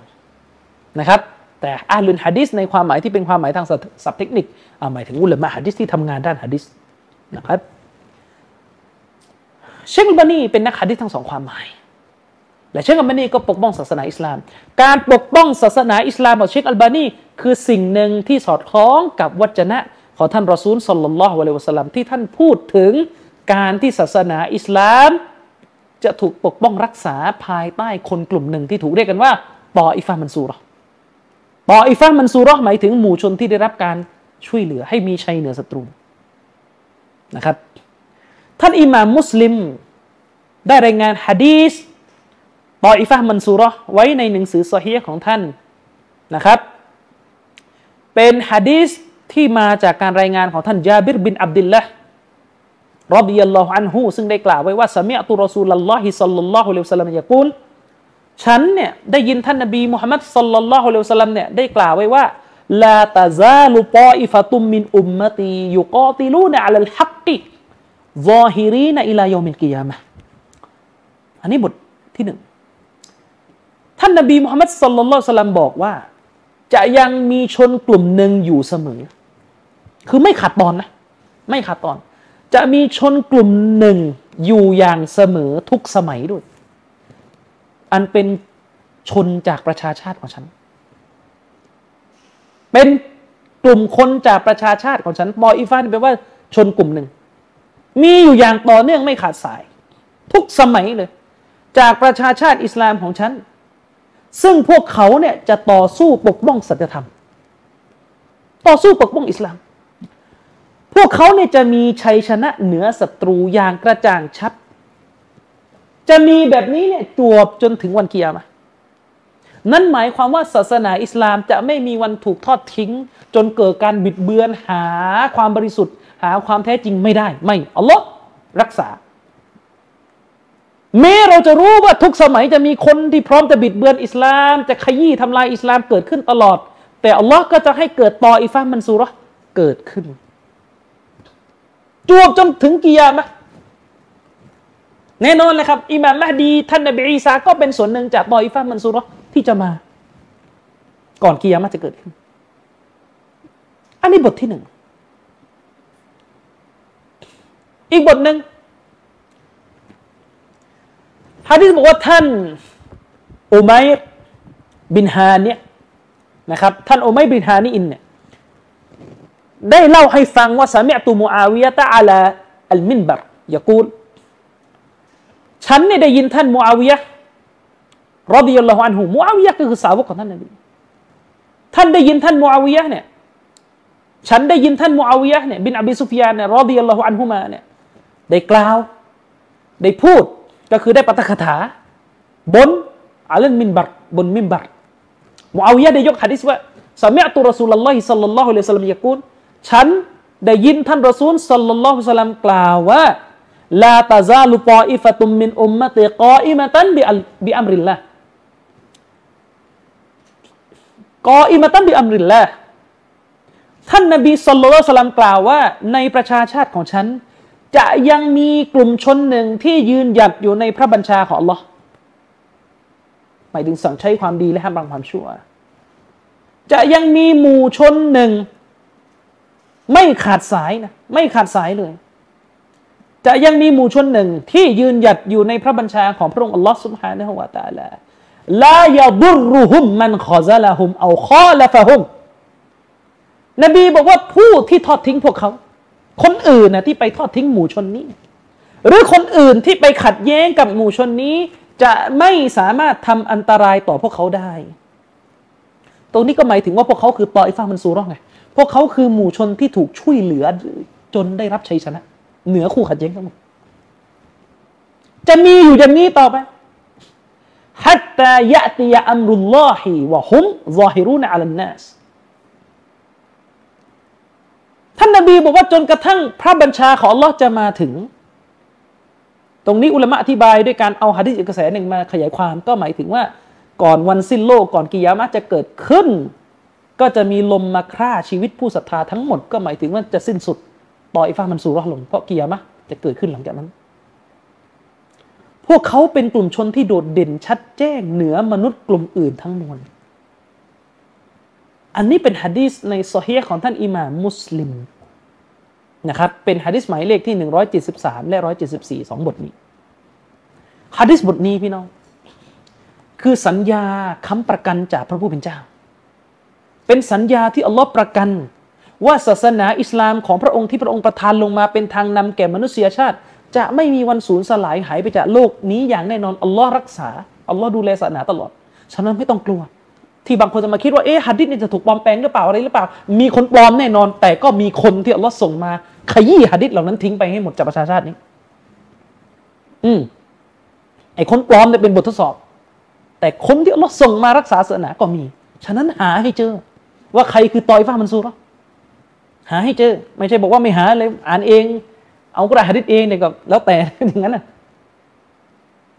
นะครับแต่อะห์ลุลหะดีษในความหมายที่เป็นความหมายทางศัพท์เทคนิคหมายถึงอุลามะหะดีษที่ทำงานด้านหะดีษนะครับเชคอัลบานีเป็นนักหะดีษทั้งสองความหมายและเชคอัลบานีก็ปกป้องศาสนาอิสลามการปกป้องศาสนาอิสลามของเชคอัลบานีคือสิ่งหนึ่งที่สอดคล้องกับวจนะของท่านรอซูลศ็อลลัลลอฮุอะลัยฮิวะซัลลัมที่ท่านพูดถึงการที่ศาสนาอิสลามจะถูกปกป้องรักษาภายใต้คนกลุ่มหนึ่งที่ถูกเรียกกันว่าตออิฟะห์มันซูเราะห์ตออิฟะห์มันซูเราะห์หมายถึงหมู่ชนที่ได้รับการช่วยเหลือให้มีชัยเหนือศัตรูนะครับท่านอิหม่ามมุสลิมได้รายงานหะดีษตออิฟะห์มันซูเราะห์ไว้ในหนังสือซอฮีฮ์ของท่านนะครับเป็นหะดีษที่มาจากการรายงานของท่านญาบิรบินอับดุลลาห์รอฎิยัลลอฮุอันฮุซึ่งได้กล่าวไว้ว่าซะมีอะตุรอซูลัลลอฮิศ็อลลัลลอฮุอะลัยฮิวะซัลลัมยะกูลฉันเนี่ยได้ยินท่านนบีมุฮัมมัดศ็อลลัลลอฮุอะลัยฮิวะซัลลัมเนี่ยได้กล่าวไว้ว่าลาตะซาลุฏออิฟะตุมมินอุมมะตียุกอติลูนะอะลัลฮักกิซอฮิรีนะอิลายอมิลกิยามะห์อันนี้บทที่หนึ่งท่านนบีมุฮัมมัดศ็อลลัลลอฮุอะลัยฮิวะซัลลัมบอกว่าจะยังมีชนกลุ่มหนึ่งอยู่เสมอคือไม่ขาดตอนนะไม่ขาดตอนจะมีชนกลุ่มหนึ่งอยู่อย่างเสมอทุกสมัยด้วยอันเป็นชนจากประชาชาติของฉันเป็นกลุ่มคนจากประชาชาติของฉันตออิฟะห์นี่แปลว่าชนกลุ่มหนึ่ง มีอยู่อย่างต่อเนื่องไม่ขาดสายทุกสมัยเลยจากประชาชาติอิสลามของฉันซึ่งพวกเขาเนี่ยจะต่อสู้ปกป้องสัจธรรมต่อสู้ปกป้องอิสลามพวกเขาเนี่ยจะมีชัยชนะเหนือศัตรูอย่างกระจ่างชัดจะมีแบบนี้เนี่ยจวบจนถึงวันกิยามะห์นั่นหมายความว่าศาสนาอิสลามจะไม่มีวันถูกทอดทิ้งจนเกิดการบิดเบือนหาความบริสุทธิ์หาความแท้จริงไม่ได้ไม่อัลลอฮ์รักษาแม้เราจะรู้ว่าทุกสมัยจะมีคนที่พร้อมจะบิดเบือนอิสลามจะขยี้ทำลายอิสลามเกิดขึ้นตลอดแต่อัลลอฮ์ก็จะให้เกิดตออิฟะห์มันซูเราะห์เกิดขึ้นจวบจนถึงกิยามะห์แน่นอนเลยครับอิหม่ามมะห์ดีท่านนบีอีสาก็เป็นส่วนหนึ่งจากตออิฟะห์มันซูเราะห์ที่จะมาก่อนกิยามะห์จะเกิดขึ้นอันนี้บทที่หนึ่งอีกบทหนึ่งหะดีษบอกว่าท่านอุมัยรบินฮานี่นะครับท่านอุมัยรบินฮานี่อินเนี่ยได้เล่าให้ฟังว่าสะมิอ์ตุมุอาวิยะฮ์อะลาอัลมินบัรยะกูลฉันเนี่ยได้ยินท่านมุอาวิยะฮ์รอฎิยัลลอฮุอันฮุมุอาวิยะฮ์ก็คือสาวกของท่านนบีท่านได้ยินท่านมุอาวิยะฮ์เนี่ยฉันได้ยินท่านมุอาวิยะฮ์เนี่ยบินอบีซุฟยานเนี่ยรอฎิยัลลอฮุอันฮุมาเนี่ยได้กล่าวได้พูดก็คือได้ปาฐกถาบนอะลัลมินบัรบนมินบัรมุอาวิยะฮ์ได้ยกหะดีษว่าสะมิอ์ตุรอซูลุลลอฮิศ็อลลัลลอฮุอะลัยฮิวะซัลลัมยะกูลฉันได้ยินท่านรอซูลศ็อลลัลลอฮุอะลัยฮิวะซัลลัมกล่าวว่าลาตะซาลุฏออิฟะตุมมินอุมมะติกออิมะตันบิอัลบิอัมริลลาห์กออิมะตันบิอัมริลลาห์ท่านนบีศ็อลลัลลอฮุอะลัยฮิวะซัลลัมกล่าวว่าในประชาชาติของฉันจะยังมีกลุ่มชนหนึ่งที่ยืนหยัดอยู่ในพระบัญชาของอัลเลาะห์หมายถึงสั่งใช้ความดีและห้ามบังความชั่วจะยังมีหมู่ชนหนึ่งไม่ขาดสายนะไม่ขาดสายเลยจะยังมีหมู่ชนหนึ่งที่ยืนหยัดอยู่ในพระบัญชาของพระองค์อัลลอฮฺซุบฮานะฮูวะตะอาลาลายัดุรรุฮุมมันคอซะละฮุมเอาคอละฟะฮุมนบีบอกว่าผู้ที่ทอดทิ้งพวกเขาคนอื่นนะที่ไปทอดทิ้งหมู่ชนนี้หรือคนอื่นที่ไปขัดแย้งกับหมู่ชนนี้จะไม่สามารถทำอันตรายต่อพวกเขาได้ตรงนี้ก็หมายถึงว่าพวกเขาคือตออิฟะห์มันซูเราะห์ไงพวกเขาคือหมู่ชนที่ถูกช่วยเหลือจนได้รับชัยชนะเหนือคู่ขัดแย้งทั้งหมดจะมีอยู่อย่างนี้ต่อไปฮัตตายะติยะอัมรุลลอฮิวะฮุมซอฮิรูนะอะลันนัสท่านนบีบอกว่าจนกระทั่งพระบัญชาของอัลเลาะห์จะมาถึงตรงนี้อุลามะอธิบายด้วยการเอาหะดีษอีกกระแสหนึ่งมาขยายความก็หมายถึงว่าก่อนวันสิ้นโลกก่อนกิยามะห์จะเกิดขึ้นก็จะมีลมมาฆ่าชีวิตผู้ศรัทธาทั้งหมดก็หมายถึงว่าจะสิ้นสุดตออิฟะห์มันซูเราะห์ลงเพราะกิยามะห์จะเกิดขึ้นหลังจากนั้นพวกเขาเป็นกลุ่มชนที่โดดเด่นชัดแจ้งเหนือมนุษย์กลุ่มอื่นทั้งมวลอันนี้เป็นหะดีษในซอฮีหะห์ของท่านอิหม่ามมุสลิมนะครับเป็นหะดีษหมายเลขที่หนึ่งร้อยเจ็ดสิบสามและหนึ่งร้อยเจ็ดสิบสี่ สองบทนี้หะดีษบทนี้พี่น้องคือสัญญาค้ำประกันจากพระผู้เป็นเจ้าเป็นสัญญาที่อัลลอฮ์ประกันว่าศาสนาอิสลามของพระองค์ที่พระองค์ประทานลงมาเป็นทางนำแก่มนุษยชาติจะไม่มีวันสูญสลายหายไปจากโลกนี้อย่างแน่นอนอัลลอฮ์รักษาอัลลอฮ์ดูแลศาสนาตลอดฉะนั้นไม่ต้องกลัวที่บางคนจะมาคิดว่าเอ๊ะหะดีษนี่จะถูกปลอมแปลงหรือเปล่าอะไรหรือเปล่ามีคนปลอมแน่นอนแต่ก็มีคนที่อัลลอฮ์ส่งมาขยี้หะดีษเหล่านั้นทิ้งไปให้หมดจากประชาชาตินี้อืมไอ้คนปลอมเนี่ยเป็นบททดสอบแต่คนที่อัลลอฮ์ส่งมารักษาศาสนาก็มีฉะนั้นหาให้เจอว่าใครคือตออิฟะห์มันซูเราะห์หาให้เจอไม่ใช่บอกว่าไม่หาเลยอ่านเองเอากุรอานหะดีษเองเนี่ยก็แล้วแต่อย่างนั้นน่ะ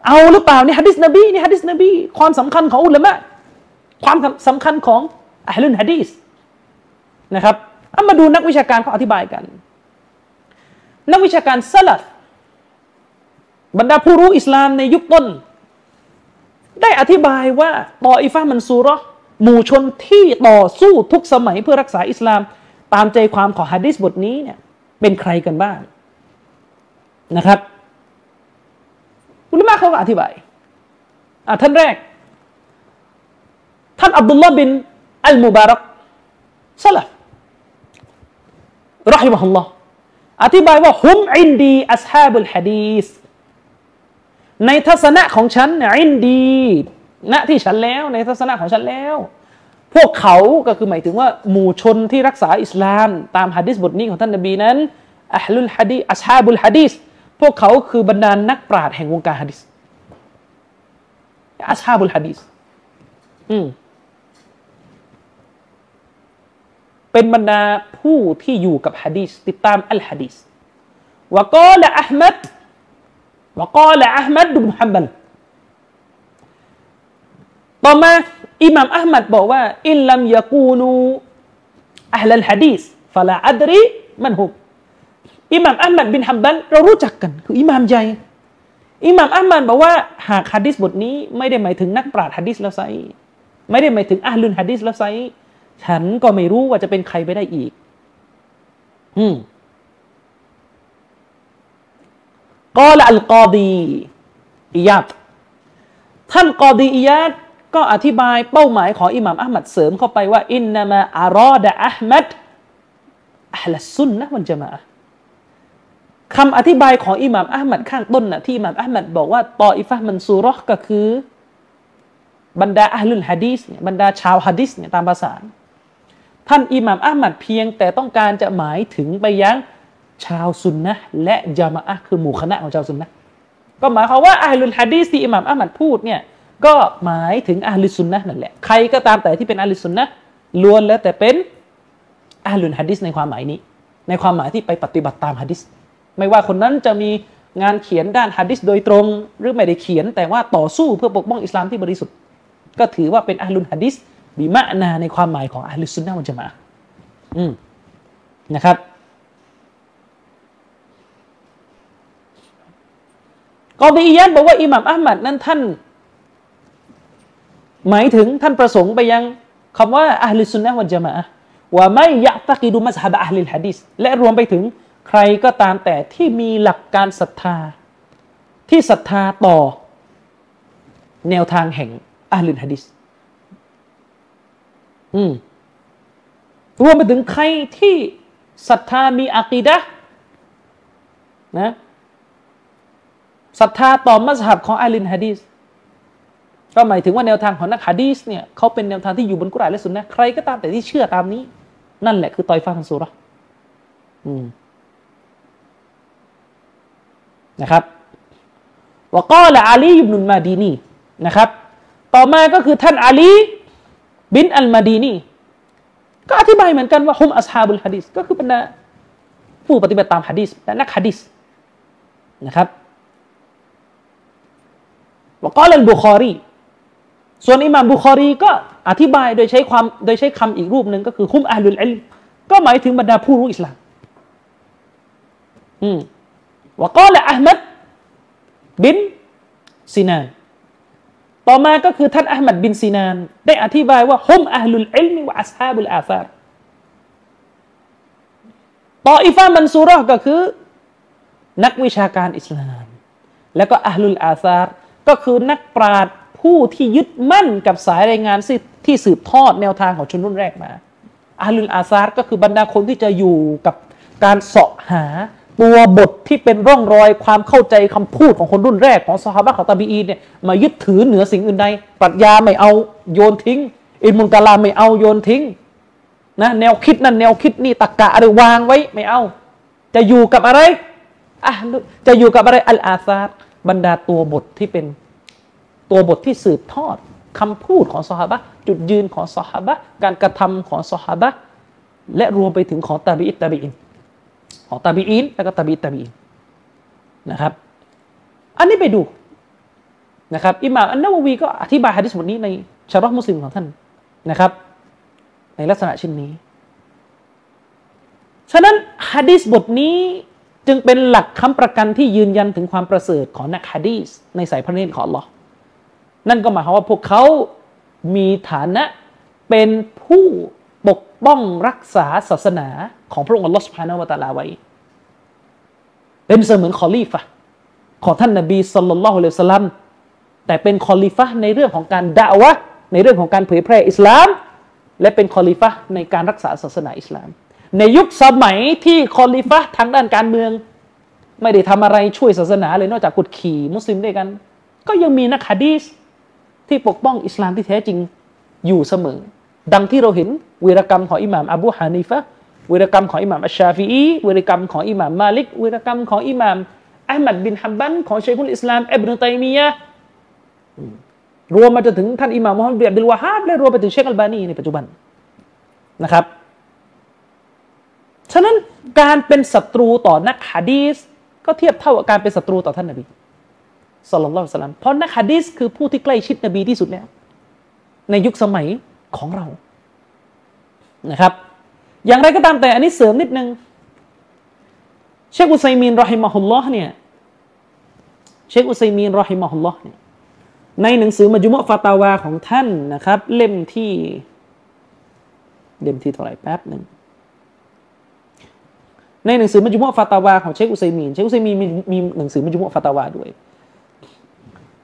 เอาหรือเปล่านี่หะดีษนบีนี่หะดีษนบีความสำคัญของอุลามะห์ความสำคัญของอะห์ลุลหะดีษนะครับเอามาดูนักวิชาการเขาอธิบายกันนักวิชาการซะลัฟบรรดาผู้รู้อิสลามในยุคต้นได้อธิบายว่าตออิฟะห์มันซูเราะห์หมู่ชนที่ต่อสู้ทุกสมัยเพื่อรักษาอิสลามตามใจความของหะดีษบทนี้เนี่ยเป็นใครกันบ้างนะครับอุลามะเขาก็อธิบายอ่ะท่านแรกท่านอับดุลลอฮ์บินอัลมุบารักซะลัฟเราะฮิมะฮุลลอฮ์ อธิบายว่าฮุมอินดีอัสฮาบุลฮะดีสในทัศนะของฉันอินดีณที่ฉันแล้วในทัศนะของฉันแล้วพวกเขาก็คือหมายถึงว่าหมู่ชนที่รักษาอิสลามตามหะดีษบทนี้ของท่านนบีนั้นอัลลุลฮะดีอัสฮาบุลฮะดีสพวกเขาคือบรรดา น, นักปราชญ์แห่งวงการหะดีษอัสฮาบุลฮะดีสอืมเป็นบรรดาผู้ที่อยู่กับหะดีษติดตามอัลหะดีษวะกอลอะห์มัดวะกอลอะห์มัดบิน ฮัมบัลต่อมาอิหม่ามอะห์มัดบอกว่าอินลัมยะกูนูอะห์ลัลหะดีษฟะลาอัดรีมันฮุมอิหม่ามอะห์มัดบิน ฮัมบัลเรารู้จักกันคืออิหม่ามใหญ่อิหม่ามอะห์มัดบอกว่าหากหะดีษบทนี้ไม่ได้หมายถึงนักปราชญ์หะดีษแล้วไซไม่ได้หมายถึงอะห์ลุลหะดีษแล้วไซฉันก็ไม่รู้ว่าจะเป็นใครไปได้อีกอืมกอลอัลกอดีอิยาดท่านกอดีอิยาดก็อธิบายเป้าหมายของอิหม่ามอะห์มัดเสริมเข้าไปว่าอินนามะอารอดะอะห์มัดอะห์ลัสซุนนะฮ์วัลญะมาอะห์คำอธิบายของอิหม่ามอะห์มัดข้างต้นน่ะที่อิหม่ามอะห์มัดบอกว่าตออิฟะห์มันซูเราะห์ก็คือบรรดาอะห์ลุลหะดีษเนี่ยบรรดาชาวหะดีษเนี่ยตามภาษาท่านอิหม่ามอะห์มัดเพียงแต่ต้องการจะหมายถึงไปยังชาวซุนนะห์และญะมาอะห์คือหมู่คณะของชาวซุนนะห์ก็หมายความว่าอะห์ลุลหะดีษที่อิหม่ามอะห์มัดพูดเนี่ยก็หมายถึงอะห์ลุซุนนะห์นั่นแหละใครก็ตามแต่ที่เป็นอะห์ลุซุนนะห์ล้วนแล้วแต่เป็นอะห์ลุลหะดีษในความหมายนี้ในความหมายที่ไปปฏิบัติตามหะดีษไม่ว่าคนนั้นจะมีงานเขียนด้านหะดีษโดยตรงหรือไม่ได้เขียนแต่ว่าต่อสู้เพื่อปกป้องอิสลามที่บริสุทธิ์ก็ถือว่าเป็นอะห์ลุลหะดีษบิมะนาในความหมายของอะห์ลุสซุนนะฮ์วัลญะมาอะห์อืมนะครับกอฎีอิยาดบอกว่าอิหม่ามอะห์มัดนั้นท่านหมายถึงท่านประสงค์ไปยังคำว่าอะห์ลุสซุนนะฮ์วัลญะมาอะห์วะมัยยะตะกิดุมัซฮับอะห์ลิลหะดีษและรวมไปถึงใครก็ตามแต่ที่มีหลักการศรัทธาที่ศรัทธาต่อแนวทางแห่งอะห์ลุลหะดีษอืมรวมไปถึงใครที่ศรัทธามีอะกีดะห์นะศรัทธาต่อมัซฮับของอะห์ลุลหะดีษก็หมายถึงว่าแนวทางของนักหะดีษเนี่ยเขาเป็นแนวทางที่อยู่บนกุรอานและซุนนะห์ใครก็ตามแต่ที่เชื่อตามนี้นั่นแหละคือตอยฟะห์ของซูเราะห์อืมนะครับวะกอละอาลีอิบนุลมาดีนีนะครับต่อมาก็คือท่านอาลีบินอัลมาดีนีก็อธิบายเหมือนกันว่าฮุมอัสฮาบุลหะดีษก็คือบรรดาผู้ปฏิบัติตามหะดีษและนักหะดีษนะครับวะกอลัลบุคอรีส่วนอิหม่ามบุคอรีก็อธิบายโดยใช้ความโดยใช้คำอีกรูปหนึ่งก็คือฮุมอะห์ลุลอิลมก็หมายถึงบรรดาผู้รู้อิสลามอืมวะกอละอะห์มัดบินซินานต่อมาก็คือท่านอะห์มัดบินซีนานได้อธิบายว่าฮุมอะห์ลุลอิลมิวะอัศฮาบุลอาซารตออิฟะห์มันซูเราะห์ก็คือนักวิชาการอิสลามและก็อะห์ลุลอาซารก็คือนักปราชญ์ผู้ที่ยึดมั่นกับสายรายงานที่สืบทอดแนวทางของชนรุ่นแรกมาอะห์ลุลอาซารก็คือบรรดาคนที่จะอยู่กับการเสาะหาตัวบทที่เป็นร่องรอยความเข้าใจคำพูดของคนรุ่นแรกของซอฮาบะห์ของตาบีอีนเนี่ยมายึดถือเหนือสิ่งอื่นใดปรัชญาไม่เอาโยนทิ้งอิลมุลกะลามไม่เอาโยนทิ้งนะแนวคิดนั่นแนวคิดนี่ตรรกะอะไรวางไว้ไม่เอาจะอยู่กับอะไรอะจะอยู่กับอะไรอัลอาซาร์บรรดาตัวบทที่เป็นตัวบทที่สืบทอดคำพูดของซอฮาบะห์จุดยืนของซอฮาบะห์การกระทำของซอฮาบะห์และรวมไปถึงของตาบีอีนตาบีอีนของตาบีอีนแล้วก็ตาบีตาบีอีนนะครับอันนี้ไปดูนะครับอิหม่ามอันนะวะวีก็อธิบายหะดีษบทนี้ในชะเราะห์มุสลิมของท่านนะครับในลักษณะเช่นนี้ฉะนั้นหะดีษบทนี้จึงเป็นหลักค้ำประกันที่ยืนยันถึงความประเสริฐของนักหะดีษในสายพระเนตรของอัลเลาะห์นั่นก็หมายความว่าพวกเขามีฐานะเป็นผู้ปกป้องรักษาศาสนาของพระองค์อัลลอฮฺซุบฮานะฮูวะตะอาลาไว้เป็นเสมือนคอลีฟะของท่านนบีศ็อลลัลลอฮุอะลัยฮิวะซัลลัมแต่เป็นคอลีฟะในเรื่องของการดะอวะห์ในเรื่องของการเผยแพร่อิสลามและเป็นคอลีฟะในการรักษาศาสนาอิสลาม ในยุคสมัยที่คอลิฟะห์ทางด้านการเมืองไม่ได้ทำอะไรช่วยศาสนาเลยนอกจากกดขี่มุสลิมด้วยกันก็ยังมีนักหะดีษที่ปกป้องอิสลามที่แท้จริงอยู่เสมอดังที่เราเห็นวีรกรรมของอิหม่ามอบูฮานิฟะห์วีรกรรมของอิหม่ามอัชชาฟีอีวีรกรรมของอิหม่ามมาลิกวีรกรรมของอิหม่ามอัลมัดบินฮัมบันของชัยคุลอิสลามอิบนุตัยมียะห์รวมมาจนถึงท่านอิหม่ามมุฮัมมัดบินอับดุลวะฮาบและรวมไปถึงเชคอัลบานีในปัจจุบันนะครับฉะนั้นการเป็นศัตรูต่อนักหะดีษก็เทียบเท่ากับการเป็นศัตรูต่อท่านนบีศ็อลลัลลอฮุอะลัยฮิวะซัลลัมเพราะนักหะดีษคือผู้ที่ใกล้ชิดนบีที่สุดแล้วในยุคสมัยของเรานะครับอย่างไรก็ตามแต่อันนี้เสริมนิดนึงเชคอุซัยมีนรอฮิมะฮุลลอฮ์เนี่ยเชคอุซัยมีนรอฮิมะฮุลลอฮ์เนี่ยในหนังสือมัจมุอ์ฟะตาวาของท่านนะครับเล่มที่เล่มที่เท่าไหร่แป๊บนึงในหนังสือมัจมุอ์ฟะตาวาของเชคอุซัยมีนเชคอุซัยมีนมีหนังสือมัจมุอ์ฟะตาวาด้วย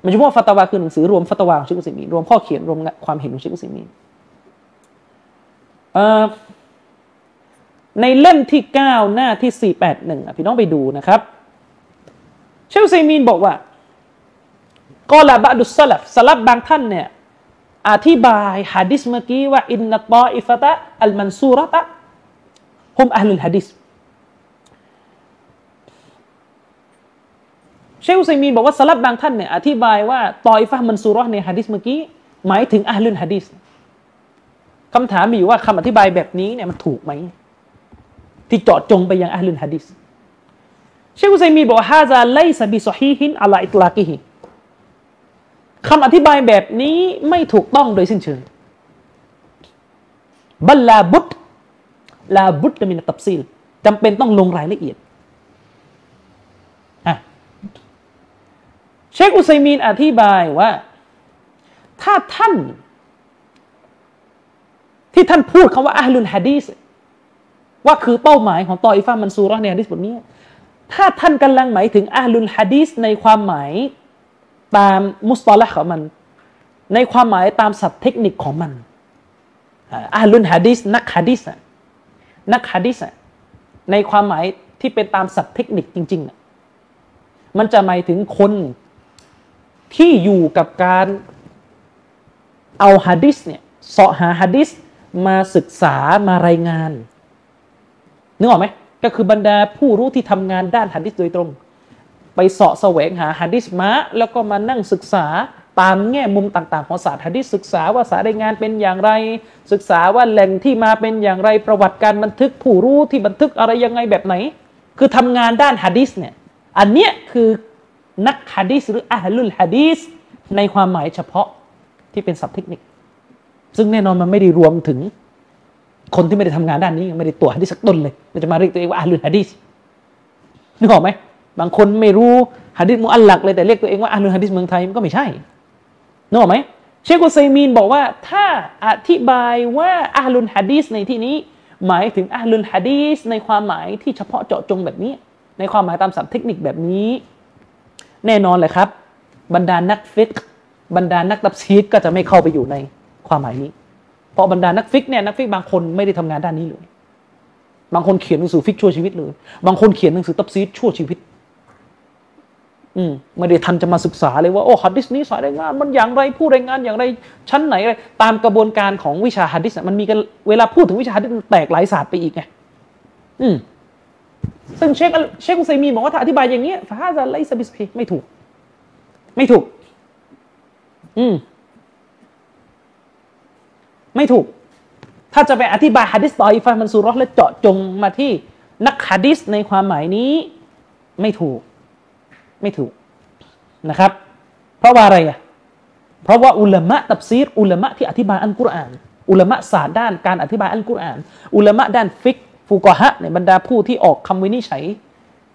มัจมุอ์ฟะตาวาคือหนังสือรวมฟะตาวาของเชคอุซัยมีนรวมข้อเขียนรวมความเห็นของเชคอุซัยมีนเอ่อในเล่มที่เก้าหน้าที่สี่ร้อยแปดสิบเอ็ดอ่ะพี่น้องไปดูนะครับเชคอุซัยมีนบอกว่ากอลาบะดุสซะลัฟซะลัฟบางท่านเนี่ยอธิบายหะดีษเมื่อกี้ว่าอินนัตฏออิฟะตะอัลมันซูเราะตะฮุมอะห์ลุลหะดีษเชคอุซัยมีนบอกว่าซะลัฟบางท่านเนี่ยอธิบายว่าตออิฟะห์มันซูเราะห์ในหะดีษเมื่อกี้หมายถึงอะห์ลุลหะดีษคำถามมีอยู่ว่าคำอธิบายแบบนี้เนี่ยมันถูกไหมที่เจาะจงไปยังอะห์ลุลหะดีษเชคอุซัยมีนบอกว่าฮาซาไลซะบิซอฮีฮินอะลาอิตลากิฮิคำอธิบายแบบนี้ไม่ถูกต้องโดยสิ้นเชิงบัลลาบุตลาบุตมินตับซีลจำเป็นต้องลงรายละเอียดอ่ะเชคอุซัยมีนอธิบายว่าถ้าท่านที่ท่านพูดคำว่าอะห์ลุลหะดีษว่าคือเป้าหมายของตออิฟะห์มันซูเราะห์ในหะดีษบทนี้ถ้าท่านกำลังหมายถึงอะห์ลุลหะดีษในความหมายตามมุสตอละห์ของมันในความหมายตามศัพท์เทคนิคของมันอะห์ลุลหะดีษนักหะดีษนักหะดีษในความหมายที่เป็นตามศัพท์เทคนิคจริงๆมันจะหมายถึงคนที่อยู่กับการเอาหะดีษเนี่ยเสาะหาหะดีษมาศึกษามารายงานนึกออกไหมก็คือบรรดาผู้รู้ที่ทำงานด้านหะดีษโดยตรงไปเสาะแสวงหาหะดีษมาแล้วก็มานั่งศึกษาตามแง่มุมต่างๆของศาสตร์หะดีษศึกษาว่าสายรายงานเป็นอย่างไรศึกษาว่าแหล่งที่มาเป็นอย่างไรประวัติการบันทึกผู้รู้ที่บันทึกอะไรยังไงแบบไหนคือทำงานด้านหะดีษเนี่ยอันเนี้ยคือนักหะดีษหรืออะห์ลุลหะดีษในความหมายเฉพาะที่เป็นศัพท์เทคนิคซึ่งแน่นอนมันไม่ได้รวมถึงคนที่ไม่ได้ทำงานด้านนี้ยังไม่ได้ตัวหะดีษสักต้นเลยมันจะมาเรียกตัวเองว่าอะห์ลุลหะดีษนึกออกไหมบางคนไม่รู้หะดีษมุอัลลักเลยแต่เรียกตัวเองว่าอะห์ลุลหะดีษเมืองไทยมันก็ไม่ใช่นึกออกไหมเชคอุซัยมีนบอกว่าถ้าอธิบายว่าอะห์ลุลหะดีษในที่นี้หมายถึงอะห์ลุลหะดีษในความหมายที่เฉพาะเจาะจงแบบนี้ในความหมายตามศัพท์เทคนิคแบบนี้แน่นอนเลยครับบรรดานักฟิกห์บรรดานักตัฟซีรก็จะไม่เข้าไปอยู่ในความหมายนี้เพราะบรรดานักฟิกเนี่ยนักฟิกบางคนไม่ได้ทำงานด้านนี้เลยบางคนเขียนหนังสือฟิกชั่วชีวิตเลยบางคนเขียนหนังสือตัฟซีรชั่วชีวิตอืมไม่ได้ทันจะมาศึกษาเลยว่าโอ้หะดีษนี้สายรายงานมันอย่างไรผู้รายงานอย่างไรชั้นไหนอะไรตามกระบวนการของวิชาหะดีษมันมีกันเวลาพูดถึงวิชาหะดีษแตกหลายศาสตร์ไปอีกไงอืมซึ่งเชคเชคอุซัยมีนบอกว่าถ้าอธิบายอย่างนี้ฟะฮาซาไลซะบิซอฮีไม่ถูกไม่ถูกอืมไม่ถูกถ้าจะไปอธิบายหะดีษตออิฟะห์มันซูเราะห์และเจาะจงมาที่นักหะดีษในความหมายนี้ไม่ถูกไม่ถูกนะครับเพราะว่าอะไรอ่ะเพราะว่าอุลามะตัฟซีรอุลามะที่อธิบายอัลกุรอานอุลามะศาสตร์ด้านการอธิบายอัลกุรอานอุลามะด้านฟิกห์ฟุกาฮะห์เนี่ยบรรดาผู้ที่ออกคำวินิจฉัย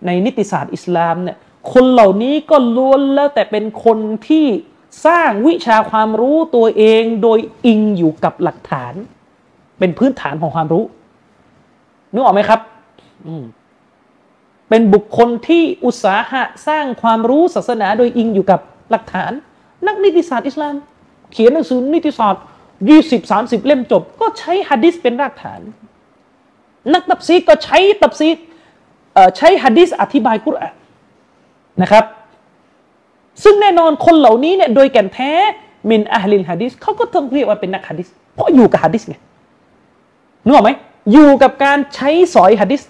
ในนิติศาสตร์อิสลามเนี่ยคนเหล่านี้ก็ล้วนแล้วแต่เป็นคนที่สร้างวิชาความรู้ตัวเองโดยอิงอยู่กับหลักฐานเป็นพื้นฐานของความรู้นึกออกไหมครับอืมเป็นบุคคลที่อุตสาหะสร้างความรู้ศาสนาโดยอิงอยู่กับหลักฐานนักนิติศาสตร์อิสลามเขียนหนังสือนิติศาสตร์ยี่สิบสามสิบเล่มจบก็ใช้หะดีษเป็นรากฐาน นักตัฟซีรก็ใช้ตัฟซีรใช้หะดีษอธิบายกุรอานนะครับซึ่งแน่นอนคนเหล่านี้เนี่ยโดยแก่นแท้มินอะห์ลิลหะดีษเขาก็ต้องเรียกว่าเป็นนักหะดีษเพราะอยู่กับหะดีษไงนึกออกไหมอยู่กับการใช้สอยหะดีษ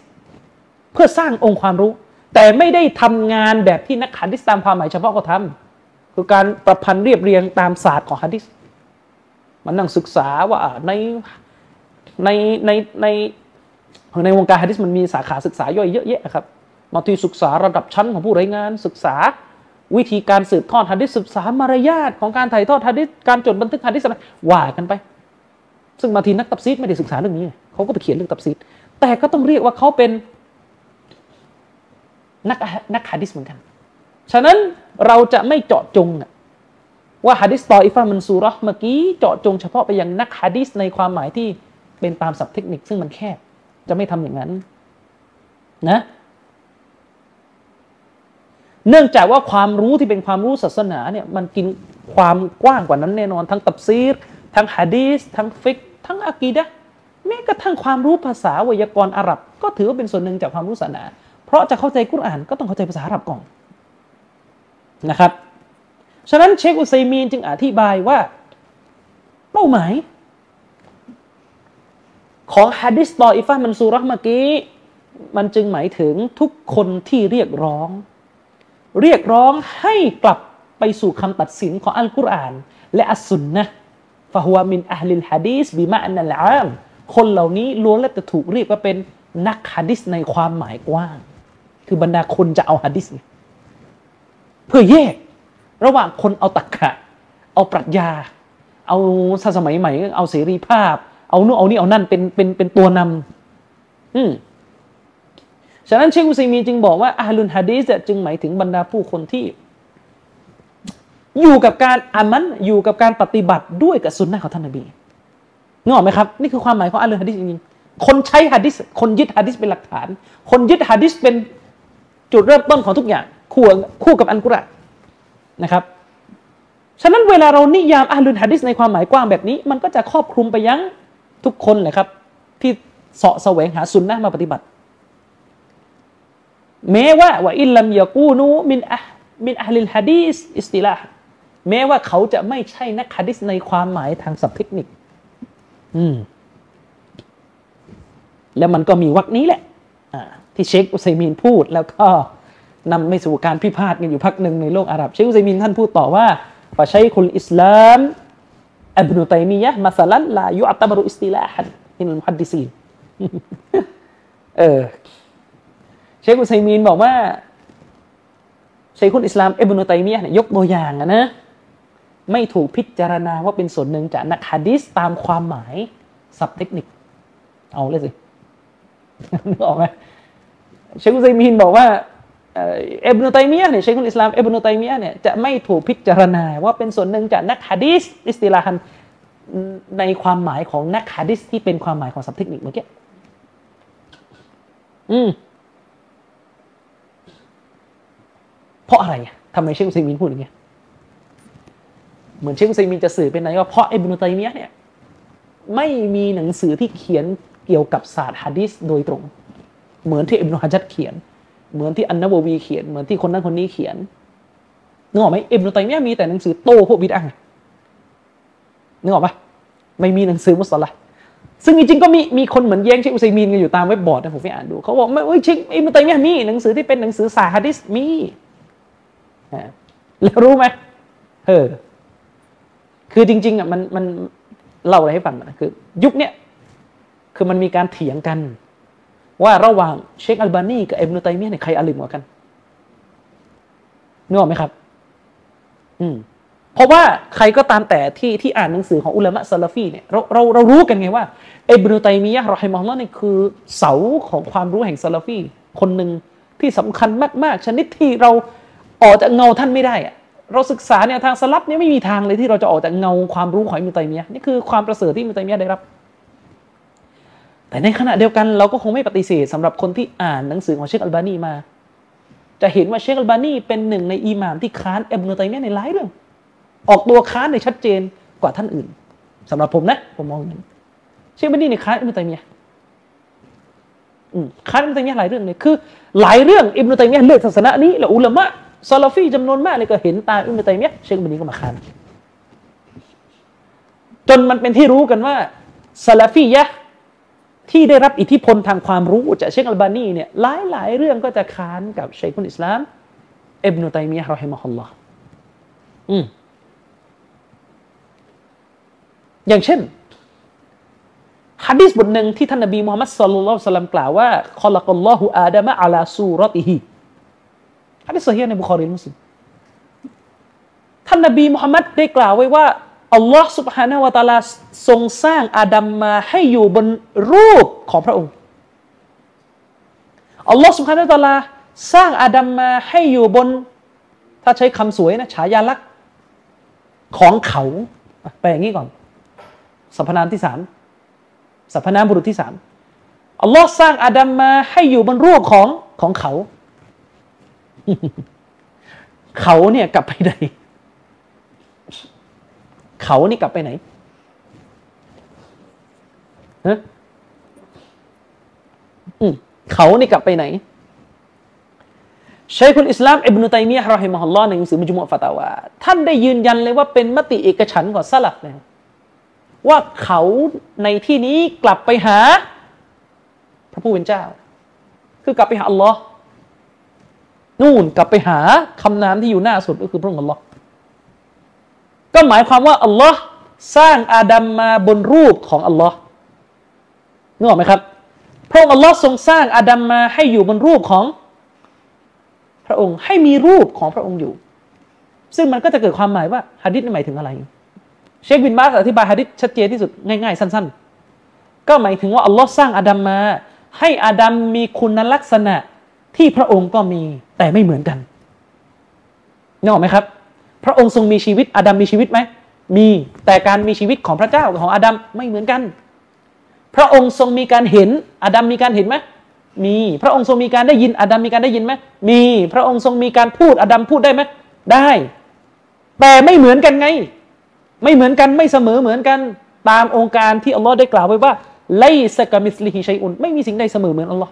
เพื่อสร้างองค์ความรู้แต่ไม่ได้ทำงานแบบที่นักหะดีษตามความหมายเฉพาะเขาทำคือการประพันธ์เรียบเรียงตามศาสตร์ของหะดีษมันนั่งศึกษาว่าในในในในในวงการหะดีษมันมีสาขาศึกษาย่อยเยอะแยะครับมาที่ศึกษาระดับชั้นของผู้รายงานศึกษาวิธีการสืบทอดหะดีษศึกษามารยาทของการถ่ายทอดหะดีษการจดบันทึกหะดีษอะไรว่ากันไปซึ่งมาทีนักตัฟซีรไม่ได้ศึกษาเรื่องนี้เขาก็ไปเขียนเรื่องตัฟซีรแต่ก็ต้องเรียกว่าเขาเป็นนักนักหะดีษเหมือนกันฉะนั้นเราจะไม่เจาะจงว่าหะดีษตออิฟะห์มันซูเราะห์เมื่อกี้เจาะจงเฉพาะไปยังนักหะดีษในความหมายที่เป็นตามศัพท์เทคนิคซึ่งมันแคบจะไม่ทำอย่างนั้นนะเนื่องจากว่าความรู้ที่เป็นความรู้ศาสนาเนี่ยมันกินความกว้างกว่านั้นแน่นอนทั้งตัฟซีรทั้งหะดีษทั้งฟิกทั้งอะกีดะห์แม้กระทั่งความรู้ภาษาไวยากรณ์อาหรับก็ถือว่าเป็นส่วนหนึ่งจากความรู้ศาสนาเพราะจะเข้าใจกุรอานก็ต้องเข้าใจภาษาอาหรับก่อนนะครับฉะนั้นเชคอุซัยมีนจึงอธิบายว่าเป้าหมายของหะดีษตออิฟะห์มันซูเราะห์เมื่อกี้มันจึงหมายถึงทุกคนที่เรียกร้องเรียกร้องให้กลับไปสู่คำตัดสินของอัลกุรอานและอัสซุนนะห์ฟะฮุวะมินอะห์ลิลหะดีษบิมะอ์นัลอามคนเหล่านี้ล้วนแล้วแต่ถูกเรียกว่าเป็นนักหะดีษในความหมายกว้างคือบรรดาคนจะเอาหะดีษเพื่อแยกระหว่างคนเอาตรรกะเอาปรัชญาเอาสมัยใหม่เอาเสรีภาพเอาโน่นเอานี่เอานั่นเป็นเป็นเป็นตัวนำอืมฉะนั้นเชคอุซัยมีนจึงบอกว่าอะห์ลุลหะดีษจึงหมายถึงบรรดาผู้คนที่อยู่กับการอามันอยู่กับการปฏิบัติด้วยกับซุนนะห์ของท่านนบีนึกออกไหมครับนี่คือความหมายของอะห์ลุลหะดีษจริงๆคนใช้หะดีษคนยึดหะดีษเป็นหลักฐานคนยึดหะดีษเป็นจุดเริ่มต้นของทุกอย่างคู่คู่กับอัลกุรอานนะครับฉะนั้นเวลาเรานิยามอะห์ลุลหะดีษในความหมายกว้างแบบนี้มันก็จะครอบคลุมไปยังทุกคนเลยครับที่เสาะแสวงหาซุนนะห์มาปฏิบัติแม้ว่าว่าอิลลัมยะกูนูมินอะห์มินอะห์ลิลหะดีษอิสติลาห์แม้ว่าเขาจะไม่ใช่นักหะดีษในความหมายทางศัพท์เทคนิคอืมแล้วมันก็มีวรรคนี้แหละอ่าที่เชคอุซัยมีนพูดแล้วก็นำไปสู่การพิพาทกันอยู่พักหนึ่งในโลกอาหรับเชคอุซัยมีนท่านพูดต่อว่าฟะชัยคุลอิสลามอับนุตัยมียะห์มะซะลันลายุอัตบะรุอิสติลาฮันมินัลมุฮัดดิซีนเออเชคอุซัยมีนบอกว่าเชคุลอิสลามอิบนุตัยมียะห์เนี่ยยกตัวอย่างอ่ะนะไม่ถูกพิจารณาว่าเป็นส่วนหนึ่งจากนักหะดีษตามความหมายศัพท์เทคนิคเอาเลยสินึกออกมั้ยเชคอุซัยมีนบอกว่าเอ่ออิบนุตัยมียะห์เนี่ยเชคุลอิสลามอิบนุตัยมียะห์เนี่ยจะไม่ถูกพิจารณาว่าเป็นส่วนหนึ่งจากนักหะดีษอิสติลาฮันในความหมายของนักหะดีษที่เป็นความหมายของศัพท์เทคนิคเมื่อกี้อืมเพราะอะไรทำไมเชคอุซัยมีนพูดอย่างเงี้ยเหมือนเชคอุซัยมีนจะสื่อเป็นไงว่าเพราะอิบนุตัยมียะห์เนี่ยไม่มีหนังสือที่เขียนเกี่ยวกับศาสตร์หะดีษโดยตรงเหมือนที่อิบนุฮะญัรเขียนเหมือนที่อันนะวะวีเขียนเหมือนที่คนนั้นคนนี้เขียนนึกออกไหมอิบนุตัยมียะห์มีแต่หนังสือโต้พวกบิดอะห์นึกออกปะไม่มีหนังสือมุสตัลละห์ซึ่งจริงๆก็มีมีคนเหมือนแย้งเชคอุซัยมีนกันอยู่ตามเว็บบอร์ดนะผมไปอ่านดูเขาบอกไม่เอ้ยเชคอิบนุตัยมียะห์มีหนังสือที่เป็นหนังสือศาสตร์หะดีษมีแล้วรู้ไหมเออคือจริงๆอ่ะมันมันเล่าอะไรให้ฟังนะคือยุคเนี้ยคือมันมีการเถียงกันว่าระหว่างเชคอัลบานีกับอิบนุตัยมียะห์เนี่ยใครอาลิมกว่ากันนึกออกไหมครับอืมเพราะว่าใครก็ตามแต่ที่ที่อ่านหนังสือของอุลามะซะลาฟีเนี่ยเราเราเรารู้กันไงว่าอิบนุตัยมียะห์รอฮิมะฮุลลอฮ์เนี่ยคือเสาของความรู้แห่งซะลาฟีคนหนึ่งที่สำคัญมากๆชนิดที่เราออกจากเงาท่านไม่ได้อะเราศึกษาเนี่ยทางสลับเนี่ยไม่มีทางเลยที่เราจะออกจากเงาความรู้ของอิบนุตัยมียะห์นี่คือความประเสริฐที่อิบนุตัยมียะห์ได้รับแต่ในขณะเดียวกันเราก็คงไม่ปฏิเสธสำหรับคนที่อ่านหนังสือของเชคอัลบานีมาจะเห็นว่าเชคอัลบานีเป็นหนึ่งในอิหม่ามที่ค้านอิบนุตัยมียะห์ในหลายเรื่องออกตัวค้านในชัดเจนกว่าท่านอื่นสำหรับผมนะผมมองอย่างนั้นเชคอัลบานีเนี่ยค้านอิบนุตัยมียะห์ ค้านอิบนุตัยมียะห์หลายเรื่องเลยคือหลายเรื่องอิบนุตัยมียะห์เลือกศาสนานี้แล้วอุลามะห์ซะลาฟีจำนวนมากเลยก็เห็นตามอิบนุตัยมียะห์เชคบันนีก็มาค้านจนมันเป็นที่รู้กันว่าซะลาฟียะห์ที่ได้รับอิทธิพลทางความรู้จากเชคอัลบานีเนี่ยหลายๆเรื่องก็จะค้านกับชัยคุลอิสลามอิบนุตัยมียะห์เราะฮิมะฮุลลอฮ์อืมอย่างเช่นหะดีษบทหนึ่งที่ท่านนบีมุฮัมมัดศ็อลลัลลอฮุอะลัยฮิวะซัลลัมกล่าวว่าคอลักัลลอฮุอาดัมะอะลาซูเราะติฮิหะดีษซอฮีฮ์ในบุคอรีมุสลิมท่านนบีมุฮัมมัดได้กล่าวไว้ว่าอัลลอฮ์ سبحانه และ تعالى ทรงสร้างอาดัมมาให้อยู่บนรูปของพระองค์อัลลอฮ์ سبحانه และ تعالى สร้างอาดัมมาให้อยู่บนถ้าใช้คำสวยนะฉายาลักษณ์ของเขาไปอย่างนี้ก่อนสรรพนามที่สามสรรพนามบุรุษที่สามอัลลอฮ์สร้างอาดัมมาให้อยู่บนรูปของของเขา เขาเนี่ยกลับไปไหนเขานี่กลับไปไหนฮะอืมเขานี่กลับไปไหนชัยคุลอิสลามอิบนุตัยมียะห์เราะฮิมะฮุลลอฮ์ในหนังสือมุจมุอ์ฟะตาวาท่านได้ยืนยันเลยว่าเป็นมติเอกฉันท์ของซะลัฟแล้วว่าเขาในที่นี้กลับไปหาพระผู้เป็นเจ้าคือกลับไปหาอัลลอฮ์นู่นกลับไปหาคำนามที่อยู่หน้าสุดก็คือพระองค์อัลลอฮ์ก็หมายความว่าอัลลอฮ์สร้างอาดัมมาบนรูปของอัลลอฮ์นึกออกไหมครับพระองค์อัลลอฮ์ทรงสร้างอาดัมมาให้อยู่บนรูปของพระองค์ให้มีรูปของพระองค์อยู่ซึ่งมันก็จะเกิดความหมายว่าหะดีษหมายถึงอะไรเชคบินบาสอธิบายหะดีษชัดเจนที่สุดง่ายๆสั้นๆก็หมายถึงว่าอัลลอฮ์สร้างอาดัมมาให้อาดัมมีคุณลักษณะที่พระองค์ก็มีแต่ไม่เหมือนกันนึกออกไหมครับพระองค์ทรงมีชีวิตอาดัมมีชีวิตไหมมีแต่การมีชีวิตของพระเจ้าของอาดัมไม่เหมือนกันพระองค์ทรงมีการเห็นอาดัมมีการเห็นไหมมีพระองค์ทรงมีการได้ยินอาดัมมีการได้ยินไหมมีพระองค์ทรงมีการพูดอาดัมพูดได้ไหมได้แต่ไม่เหมือนกันไงไม่เหมือนกันไม่เสมอเหมือนกันตามองค์การที่อัลลอฮ์ได้กล่าวไว้ว่าไลซะกะมิสลิฮิชัยอุนไม่มีสิ่งใดเสมอเหมือนอัลลอฮ์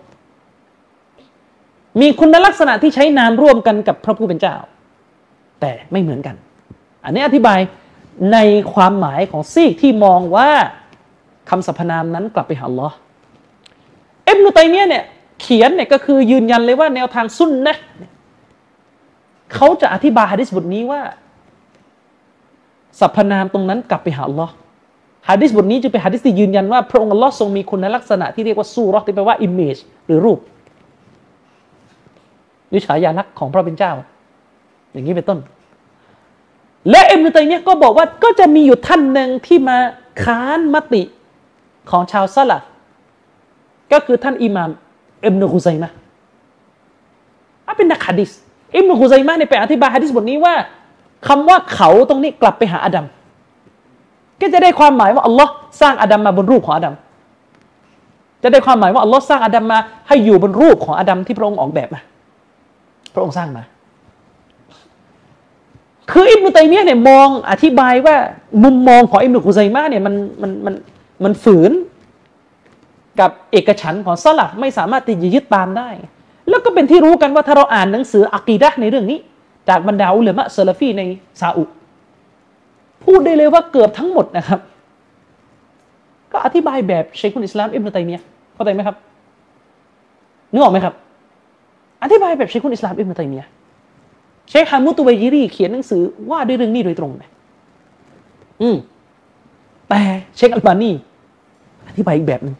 มีคุณลักษณะที่ใช้นามร่วมกันกับพระผู้เป็นเจ้าแต่ไม่เหมือนกันอันนี้อธิบายในความหมายของซีกที่มองว่าคำสรรพนามนั้นกลับไปหาอัลลอฮ์อิบนุตัยมียะห์เนี่ยเขียนเนี่ยก็คือยืนยันเลยว่าแนวทางซุนนะห์เขาจะอธิบายหะดีษบทนี้ว่าสรรพนามตรงนั้นกลับไปหาอัลลอฮ์หะดีษบทนี้จะเป็นหะดีษที่ยืนยันว่าพระองค์อัลลอฮ์ทรงมีคุณลักษณะที่เรียกว่าซูเราะห์ที่แปลว่า image หรือรูปหรือฉายาลักษณ์ของพระผู้เป็นเจ้าอย่างนี้เป็นต้นและอิบนุตัยมียะห์ก็บอกว่าก็จะมีอยู่ท่านหนึ่งที่มาค้านมติของชาวซะละฟก็คือท่านอิหม่ามอิบนุคุซัยมะห์อ่ะเป็นนักหะดีษอิบนุคุซัยมะห์เนี่ยไปอธิบายหะดีษบทนี้ว่าคำว่าเขาตรงนี้กลับไปหาอาดัมก็จะได้ความหมายว่าอัลลอฮ์สร้างอาดัมมาบนรูปของอาดัมจะได้ความหมายว่าอัลลอฮ์สร้างอาดัมมาให้อยู่บนรูปของอาดัมที่พระองค์ออกแบบมาพระองค์สร้างมาคืออิบนุตัยมียะห์เนี่ยมองอธิบายว่ามุมมองของอิบนุคุซัยมะห์เนี่ยมันมันมันมันฝืนกับเอกฉันท์ของซะลัฟไม่สามารถที่จะยึดตามได้แล้วก็เป็นที่รู้กันว่าถ้าเราอ่านหนังสืออะกีดะห์ในเรื่องนี้จากบรรดาอุลามะซะลาฟีในซาอุพูดได้เลยว่าเกือบทั้งหมดนะครับก็อธิบายแบบชัยคุลอิสลามอิบนุตัยมียะห์เข้าใจไหมครับนึกออกไหมครับอธิบายแบบชัยคุลอิสลามอิบนุตัยมียะห์เชคฮามุตุไวจิรีเขียนหนังสือว่าด้วยเรื่องนี้โดยตรงนะอืมแต่เชคอัลบานีอธิบายอีกแบบนึง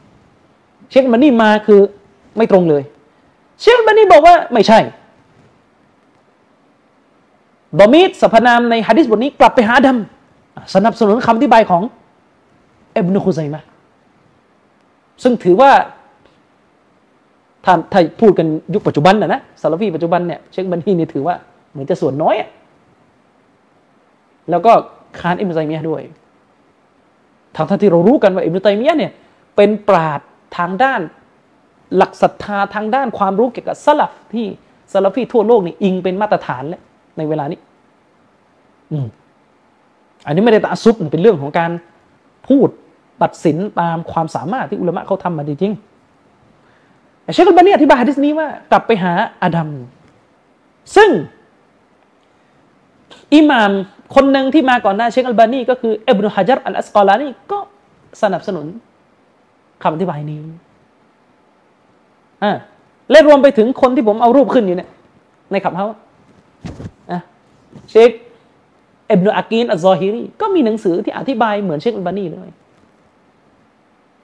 เชคอัลบานีมาคือไม่ตรงเลยเชคอัลบานีบอกว่าไม่ใช่ดอมีรสรรพนามในหะดีษบทนี้กลับไปหาอาดัมสนับสนุนคำอธิบายของอิบนุคุซัยมะห์ซึ่งถือว่าถ้าถ้าพูดกันยุคปัจจุบันนะนะซะลาฟีปัจจุบันเนี่ยเชคอัลบานีนี่ถือว่าเหมือนจะส่วนน้อยแล้วก็ค้านอิบนุตัยมียะห์ด้วยทั้งที่เรารู้กันว่าอิบนุตัยมียะห์เนี่ยเป็นปราชญ์ทางด้านหลักศรัทธาทางด้านความรู้เกี่ยวกับซะลัฟที่ซะลาฟีทั่วโลกนี่อิงเป็นมาตรฐานแล้วในเวลานี้อืมอันนี้ไม่ได้ตะอัสซุบเป็นเรื่องของการพูดตัดสินตามความสามารถที่อุลามะเขาทำมาจริง เชคอัลบานีอธิบายหะดีษนี้ว่ากลับไปหาอาดัมซึ่งอิหม่ามคนหนึ่งที่มาก่อนหน้าเชคอัลบานีก็คืออิบนุฮะญัรอัลอัสกอลานีก็สนับสนุนคำอธิบายนี้อ่าและรวมไปถึงคนที่ผมเอารูปขึ้นอยู่เนี่ยในขับเขาอ่ะเชคอิบนุอากีนอัลซอฮิรีก็มีหนังสือที่อธิบายเหมือนเชคอัลบานีเลย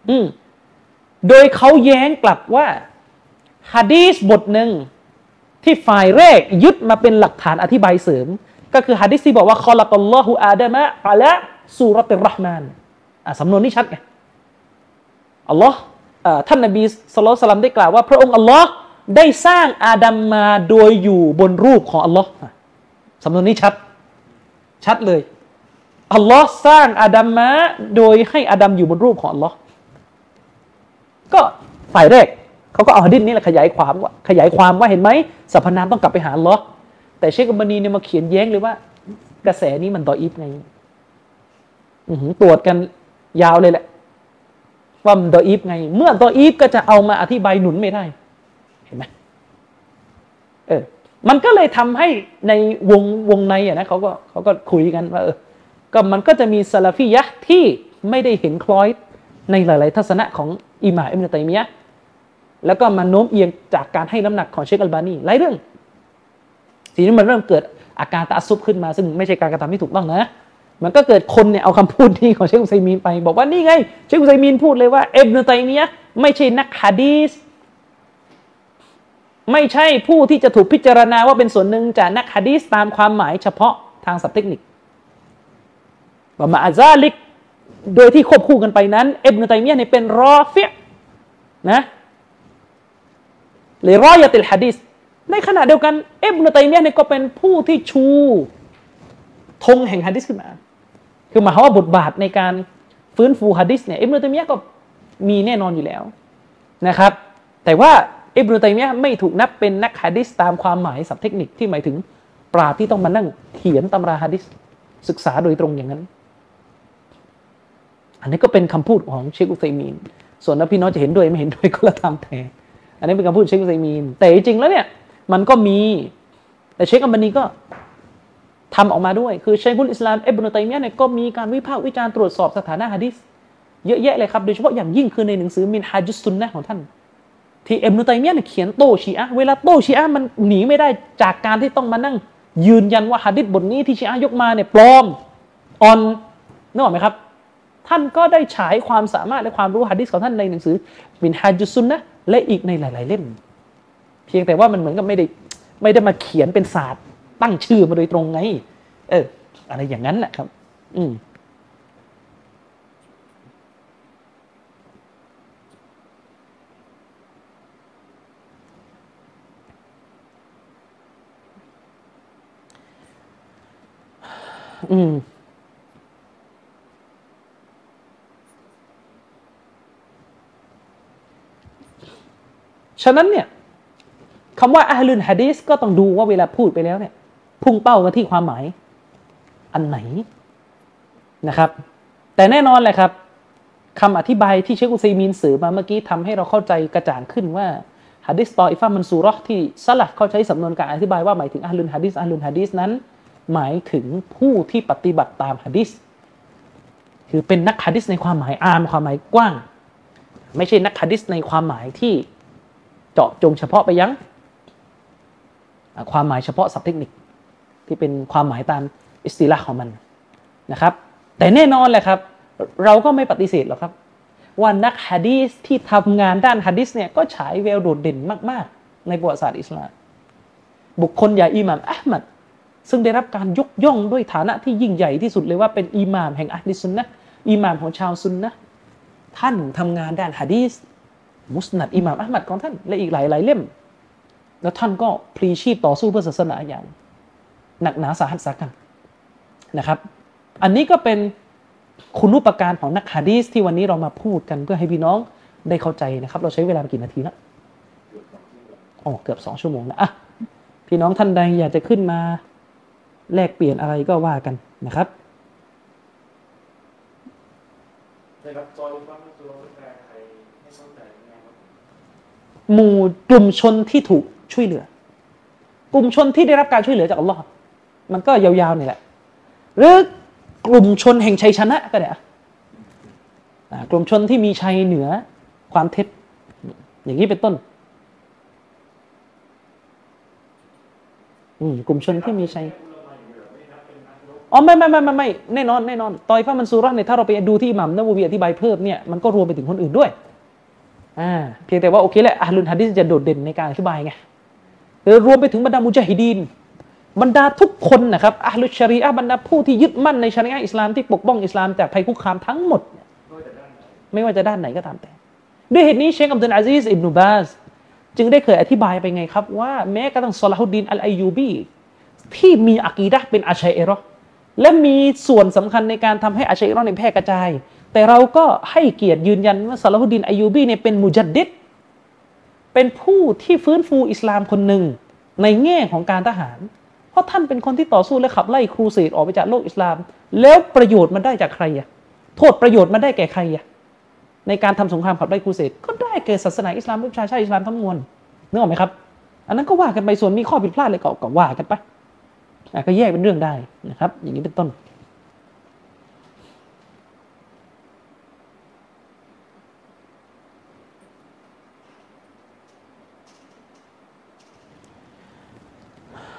อืมโดยเขาแย้งกลับว่าหะดีษบทหนึ่งที่ฝ่ายแรกยึดมาเป็นหลักฐานอธิบายเสริมก็คือหะดีษที่บอกว่าคอลักัลลอฮุอาดามะอะลาซูเราะติรเราะห์มานอ่ะสำนวนนี้ชัดไงอัลลอฮ์อ่าท่านนบีศ็อลลัลลอฮุอะลัยฮิวะซัลลัมได้กล่าวว่าพระองค์อัลลอฮ์ได้สร้างอาดัมมาโดยอยู่บนรูปของอัลลอฮ์สำนวนนี้ชัดชัดเลยอัลลอฮ์สร้างอาดัมมาโดยให้อาดัมอยู่บนรูปของอัลลอฮ์ก็ฝ่ายแรกเขาก็เอาหะดีษนี้แหละขยายความว่าขยายความว่าเห็นไหมสรรพนามต้องกลับไปหาอัลลอฮ์แต่เชคอัลบานีเนี่ยมาเขียนแย้งเลยว่ากระแสนี้มันดออีฟไงตรวจกันยาวเลยแหละว่ามันดออีฟไงเมื่อดออีฟก็จะเอามาอธิบายหนุนไม่ได้เห็นไหมเออมันก็เลยทำให้ในวงวงในอ่ะนะเขาก็เขาก็คุยกันว่าเออก็มันก็จะมีซะลาฟียะห์ที่ไม่ได้เห็นคล้อยในหลายๆทัศนะของอิหม่ามอิบนุตัยมียะห์แล้วก็มาโน้มเอียงจากการให้น้ำหนักของเชคอัลบานีหลายเรื่องทีนี้มันเริ่มเกิดอาการตะอัสซุบขึ้นมาซึ่งไม่ใช่การกระทำที่ถูกต้องนะมันก็เกิดคนเนี่ยเอาคำพูดที่ของเชคอุซัยมีนไปบอกว่านี่ไงเชคอุซัยมีนพูดเลยว่าอิบนุตัยมียะห์ไม่ใช่นักหะดีษไม่ใช่ผู้ที่จะถูกพิจารณาว่าเป็นส่วนหนึ่งจากนักหะดีษตามความหมายเฉพาะทางศัพท์เทคนิคว่ามาอาซาลิกโดยที่ควบคู่กันไปนั้นอิบนุตัยมียะห์เนี่ยเป็นรอฟิอ์นะลิรอยะติลหะดีษในขณะเดียวกันอิบนุตัยมียะห์เนี่ยก็เป็นผู้ที่ชูธงแห่งหะดีษขึ้นมาคือหมายความว่าบทบาทในการฟื้นฟูหะดีษเนี่ยอิบนุตัยมียะห์ก็มีแน่นอนอยู่แล้วนะครับแต่ว่าอิบนุตัยมียะห์ไม่ถูกนับเป็นนักหะดีษตามความหมายศัพท์เทคนิคที่หมายถึงปราชญ์ที่ต้องมานั่งเขียนตำราหะดีษศึกษาโดยตรงอย่างนั้นอันนี้ก็เป็นคำพูดของเชคอุซัยมีนส่วนพี่น้องจะเห็นด้วยไม่เห็นด้วยก็แล้วตามแต่อันนี้เป็นคำพูดเชคอุซัยมีนแต่จริงแล้วเนี่ยมันก็มีแต่เชคอัลบานีก็ทำออกมาด้วยคือชัยคุลอิสลามอิบนุตัยมียะห์เนี่ยก็มีการวิพากษ์วิจารณ์ตรวจสอบสถานะหะดีษเยอะแยะเลยครับโดยเฉพาะอย่างยิ่งคือในหนังสือมินฮาจุสซุนนะห์ของท่านที่อิบนุตัยมียะห์เนี่ยเขียนโต้ชีอะห์เวลาโต้ชีอะห์มันหนีไม่ได้จากการที่ต้องมานั่งยืนยันว่าหะดีษบทนี้ที่ชีอะห์ยกมาเนี่ยปลอมออนนึกออกไหมครับท่านก็ได้ฉายความสามารถและความรู้หะดีษของท่านในหนังสือมินฮาจุสซุนนะห์และอีกในหลายๆเล่มเพียงแต่ว่ามันเหมือนกับไม่ได้ไม่ได้มาเขียนเป็นศาสตร์ตั้งชื่อมาโดยตรงไงเอออะไรอย่างนั้นแหละครับอืมอืมฉะนั้นเนี่ยคำว่าอะห์ลุลหะดีษก็ต้องดูว่าเวลาพูดไปแล้วเนี่ยพุ่งเป้ากันที่ความหมายอันไหนนะครับแต่แน่นอนแหละครับคำอธิบายที่เชคอุซัยมีนสื่อมาเมื่อกี้ทำให้เราเข้าใจกระจ่างขึ้นว่าหะดีษตออิฟะห์มันซูเราะห์ที่ซะละฟเขาใช้สำนวนการอธิบายว่าหมายถึงอะห์ลุลหะดีษอะห์ลุลหะดีษนั้นหมายถึงผู้ที่ปฏิบัติตามหะดีษคือเป็นนักหะดีษในความหมายอามความหมายกว้างไม่ใช่นักหะดีษในความหมายที่เจาะจงเฉพาะไปยังความหมายเฉพาะศัพท์เทคนิคที่เป็นความหมายตามอิสติละห์ของมันนะครับแต่แน่นอนแหละครับเราก็ไม่ปฏิเสธหรอกครับว่านักหะดีษที่ทำงานด้านหะดีษเนี่ยก็ฉายแววโดดเด่นมากๆในประวัติศาสตร์อิสลามบุคคลอย่างอิหม่ามอะห์มัดซึ่งได้รับการยกย่องด้วยฐานะที่ยิ่งใหญ่ที่สุดเลยว่าเป็นอิหม่ามแห่งอะห์ลิสุนนะห์อิหม่ามของชาวซุนนะห์ท่านทำงานด้านหะดีษมุสนัดอิหม่ามอะห์มัดของท่านและอีกหลายๆเล่มแล้วท่านก็พลีชีพต่อสู้เพื่อศาสนาอย่างหนักหนาสาหัสสากันนะครับอันนี้ก็เป็นคุณูปการของนักหะดีษที่วันนี้เรามาพูดกันเพื่อให้พี่น้องได้เข้าใจนะครับเราใช้เวลากี่นาทีละอ๋อเกือบสองชั่วโมงนะอ่ะพี่น้องท่านใดอยากจะขึ้นมาแลกเปลี่ยนอะไรก็ว่ากันนะครับ หมู่กลุ่มชนที่ถูกช่วยเหลือกลุ่มชนที่ได้รับการช่วยเหลือจากอัลลอฮ์มันก็ยาวๆนี่แหละหรือกลุ่มชนแห่งชัยชนะก็ได้กลุ่มชนที่มีชัยเหนือความเท็จอย่างนี้เป็นต้นกลุ่มชนที่มีชัยอ๋อไม่ไม่ไม่ไม่ไม่แน่นอนแน่นอนตอยฟะห์มันซูเราะห์เนี่ยถ้าเราไปดูที่อิหม่ามนะวะวีอธิบายเพิ่มเนี่ยมันก็รวมไปถึงคนอื่นด้วยอ่าเพียงแต่ว่าโอเคแหละอะห์ลุลหะดีษจะโดดเด่นในการอธิบายไงคือรวมไปถึงบรรดามุจาฮิดีนบรรดาทุกคนนะครับอะห์ลุชชะรีอะห์บรรดาผู้ที่ยึดมั่นในชะรีอะห์อิสลามที่ปกป้องอิสลามจากภัยคุกคามทั้งหมดไม่ว่าจะด้านไหนก็ตามแต่ด้วยเหตุนี้เชคอับดุลอาซีซอิบนุบาซจึงได้เคยอธิบายไปไงครับว่าแม้กระทั่งซอลาฮุดดีนอัลอัยยูบีที่มีอะกีดะห์เป็นอะชัยอะรีห์และมีส่วนสำคัญในการทำให้อะชัยอะรีห์เนี่ยแพร่กระจายแต่เราก็ให้เกียรติยืนยันว่าซอลาฮุดดีนอัยยูบีเนี่ยเป็นมุจัดดิดเป็นผู้ที่ฟื้นฟูอิสลามคนหนึ่งในแง่ของการทหารเพราะท่านเป็นคนที่ต่อสู้และขับไล่ครูเสดออกไปจากโลกอิสลามแล้วประโยชน์มันได้จากใครอะโทษประโยชน์มันได้แก่ใครอะในการทำสงครามขับไล่ครูเสดก็ได้แก่ศาสนาอิสลามลูกชายชาติอิสลามทั้งมวลนึกออกไหมครับอันนั้นก็ว่ากันไปส่วนมีข้อผิดพลาดอะไรก็ก็ว่ากันไปก็แยกเป็นเรื่องได้นะครับอย่างนี้เป็นต้น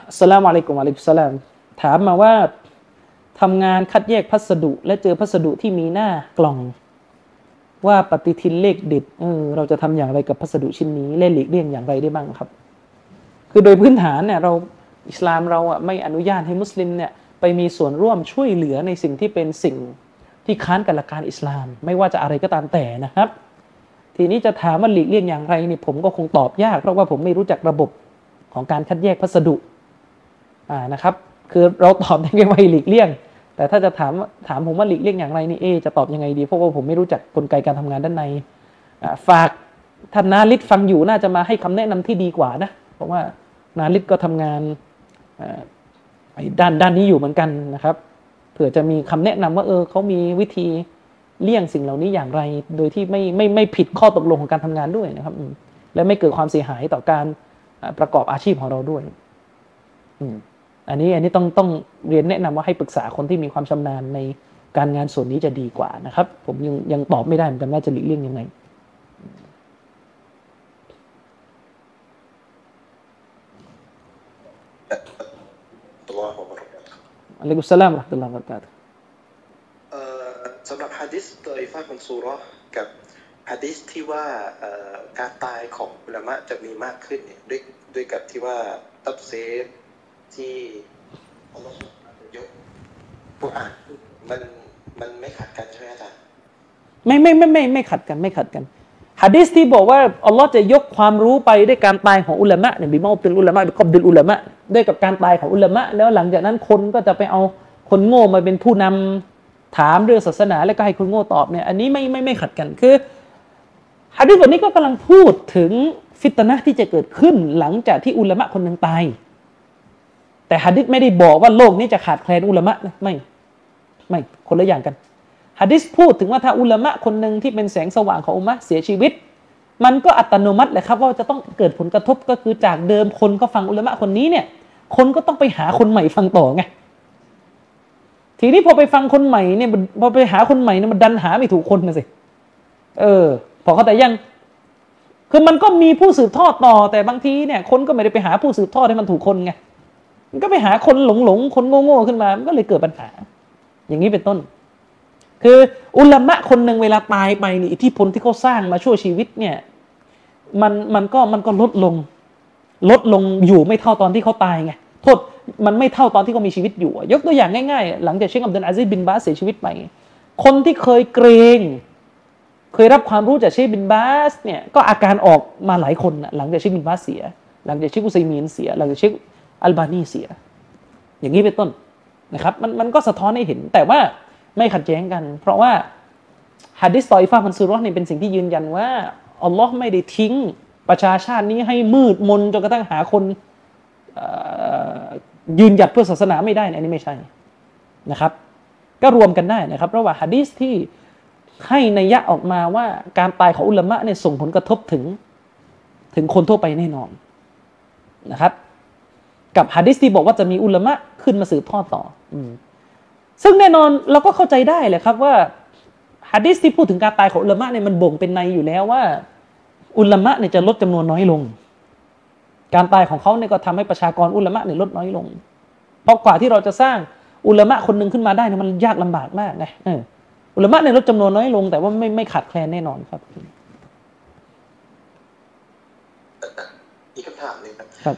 อัสสลามุอะลัยกุมวะอะลัยกุมสลามถามมาว่าทำงานคัดแยกพัสดุและเจอพัสดุที่มีหน้ากล่องว่าปฏิทินเลขเด็ดเออเราจะทำอย่างไรกับพัสดุชิ้นนี้และหลีกเลี่ยงอย่างไรได้บ้างครับคือโดยพื้นฐานเนี่ยเราอิสลามเราอ่ะไม่อนุญาตให้มุสลิมเนี่ยไปมีส่วนร่วมช่วยเหลือในสิ่งที่เป็นสิ่งที่ค้านกับหลักการอิสลามไม่ว่าจะอะไรก็ตามแต่นะครับทีนี้จะถามว่าหลีกเลี่ยงอย่างไรนี่ผมก็คงตอบยากเพราะว่าผมไม่รู้จักระบบของการคัดแยกพัสดุอ่านะครับคือเราตอบได้แค่ว่าหลีกเลี่ยงแต่ถ้าจะถามถามผมว่าหลีกเลี่ยงอย่างไรนี่เอจะตอบยังไงดีเพราะว่าผมไม่รู้จักกลไกการทำงานด้านในฝากท่านนาลิศฟังอยู่น่าจะมาให้คำแนะนำที่ดีกว่านะเพราะว่านาลิศก็ทำงานด้านด้านนี้อยู่เหมือนกันนะครับเผื่อจะมีคำแนะนำว่าเออเขามีวิธีเลี่ยงสิ่งเหล่านี้อย่างไรโดยที่ไม่ไม่ไม่ผิดข้อตกลงของการทำงานด้วยนะครับและไม่เกิดความเสียหายต่อการประกอบอาชีพของเราด้วยอันนี้อันนี้ต้องต้องเรียนแนะนำว่าให้ปรึกษาคนที่มีความชำนาญในการงานส่วนนี้จะดีกว่านะครับผมยังยังตอบไม่ได้เหมือนกันว่าจะหลีกเลี่ยงยังไงอัลลอฮุสลามรอฮ์ตุลลอฮ์บะกาตุสำหรับฮะดิษตออิฟะห์มันซูเราะห์กับฮะดิษที่ว่าการตายของอุละมะจะมีมากขึ้นเนี่ยด้วยด้วยกับที่ว่าตับเซฟที่อัลลอฮ์ยกกุรอานมันมันไม่ขัดกันใช่ไหมอาจารย์ไม่ไม่ไม่ไม่ไม่ขัดกันไม่ขัดกันหะดีษที่บอกว่าอัลลอฮ์จะยกความรู้ไปด้วยการตายของอุละมะเนี่ยบิเมาติลอุละมะบิกอบดิลอุละมะด้วยกับการตายของอุละมะแล้วหลังจากนั้นคนก็จะไปเอาคนโง่มาเป็นผู้นำถามเรื่องศาสนาแล้วก็ให้คนโง่ตอบเนี่ยอันนี้ไม่ไม่ไม่ขัดกันคือหะดีษบทนี้ก็กำลังพูดถึงฟิตนะห์ที่จะเกิดขึ้นหลังจากที่อุละมะคนหนึ่งตายแต่หะดีษไม่ได้บอกว่าโลกนี้จะขาดแคลนอุลามะนะไม่ไม่คนละอย่างกันหะดีษพูดถึงว่าถ้าอุลามะคนหนึ่งที่เป็นแสงสว่างของอุมมะห์เสียชีวิตมันก็อัตโนมัติแหละครับว่าจะต้องเกิดผลกระทบก็คือจากเดิมคนก็ฟังอุลามะคนนี้เนี่ยคนก็ต้องไปหาคนใหม่ฟังต่อไงทีนี้พอไปฟังคนใหม่เนี่ยพอไปหาคนใหม่เนี่ยมันดันหาไม่ถูกคนนะสิเออพอเข้าใจยังคือมันก็มีผู้สืบทอดต่อแต่บางทีเนี่ยคนก็ไม่ได้ไปหาผู้สืบทอดให้มันถูกคนไงมันก็ไปหาคนหลงหลงคนโง่ๆขึ้นมามันก็เลยเกิดปัญหาอย่างนี้เป็นต้นคืออุลามะคนหนึ่งเวลาตายไปนี่อิทธิพลที่เขาสร้างมาช่วยชีวิตเนี่ยมันมันก็มันก็ลดลงลดลงอยู่ไม่เท่าตอนที่เขาตายไงโทษมันไม่เท่าตอนที่เขามีชีวิตอยู่ยกตัวอย่างง่ายๆหลังจากเชคอับดุลอาซีซบินบาซเสียชีวิตไปคนที่เคยเกรงเคยรับความรู้จากเชคบินบาซเนี่ยก็อาการออกมาหลายคนหลังจากเชคบินบาซเสียหลังจากเชคอุซัยมีนเสียหลังจากเชคอัลบานีเสียอย่างนี้เป็นต้นนะครับมันมันก็สะท้อนให้เห็นแต่ว่าไม่ขัดแย้งกันเพราะว่าหะดีษตออิฟะห์มันซูเราะห์นี่เป็นสิ่งที่ยืนยันว่าอัลลอฮ์ไม่ได้ทิ้งประชาชาตินี้ให้มืดมนจนกระทั่งหาคนยืนหยัดเพื่อศาสนาไม่ได้อันนี้ไม่ใช่นะครับก็รวมกันได้นะครับระหว่างหะดีษที่ให้นัยยะออกมาว่าการตายของอุลามะเนี่ยส่งผลกระทบถึง ถึงคนทั่วไปแน่นอนนะครับกับหะดีษที่บอกว่าจะมีอุลามะขึ้นมาสืบทอดต่อซึ่งแน่นอนเราก็เข้าใจได้เลยครับว่าหะดีษที่พูดถึงการตายของอุลามะเนี่ยมันบ่งเป็นในอยู่แล้วว่าอุลามะเนี่ยจะลดจำนวนน้อยลงการตายของเขาเนี่ยก็ทำให้ประชากรอุลามะเนี่ยลดน้อยลงเพราะกว่าที่เราจะสร้างอุลามะคนหนึ่งขึ้นมาได้เนี่ยมันยากลำบากมากไงอุลามะเนี่ยลดจำนวนน้อยลงแต่ว่าไม่ไม่ขาดแคลนแน่นอนครับอีกคำถามหนึ่งครับ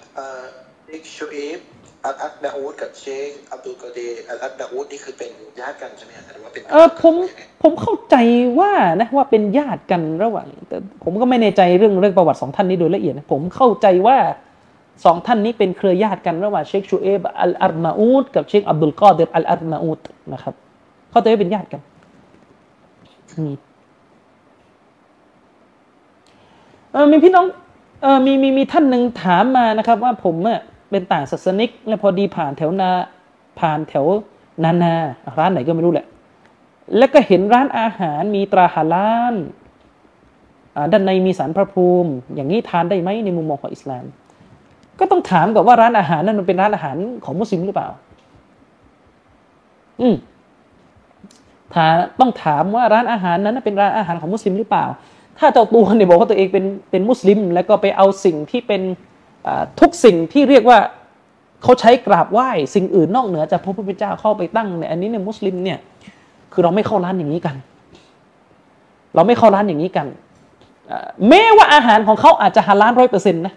เชคชูอีฟอัลอัดดาอูดกับเชคอับดุลกอดีรอัลอัดดาอูดนี่คือเป็นญาติกันใช่ไหมหรือว่าเป็นเออผมผมเข้าใจว่านะว่าเป็นญาติกันระหว่างแต่ผมก็ไม่แน่ใจเรื่องเรื่องประวัติสองท่านนี้โดยละเอียดนะผมเข้าใจว่าสองท่านนี้เป็นเครือญาติกันระหว่างเชคชูเอฟอัลอาร์มาอูดกับเชคอับดุลกอดีรอัลอาร์มาอูดนะครับเข้าใจว่าเป็นญาติกันเออมีพี่น้องเออมีมีมีท่านหนึ่งถามมานะครับว่าผมอ่ะเป็นต่างศาสนิกและพอดีผ่านแถวนาผ่านแถวนานาร้านไหนก็ไม่รู้แหละแล้วก็เห็นร้านอาหารมีตราฮาลาลอ่าด้านในมีสารพระภูมิอย่างนี้ทานได้ไหมในมุมมองของอิสลามก็ต้องถามกับว่าร้านอาหารนั้นมันเป็นร้านอาหารของมุสลิมหรือเปล่าอืมถามต้องถามว่าร้านอาหารนั้นเป็นร้านอาหารของมุสลิมหรือเปล่าถ้าเจ้าตัวเนี่ยบอกว่าตัวเองเป็นเป็นมุสลิมแล้วก็ไปเอาสิ่งที่เป็นทุกสิ่งที่เรียกว่าเขาใช้กราบไหว้สิ่งอื่นนอกเหนือจากพระพุทธเจ้าเข้าไปตั้งเนี่ยอันนี้เนี่ยมุสลิมเนี่ยคือเราไม่เข้าร้านอย่างนี้กันเราไม่เข้าร้านอย่างนี้กันแม้ว่าอาหารของเขาอาจจะฮาลาลร้อยเปอร์เซ็นต์นะ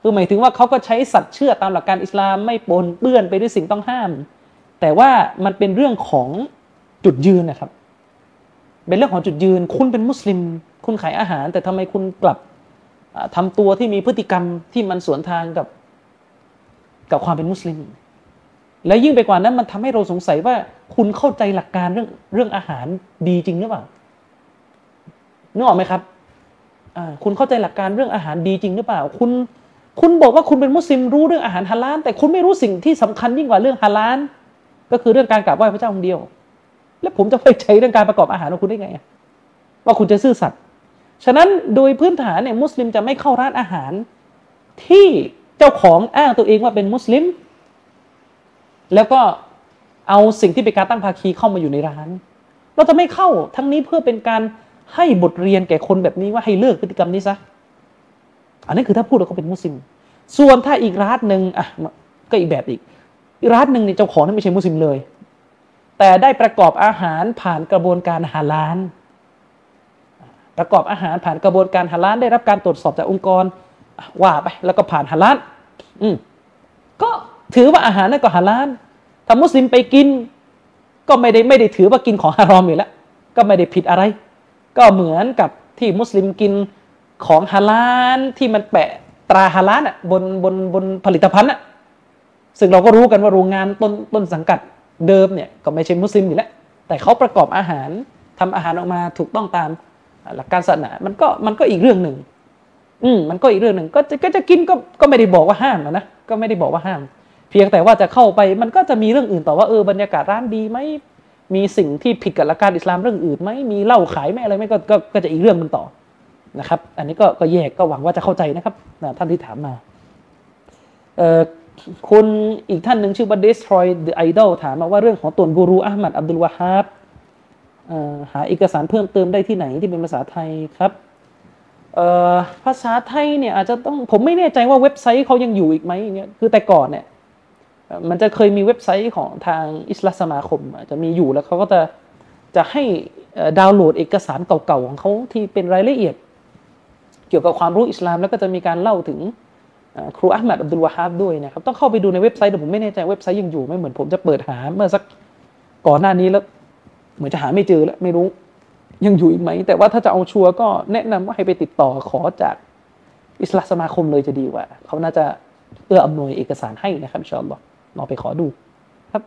คือหมายถึงว่าเขาก็ใช้สัตว์เชื่อตามหลักการอิสลามไม่ปนเปื้อนไปด้วยสิ่งต้องห้ามแต่ว่ามันเป็นเรื่องของจุดยืนนะครับเป็นเรื่องของจุดยืนคุณเป็นมุสลิมคุณขายอาหารแต่ทำไมคุณกลับทำตัวที่มีพฤติกรรมที่มันสวนทางกับกับความเป็นมุสลิมและยิ่งไปกว่านั้นมันทำให้เราสงสัยว่าคุณเข้าใจหลักการเรื่องเรื่องอาหารดีจริงหรือเปล่านึกออกไหมครับคุณเข้าใจหลักการเรื่องอาหารดีจริงหรือเปล่าคุณคุณบอกว่าคุณเป็นมุสลิมรู้เรื่องอาหารฮาลาลแต่คุณไม่รู้สิ่งที่สำคัญยิ่งกว่าเรื่องฮาลาลก็คือเรื่องการกราบไหว้พระเจ้าองค์เดียวแล้วผมจะไปใช้เรื่องการประกอบอาหารของคุณได้ไงว่าคุณจะซื่อสัตย์ฉะนั้นโดยพื้นฐานเนี่ยมุสลิมจะไม่เข้าร้านอาหารที่เจ้าของอ้างตัวเองว่าเป็นมุสลิมแล้วก็เอาสิ่งที่เป็นการตั้งภาคีเข้ามาอยู่ในร้านเราจะไม่เข้าทั้งนี้เพื่อเป็นการให้บทเรียนแก่คนแบบนี้ว่าให้เลิกพฤติกรรมนี้ซะอันนี้คือถ้าพูดเราก็เป็นมุสลิมส่วนถ้าอีกร้านนึงอ่ะก็อีกแบบอีกร้านนึงเนี่ยเจ้าของนั้นไม่ใช่มุสลิมเลยแต่ได้ประกอบอาหารผ่านกระบวนการฮาลาลประกอบอาหารผ่านกระบวนการฮาลาลได้รับการตรวจสอบจากองค์กรว่าไปแล้วก็ผ่านฮาลาลอืมก็ถือว่าอาหารนั้นก็ฮาลาลถ้ามุสลิมไปกินก็ไม่ได้ไม่ได้ถือว่ากินของฮารอมอยู่แล้วก็ไม่ได้ผิดอะไรก็เหมือนกับที่มุสลิมกินของฮาลาลที่มันแปะตราฮาลาลน่ะบนบนบนผลิตภัณฑ์น่ะซึ่งเราก็รู้กันว่าโรงงานต้นต้นสังกัดเดิมเนี่ยก็ไม่ใช่มุสลิมอยู่แล้วแต่เขาประกอบอาหารทำอาหารออกมาถูกต้องตามหลักการศาสนามันก็มันก็อีกเรื่องหนึ่งอืมมันก็อีกเรื่องหนึ่งก็จะก็จะกินก็ก็ไม่ได้บอกว่าห้ามนะก็ไม่ได้บอกว่าห้ามเพียงแต่ว่าจะเข้าไปมันก็จะมีเรื่องอื่นต่อว่าเออบรรยากาศร้านดีไหมมีสิ่งที่ผิดกับหลักการอิสลามเรื่องอื่นไหมมีเหล้าขายไหมอะไรไหมก็ก็ก็จะอีกเรื่องหนึ่งต่อนะครับอันนี้ก็ก็แยกก็หวังว่าจะเข้าใจนะครับท่านที่ถามมาเอ่อคนอีกท่านหนึ่งชื่อว่า Destroy the Idol ถามมาว่าเรื่องของตนกูรูอะห์มัดอับดุลวะฮาบหาเอกสารเพิ่มเติมได้ที่ไหนที่เป็นภาษาไทยครับภาษาไทยเนี่ยอาจจะต้องผมไม่แน่ใจว่าเว็บไซต์เขายังอยู่อีกไหมเนี่ยคือแต่ก่อนเนี่ยมันจะเคยมีเว็บไซต์ของทางอิสลามสมาคมอาจจะมีอยู่แล้วเขาก็จะจะให้ดาวน์โหลดเอกสารเก่าๆของเขาที่เป็นรายละเอียดเกี่ยวกับความรู้อิสลามแล้วก็จะมีการเล่าถึงครูอะห์มัดอับดุลวะฮาบด้วยนะครับต้องเข้าไปดูในเว็บไซต์แต่ผมไม่แน่ใจเว็บไซต์ยังอยู่ไม่เหมือนผมจะเปิดหาเมื่อสักก่อนหน้านี้แล้วเหมือนจะหาไม่เจอแล้วไม่รู้ยังอยู่อีกไหมแต่ว่าถ้าจะเอาชัวร์ก็แนะนำว่าให้ไปติดต่อขอจากอิสลามสมาคมเลยจะดีกว่าเขาน่าจะเอื้ออำนวยเอกสารให้นะครับอินชาอัลลอฮ์ลองไปขอดูครับ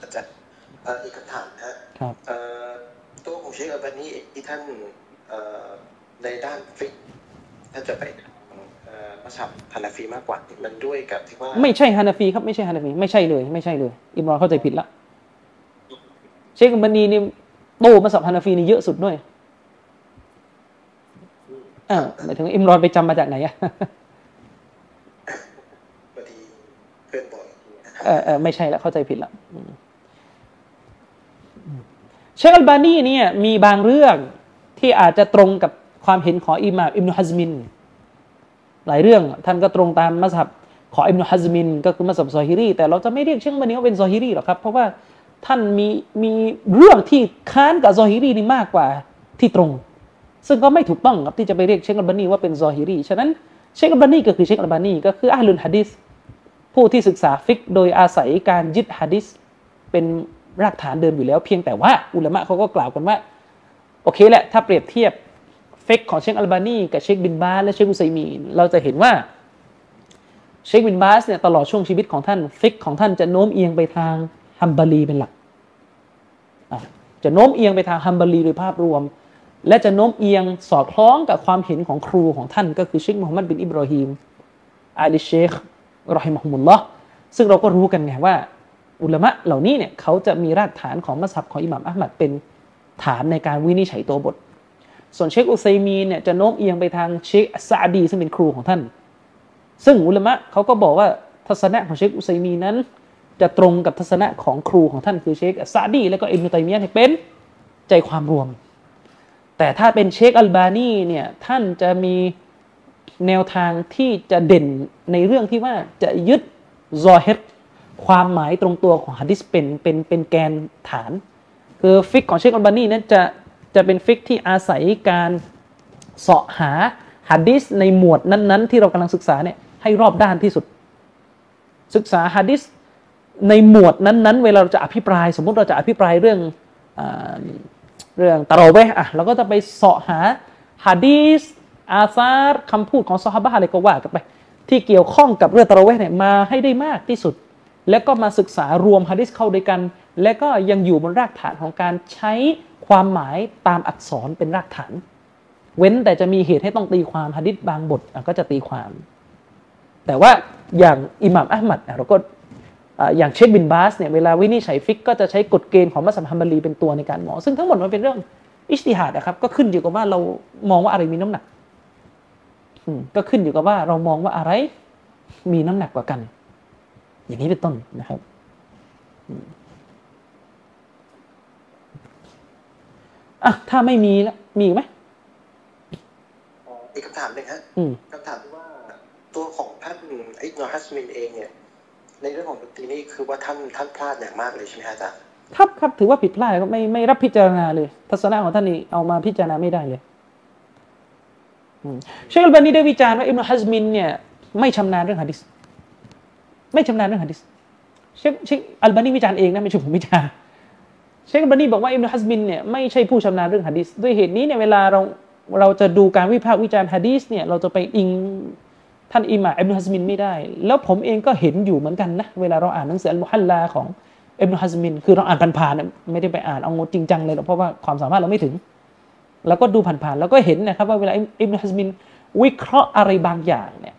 อาจารย์อีกคำถามนะครับตัวของเชคอัลบานีที่ท่านในด้านฟิกถ้าจะไปมัชฮับฮานาฟีมากกว่ามันด้วยกับที่ว่าไม่ใช่ฮานาฟีครับไม่ใช่ฮานาฟีไม่ใช่เลยไม่ใช่เลยอิมรอนเข้าใจผิดละเชคอัลบานีนี่โตมัชฮับฮานาฟีนี่เยอะสุดด้วย เออหมายถึงอิมรอนไปจำมาจากไหนอ่ะพอดีเพื่อนบอกเออเออไม่ใช่ละเข้าใจผิดละเชคอัลบานีเนี่ยมีบางเรื่องที่อาจจะตรงกับความเห็นของอิหม่ามอิบนุฮัซมินหลายเรื่องท่านก็ตรงตามมัซฮับของอิบนุฮัซมินก็คือมัซฮับซอฮิรีแต่เราจะไม่เรียกเชคอัลบานีว่าเป็นซอฮิรีหรอกครับเพราะว่าท่านมีมีเรื่องที่ค้านกับซอฮิรีนี่มากกว่าที่ตรงซึ่งก็ไม่ถูกต้องครับที่จะไปเรียกเชคอัลบานีว่าเป็นซอฮิรีฉะนั้นเชคอัลบานีก็คือเชคอัลบานีก็คืออะห์ลุลหะดีษผู้ที่ศึกษาฟิกโดยอาศัยการยึดหะดีษเป็นรากฐานเดิมอยู่แล้วเพียงแต่ว่าอุลามะเขาก็กล่าวกันว่าโอเคแหละถ้าเปรียบเทียบฟิกของเชคอัลบานีกับเชคบินบาสและเชคอุซัยมีนเราจะเห็นว่าเชคบินบาสเนี่ยตลอดช่วงชีวิตของท่านฟิกของท่านจะโน้มเอียงไปทางฮัมบาลีเป็นหลักจะโน้มเอียงไปทางฮัมบาลีโดยภาพรวมและจะโน้มเอียงสอดคล้องกับความเห็นของครูของท่านก็คือเชคมูฮัมหมัดบินอิบรอฮีมอาลีเชครอฮิมะฮุมุลลอฮ์ซึ่งเราก็รู้กันไงว่าอุลามะเหล่านี้เนี่ยเขาจะมีรากฐานของมัซฮับของอิหม่ามอะห์มัดเป็นฐานในการวินิจฉัยตัวบทส่วนเชคอุซัยมีนเนี่ยจะโน้มเอียงไปทางเชคอัสซะอดีซึ่งเป็นครูของท่านซึ่งอุลามะเขาก็บอกว่าทัศนะของเชคอุซัยมีนนั้นจะตรงกับทัศนะของครูของท่านคือเชคอัสซะอดีและก็อิบนุตัยมียะห์เป็นใจความรวมแต่ถ้าเป็นเชคอัลบานีเนี่ยท่านจะมีแนวทางที่จะเด่นในเรื่องที่ว่าจะยึดซอฮิรความหมายตรงตัวของหะดีษเป็นเป็นเป็นแกนฐานคือฟิกของเชคอัลบานีนั้นจะจะเป็นฟิกที่อาศัยการเสาะหาหะดีษในหมวดนั้นๆที่เรากำลังศึกษาเนี่ยให้รอบด้านที่สุดศึกษาหะดีษในหมวดนั้นๆเวลาเราจะอภิปรายสมมุติเราจะอภิปรายเรื่องอ่าเรื่องตะเราะเวห์อ่ะเราก็จะไปเสาะหาหะดีษอาซาร์คำพูดของซอฮาบะห์อะไรก็ว่ากันไปที่เกี่ยวข้องกับเรื่องตะเราะเวห์เนี่ยมาให้ได้มากที่สุดแล้วก็มาศึกษารวมหะดีษเข้าด้วยกันและก็ยังอยู่บนรากฐานของการใช้ความหมายตามอักษรเป็นรากฐานเว้นแต่จะมีเหตุให้ต้องตีความหะดีษบางบทก็จะตีความแต่ว่าอย่างอิหม่ามอะห์มัดเราก็อย่างเชคบินบาสเนี่ยเวลาวินิจฉัยฟิกก็จะใช้กฎเกณฑ์ของมัซฮับฮัมบาลีเป็นตัวในการมองซึ่งทั้งหมดมันเป็นเรื่องอิจติฮาดนะครับก็ขึ้นอยู่กับว่าเรามองว่าอะไรมีน้ำหนักก็ขึ้นอยู่กับว่าเรามองว่าอะไรมีน้ำหนักกว่ากันอย่างนี้เป็นต้นนะครับอ่ะถ้าไม่มีแล้วมีไหมอ๋ออีกคำถามหนึ่งฮะคำถามว่าตัวของท่านอิบนุฮัซมินเองเนี่ยในเรื่องของดนตรีนี่คือว่าท่านท่านพลาดอย่างมากเลยใช่ไหมอาจารย์ครับครับถือว่าผิดพลาดก็ไม่ไม่รับพิจารณาเลยทัศนะของท่านนี่เอามาพิจารณาไม่ได้เลยเชคอัลบานีได้วิจารณ์ว่าอิบนุฮัซมินเนี่ยไม่ชำนาญเรื่องหะดีษไม่ชำนาญเรื่องหะดีษเชคเชคอัลบานีวิจารณ์เองนะไม่ใช่ผมวิจารณ์เชคอัลบานีบอกว่าอิบนุฮัซมินเนี่ยไม่ใช่ผู้ชำนาญเรื่องหะดีษด้วยเหตุนี้เนี่ยเวลาเราเราจะดูการวิพากษ์วิจารณ์หะดีษเนี่ยเราจะไปอิงท่านอิหม่ามอิบนุฮัซมินไม่ได้แล้วผมเองก็เห็นอยู่เหมือนกันนะเวลาเราอ่านหนังสืออัลมุฮัลลาของอิบนุฮัซมินคือเราอ่านผ่านๆไม่ได้ไปอ่านเอางดจริงจังเลยหรอกเพราะว่าความสามารถเราไม่ถึงแล้วก็ดูผ่านๆแล้วก็เห็นนะครับว่าเวลาอิบนุฮัซมินวิเคราะห์อะไรบางอย่างเนี่ย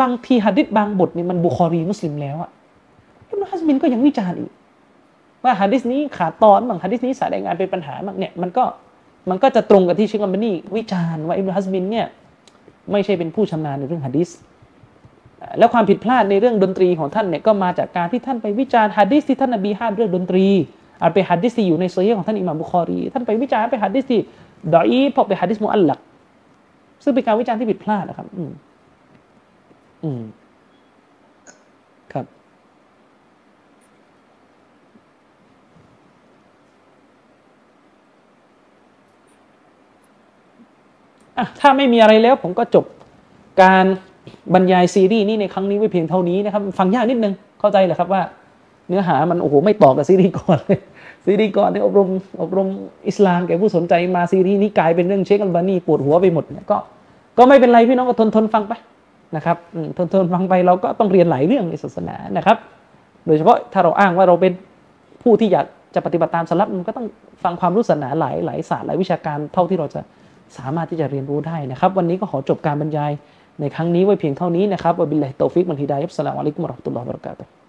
บางทีหะดีษบางบทนี่มันบุคอรีมุสลิมแล้วอ่ะอิบนุฮัซมินก็ยังวิจารณ์อีกว่าหะดีษนี้ขาดตอนบ้างหะดีษนี้สายรายงานเป็นปัญหาบ้างเนี่ยมันก็มันก็จะตรงกับที่เชคอัลบานีวิจารณ์ว่าอิบนุฮัซมินเนี่ยไม่ใช่เป็นผู้ชำนาญในเรื่องหะดีษแล้วความผิดพลาดในเรื่องดนตรีของท่านเนี่ยก็มาจากการที่ท่านไปวิจารณ์หะดีษที่ท่านนบีห้ามเรื่องดนตรีอาจไปหะดีษที่อยู่ในซอฮีห์ของท่านอิหม่ามบุคอรีท่านไปวิจารณ์ไปหะดีษที่ดออีฟพอไปหะดีษมุอัลลักซึ่งเป็นการวิจารณ์ที่ผิดพลาดนะครับอืมอืมครับอ่ะถ้าไม่มีอะไรแล้วผมก็จบการบรรยายซีรีส์นี้ในครั้งนี้ไว้เพียงเท่านี้นะครับฟังยากนิดนึงเข้าใจเหรอครับว่าเนื้อหามันโอ้โหไม่ต่อกับซีรีส์ก่อนเลยซีรีส์ก่อนที่อบรมอบรมอิสลามแก่ผู้สนใจมาซีรีส์นี้กลายเป็นเรื่องเชคอัลบานีปวดหัวไปหมดเนี่ยก็ก็ไม่เป็นไรพี่น้องก็ทนทนฟังไปนะครับทนทนฟังไปเราก็ต้องเรียนหลายเรื่องในศาสนานะครับโดยเฉพาะถ้าเราอ้างว่าเราเป็นผู้ที่อยากจะปฏิบัติตามสลัฟมันก็ต้องฟังความรู้ศาสนาหลายหลายศาสตร์หลายวิชาการเท่าที่เราจะสามารถที่จะเรียนรู้ได้นะครับวันนี้ก็ขอจบการบรรยายในครั้งนี้ไว้เพียงเท่านี้นะครับวะบิลลาฮิตตอฟิกวัลฮิดายะฮ์อัสสลามุอะลัยกุมวะเราะห์มะตุลลอฮิวะบะเราะกาตุฮ์